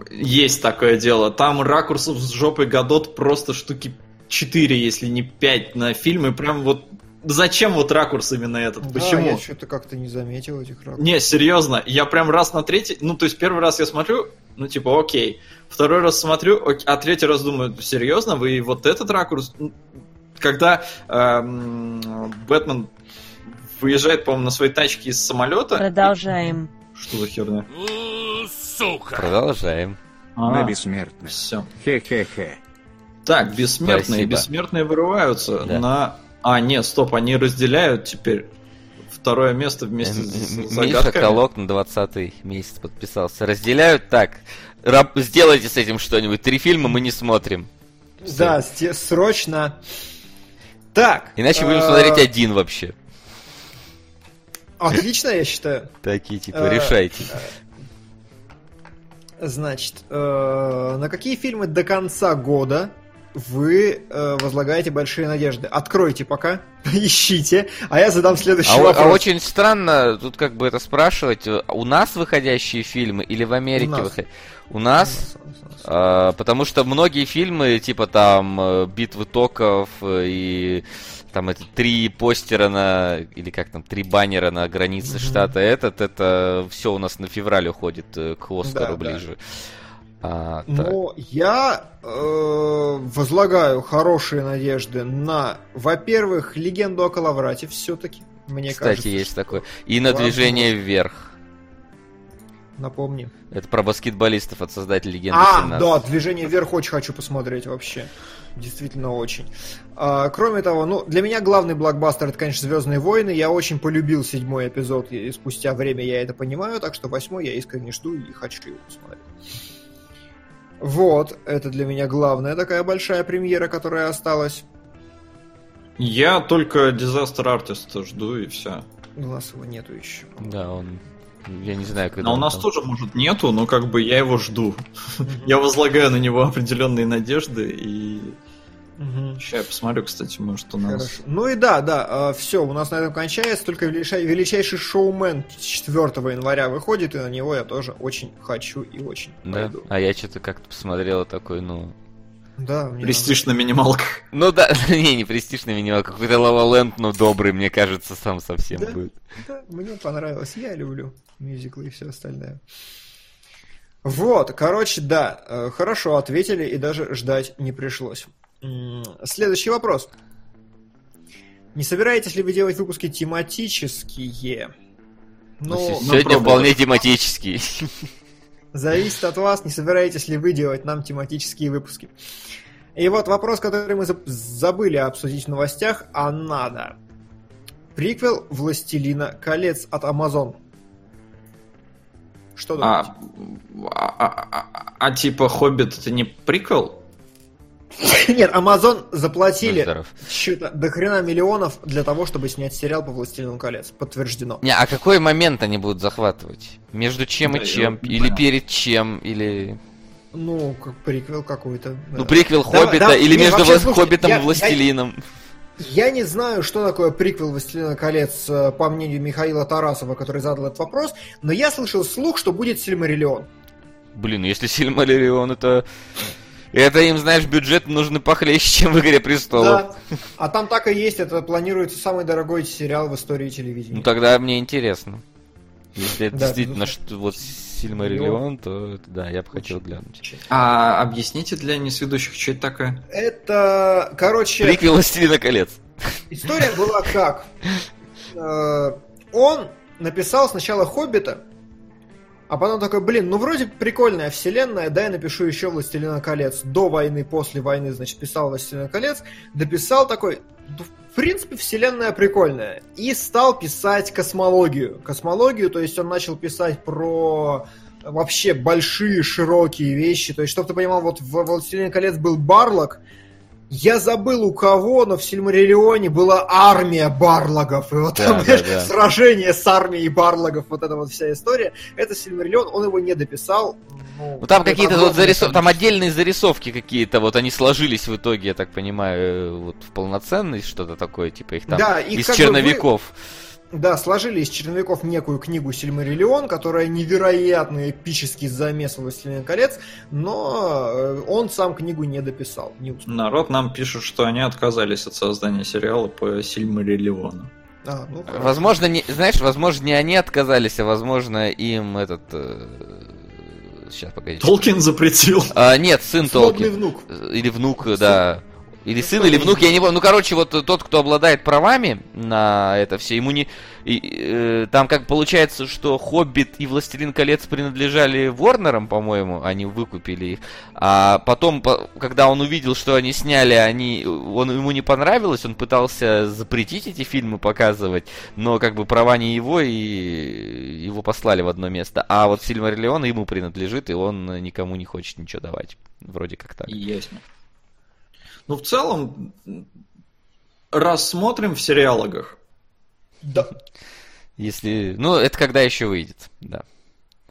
Есть такое дело. Там ракурсов с жопой Годот просто штуки 4, если не 5 на фильмы. Прям вот зачем вот ракурс именно этот? Да, почему? Я что-то как-то не заметил этих ракурсов. Не, серьезно. Я прям раз на третий... Ну, то есть первый раз я смотрю, ну, типа, окей. Второй раз смотрю, а третий раз думаю, серьезно? Вы вот этот ракурс... Когда Бэтмен выезжает, по-моему, на своей тачке из самолета... Продолжаем. И... Что за херня? Сука! Продолжаем. На бессмертный. Все. Хе-хе-хе. Так, бессмертные. Спасибо. Бессмертные вырываются, да. На... А, нет, стоп, они разделяют теперь второе место вместе с загадками. Миша Колок на 20-й месяц подписался. Разделяют так. Сделайте с этим что-нибудь. 3 фильма мы не смотрим. Все. Да, срочно. Так. Иначе будем смотреть один вообще. Отлично, я считаю. Такие, типа, решайте. Значит, на какие фильмы до конца года вы возлагаете большие надежды? Откройте пока, ищите, а я задам следующий вопрос. А очень странно тут как бы это спрашивать. У нас выходящие фильмы или в Америке выходящие? У нас, потому что многие фильмы, типа там «Битвы токов» и там это 3 постера на... Или как там, 3 баннера на границе штата это все у нас на февраль уходит к Оскару, да, ближе. Да. Но я возлагаю хорошие надежды на, во-первых, «Легенду о Коловрате» все-таки, мне кажется. Кстати, есть такое. И на «Движение вверх». Напомни. Это про баскетболистов от создателей «Легенды 17». А, да, «Движение вверх» очень хочу посмотреть вообще. Действительно очень. Кроме того, ну, для меня главный блокбастер — это, конечно, «Звездные войны». Я очень полюбил 7-й эпизод, и спустя время я это понимаю, так что 8-й я искренне жду и хочу его посмотреть. Вот, это для меня главная такая большая премьера, которая осталась. Я только «Дизастер Артиста» жду, и все. У нас его нету еще. Да, он... Я не знаю, когда. А у нас там... тоже, может, нету, но как бы я его жду. Я возлагаю на него определенные надежды и... Сейчас я посмотрю, кстати, может, у нас... Хорошо. Ну и да, все, у нас на этом кончается, только «Величайший шоумен» 4 января выходит, и на него я тоже очень хочу и очень пойду. А я что-то как-то посмотрел такой, ну... Да, престиж на минималках. Ну да, не престиж на минималках, какой-то «Лаваленд», но добрый, мне кажется, сам совсем да, будет. Да, мне понравилось, я люблю мюзиклы и все остальное. Вот, короче, да, хорошо ответили и даже ждать не пришлось. Следующий вопрос. Не собираетесь ли вы делать выпуски тематические? Ну, сегодня вполне тематические. Зависит от вас, не собираетесь ли вы делать нам тематические выпуски. И вот вопрос, который мы забыли обсудить в новостях, а надо. Приквел «Властелина колец» от Amazon. Что думаете? Типа «Хоббит» это не приквел? Нет, Amazon заплатили что-то до хрена миллионов для того, чтобы снять сериал по «Властелину колец». Подтверждено. Не, а какой момент они будут захватывать? Между чем и чем? Или перед чем? Или... Ну, как приквел какой-то. Да. Ну, приквел «Хоббита» или между «Хоббитом» и «Властелином». Я не знаю, что такое приквел «Властелина колец», по мнению Михаила Тарасова, который задал этот вопрос, но я слышал слух, что будет «Сильмариллион». Блин, если «Сильмариллион» это... Это им, знаешь, бюджет нужен похлеще, чем в «Игре престолов». Да. А там так и есть, это планируется самый дорогой сериал в истории телевидения. Ну тогда мне интересно. Если это действительно вот «Сильмариллион», то да, я бы хотел глянуть. А объясните для несведущих, что это такое? Это, короче... Приквел «Властелина колец». История была как? Он написал сначала «Хоббита», а потом такой, блин, ну вроде прикольная вселенная, дай напишу еще «Властелина колец». До войны, после войны, значит, писал «Властелина колец», дописал такой, ну, в принципе, вселенная прикольная. И стал писать космологию. Космологию, то есть он начал писать про вообще большие, широкие вещи. То есть, чтобы ты понимал, вот в «Властелине колец» был Барлок, Я забыл у кого, но в Сильмариллионе была армия барлогов. И вот да, там, знаешь, да. Сражение с армией барлогов, вот эта вот вся история. Это Сильмариллион, он его не дописал. Ну там какие-то вот зарисовки, там отдельные зарисовки какие-то, вот они сложились в итоге, я так понимаю, вот в полноценность, что-то такое, типа их там да, из черновиков. Да, сложили из черновиков некую книгу «Сильмариллион», которая невероятный эпический замес «Властелин колец», но он сам книгу не дописал. Не успел. Народ нам пишет, что они отказались от создания сериала по «Сильмариллиону». А, ну, возможно, не, знаешь, возможно, не они отказались, а возможно, им этот... Сейчас, погоди. Толкин запретил. А, нет, сын Толкин. Внук. Или внук, сын. Да. Или сын, или внук, я не помню. Ну, короче, вот тот, кто обладает правами на это все, ему не... там как получается, что «Хоббит» и «Властелин колец» принадлежали Ворнерам, по-моему, они выкупили их. А потом, когда он увидел, что они сняли, ему не понравилось, он пытался запретить эти фильмы показывать, но как бы права не его, и его послали в одно место. А вот «Сильмариллион» ему принадлежит, и он никому не хочет ничего давать. Вроде как так. Ясно. Ну, в целом, рассмотрим в сериалогах. Да. Если... Ну, это когда еще выйдет, да.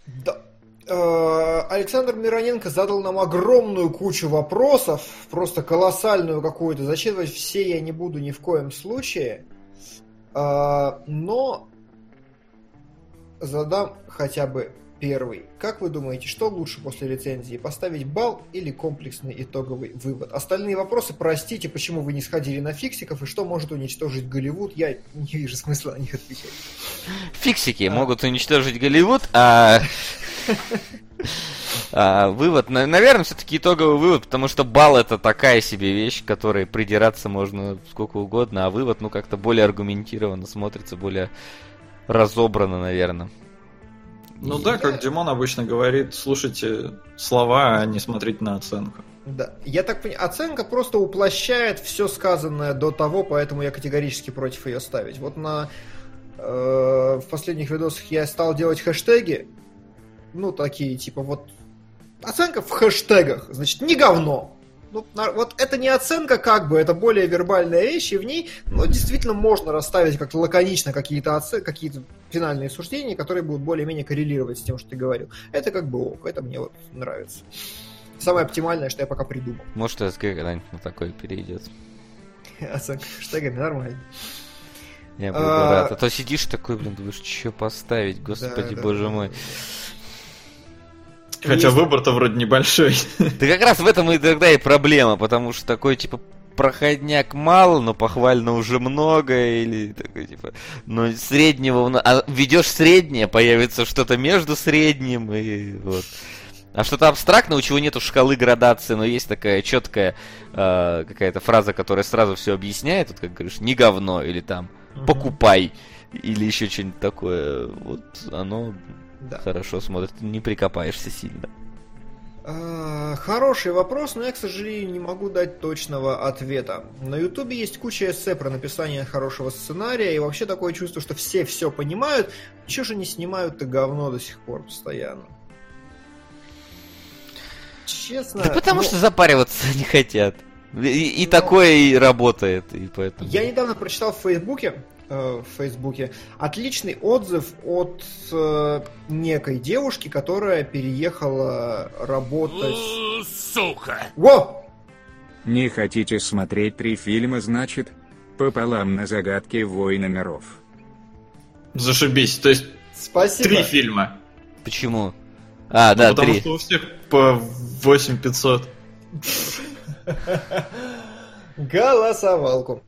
Да. Александр Мироненко задал нам огромную кучу вопросов, просто колоссальную какую-то. Зачитывать все я не буду ни в коем случае, но задам хотя бы первый. Как вы думаете, что лучше после рецензии? Поставить балл или комплексный итоговый вывод? Остальные вопросы, простите, почему вы не сходили на фиксиков и что может уничтожить Голливуд? Я не вижу смысла на них отвечать. Фиксики могут уничтожить Голливуд, а... вывод, наверное, все-таки итоговый вывод, потому что балл — это такая себе вещь, к которой придираться можно сколько угодно, а вывод, ну, как-то более аргументированно смотрится, более разобрано, наверное. Ну да, как Димон обычно говорит, слушайте слова, а не смотрите на оценку. Да, я так понимаю, оценка просто уплощает все сказанное до того, поэтому я категорически против ее ставить. Вот в последних видосах я стал делать хэштеги, ну такие, типа вот оценка в хэштегах, значит, не говно. Ну, вот это не оценка, как бы, это более вербальная вещь, и в ней ну, действительно можно расставить как-то лаконично какие-то финальные суждения, которые будут более-менее коррелировать с тем, что ты говорил. Это как бы ок, это мне вот нравится. Самое оптимальное, что я пока придумал. Может, СГ когда-нибудь на такое перейдет. Оценка хэштегами нормально. Я буду рад. А то сидишь такой, блин, думаешь, что поставить, господи, боже мой. Хотя есть... выбор-то вроде небольшой. Да как раз в этом и тогда и проблема, потому что такой, типа, проходняк мало, но похвально уже много, или такой, типа, ну, среднего... А ведешь среднее, появится что-то между средним, и вот... А что-то абстрактное, у чего нету шкалы градации, но есть такая четкая какая-то фраза, которая сразу все объясняет, вот как говоришь, не говно, или там, покупай, или еще что-нибудь такое, вот оно... Да. Хорошо смотрит, не прикопаешься сильно. Хороший вопрос, но я, к сожалению, не могу дать точного ответа. На Ютубе есть куча эссе про написание хорошего сценария, и вообще такое чувство, что все понимают. Чего же не снимают-то говно до сих пор постоянно? Честно... Да потому что запариваться не хотят. И такое и работает, и поэтому... Я недавно прочитал в Фейсбуке отличный отзыв от некой девушки, которая переехала работать... Сука! Во! Не хотите смотреть 3 фильма, значит, пополам на загадке «Войны миров». Зашибись, то есть... Спасибо. 3 фильма. Почему? А, да, потому 3. Потому что у всех по 8500. Голосовалку.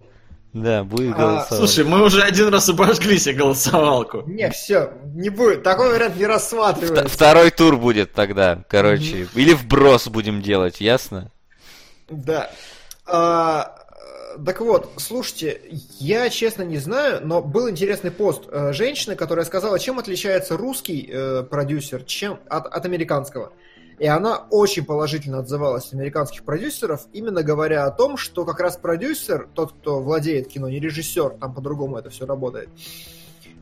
Да, будет голосовалка. Слушай, мы уже 1 раз обожгли себе голосовалку. Не, все, не будет. Такой вариант не рассматривается. Второй тур будет тогда, короче. Или вброс будем делать, ясно? Да. Так вот, слушайте, я честно не знаю, но был интересный пост женщины, которая сказала, чем отличается русский продюсер от американского. И она очень положительно отзывалась от американских продюсеров, именно говоря о том, что как раз продюсер, тот, кто владеет кино, не режиссер, там по-другому это все работает,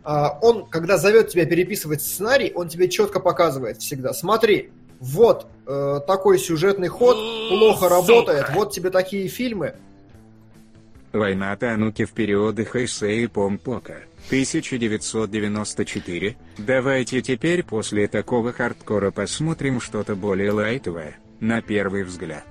он, когда зовет тебя переписывать сценарий, он тебе четко показывает всегда. Смотри, вот такой сюжетный ход плохо работает, вот тебе такие фильмы. Война Тануки в периоды Хэйсэй и Помпока, 1994. Давайте теперь после такого хардкора посмотрим что-то более лайтовое, на первый взгляд.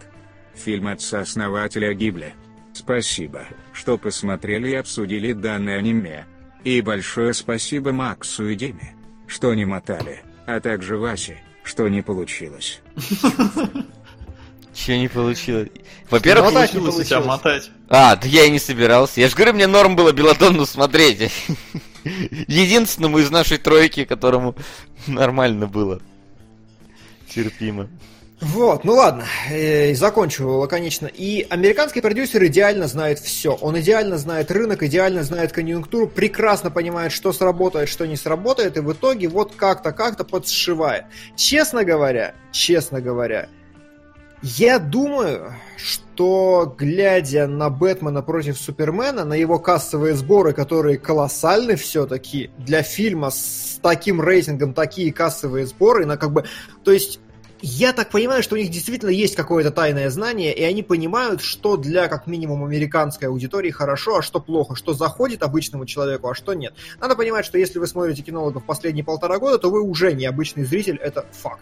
Фильм отца-основателя Гибли. Спасибо, что посмотрели и обсудили данное аниме. И большое спасибо Максу и Диме, что не мотали, а также Васе, что не получилось. Чего не получилось? Во-первых, получилось у тебя мотать. А, да я и не собирался. Я же говорю, мне норм было Белладонну смотреть. Единственному из нашей тройки, которому нормально было. Терпимо. Вот, ну ладно, закончу лаконично. И американский продюсер идеально знает все. Он идеально знает рынок, идеально знает конъюнктуру, прекрасно понимает, что сработает, что не сработает, и в итоге вот как-то подсшивает. Честно говоря, я думаю, что, глядя на Бэтмена против Супермена, на его кассовые сборы, которые колоссальны все-таки, для фильма с таким рейтингом такие кассовые сборы, на как бы, то есть... Я так понимаю, что у них действительно есть какое-то тайное знание, и они понимают, что для, как минимум, американской аудитории хорошо, а что плохо, что заходит обычному человеку, а что нет. Надо понимать, что если вы смотрите кинологов последние 1,5 года, то вы уже не обычный зритель, это факт.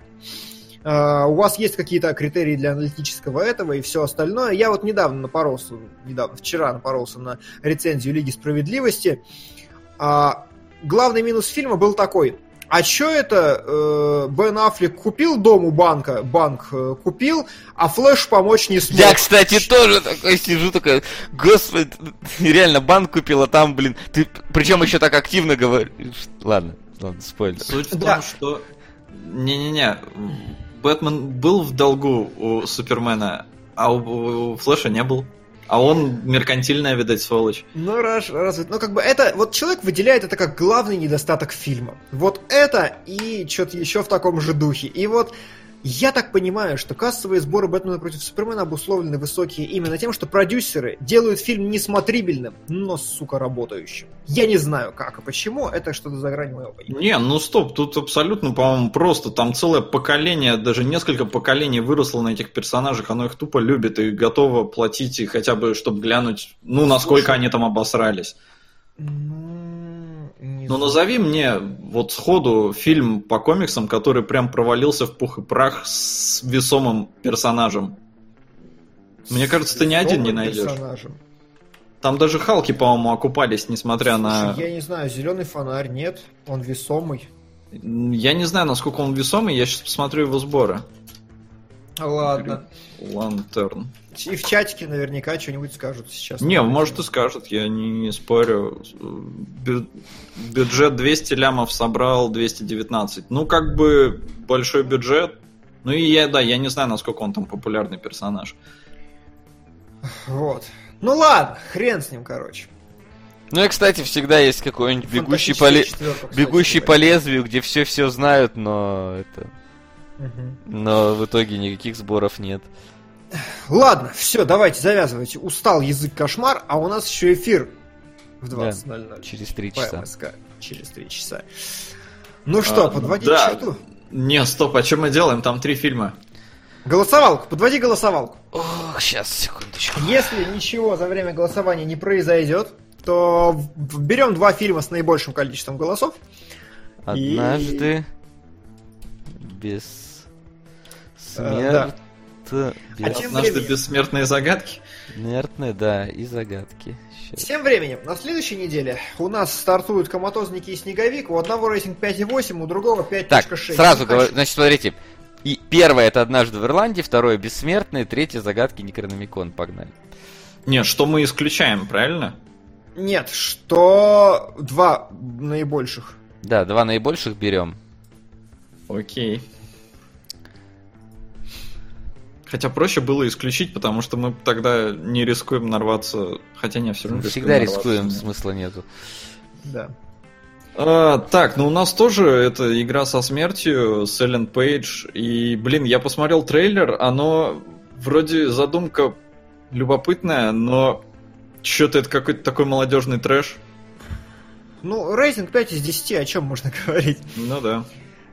У вас есть какие-то критерии для аналитического этого и все остальное. Я вот вчера напоролся на рецензию Лиги Справедливости. Главный минус фильма был такой. А чё это Бен Аффлек купил дом у банка, банк купил, а Флэш помочь не смог? Я, кстати, тоже такой сижу, такой, господи, реально банк купил, а там, блин, ты причем еще так активно говоришь. Ладно, спойлер. Суть в том, что... Не-не-не, Бэтмен был в долгу у Супермена, а у Флэша не был. А он меркантильная, видать, сволочь. Ну, это... Вот человек выделяет это как главный недостаток фильма. Вот это и что-то еще в таком же духе. И вот я так понимаю, что кассовые сборы «Бэтмена против Супермена» обусловлены высокие именно тем, что продюсеры делают фильм несмотрибельным, но, сука, работающим. Я не знаю, как и почему, это что-то за гранью моего понимания. Не, ну стоп, тут абсолютно, по-моему, просто там целое поколение, даже несколько поколений выросло на этих персонажах, оно их тупо любит и готово платить, и хотя бы, чтобы глянуть, ну, насколько они там обосрались. Ну, назови мне вот сходу фильм по комиксам, который прям провалился в пух и прах с весомым персонажем. Мне кажется, ты ни один не найдешь. Персонажем. Там даже Халки, по-моему, окупались, несмотря на... Я не знаю, «Зеленый фонарь» нет, он весомый. Я не знаю, насколько он весомый, я сейчас посмотрю его сборы. Ладно. Лантерн. И в чатике наверняка что-нибудь скажут сейчас. Не, может и скажут, я не спорю. Бюджет 200 лямов собрал 219. Ну, как бы большой бюджет. Ну и я не знаю, насколько он там популярный персонаж. Вот. Ну ладно, хрен с ним, короче. Ну и, кстати, всегда есть какой-нибудь бегущий по лезвию, где все знают, но это... Но в итоге никаких сборов нет. Ладно, все, давайте завязывайте. Устал язык кошмар, а у нас еще эфир в 20:00. Да, через 3 часа. ПМСК. Через 3 часа. Ну что, подводить черту? Не, стоп, а что мы делаем? Там 3 фильма. Голосовалку, подводи голосовалку. Ох, сейчас, секундочку. Если ничего за время голосования не произойдет, то берем 2 фильма с наибольшим количеством голосов. Однажды... Однажды бессмертные загадки. Смертные, да, и загадки. Сейчас. Тем временем, на следующей неделе у нас стартуют «Коматозники» и «Снеговик». У одного рейтинг 5,8, у другого 5,6. Так, сразу говорю, значит, смотрите. И первое — это «Однажды в Ирландии», второе — «Бессмертные», третье — «Загадки Некрономикон». Погнали. Нет, что мы исключаем, правильно? Нет, что 2 наибольших. Да, 2 наибольших берем. Окей. Хотя проще было исключить, потому что мы тогда не рискуем нарваться. Хотя не, все равно рискуем. Всегда рискуем, смысла нету. Да. Так, ну у нас тоже это «Игра со смертью», Silent Page. И, блин, я посмотрел трейлер, оно вроде задумка любопытная, но что-то это какой-то такой молодежный трэш. Ну, рейтинг 5 из 10, о чем можно говорить? Ну да.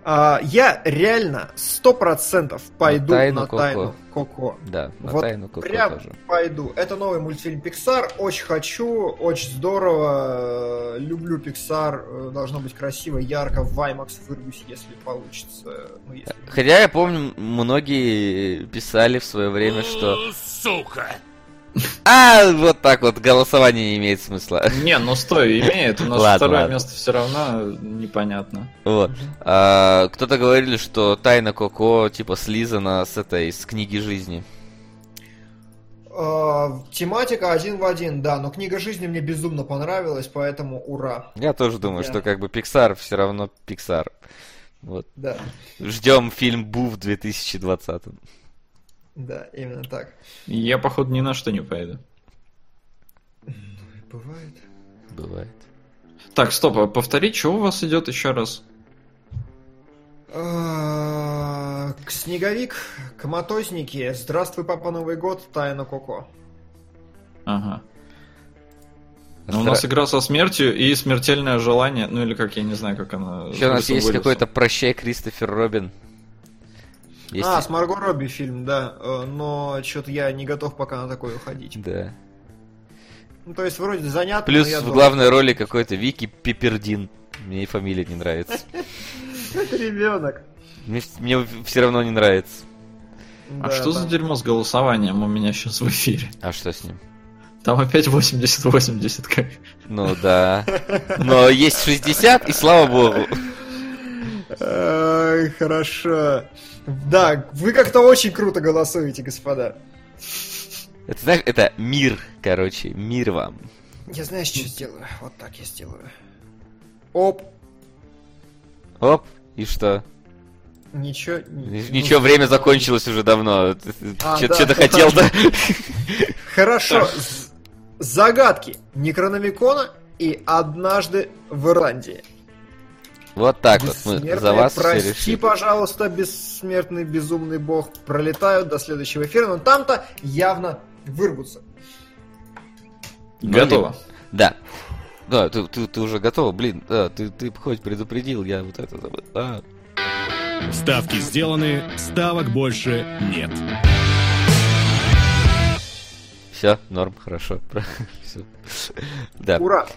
Я реально 100% пойду на тайну Коко. Да, на вот тайну Коко прям тоже. Пойду. Это новый мультфильм Pixar. Очень хочу, очень здорово. Люблю Pixar. Должно быть красиво, ярко. В IMAX вырвусь, если получится. Ну, если... Хотя я помню, многие писали в свое время, что... Сука! А, вот так вот, голосование не имеет смысла. Не, ну стой, имеет, у нас ладно, второе ладно. Место все равно непонятно. Вот. А, кто-то говорили, что тайна Коко типа слизана с этой, с книги жизни. Тематика один в один, да, но книга жизни мне безумно понравилась, поэтому ура. Я тоже думаю, что как бы Pixar все равно Pixar. Вот. Да. Ждем фильм Бу в 2020. Да, именно так. Я, походу, ни на что не поеду. Бывает. Бывает. Так, стоп, а повтори, что у вас идет еще раз? Снеговик, коматозники, здравствуй, папа, Новый год, тайна Коко. Ага. Ну, у нас игра со смертью и смертельное желание, ну или как, я не знаю, как она... Еще у нас есть какой-то «Прощай, Кристофер Робин». Есть... А, с Марго Робби фильм, да, но что-то я не готов пока на такое уходить. Да. Ну, то есть, вроде занятно, плюс в главной роли какой-то Вики Пепердин. Мне и фамилия не нравится. Это ребенок. Мне все равно не нравится. А что за дерьмо с голосованием у меня сейчас в эфире? А что с ним? Там опять 80-80 как. Ну да. Но есть 60, и слава богу. Хорошо. Да, вы как-то очень круто голосуете, господа. Это, знаешь, это мир, короче, мир вам. Я знаешь, что сделаю? Вот так я сделаю. Оп. Оп, и что? Ничего. Ничего, время закончилось уже давно. Что-то хотел, да? Хорошо. Загадки Некрономикона и «Однажды в Ирландии». Вот так вот мы за вас все решили. Прости, пожалуйста, бессмертный безумный бог. Пролетают до следующего эфира, но там-то явно вырвутся. Готово. Да. Да, ты уже готова, блин. Да, ты хоть предупредил, я вот это забыл. А. Ставки сделаны, ставок больше нет. Все, норм, хорошо. Все. Да. Ура!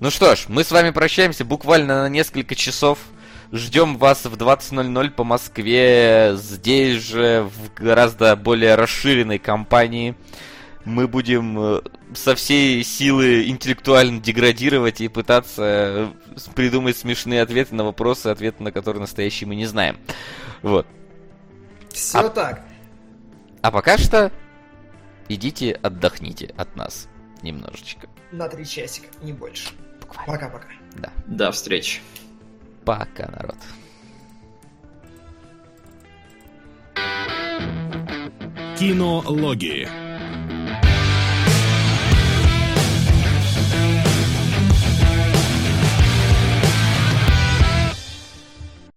Ну что ж, мы с вами прощаемся буквально на несколько часов. Ждем вас в 20:00 по Москве, здесь же, в гораздо более расширенной компании. Мы будем со всей силы интеллектуально деградировать и пытаться придумать смешные ответы на вопросы, ответы на которые настоящие мы не знаем. Вот. Все так. А пока что идите отдохните от нас немножечко. На 3 часика, не больше. Пока-пока. Да. До встречи. Пока, народ. Кинологии.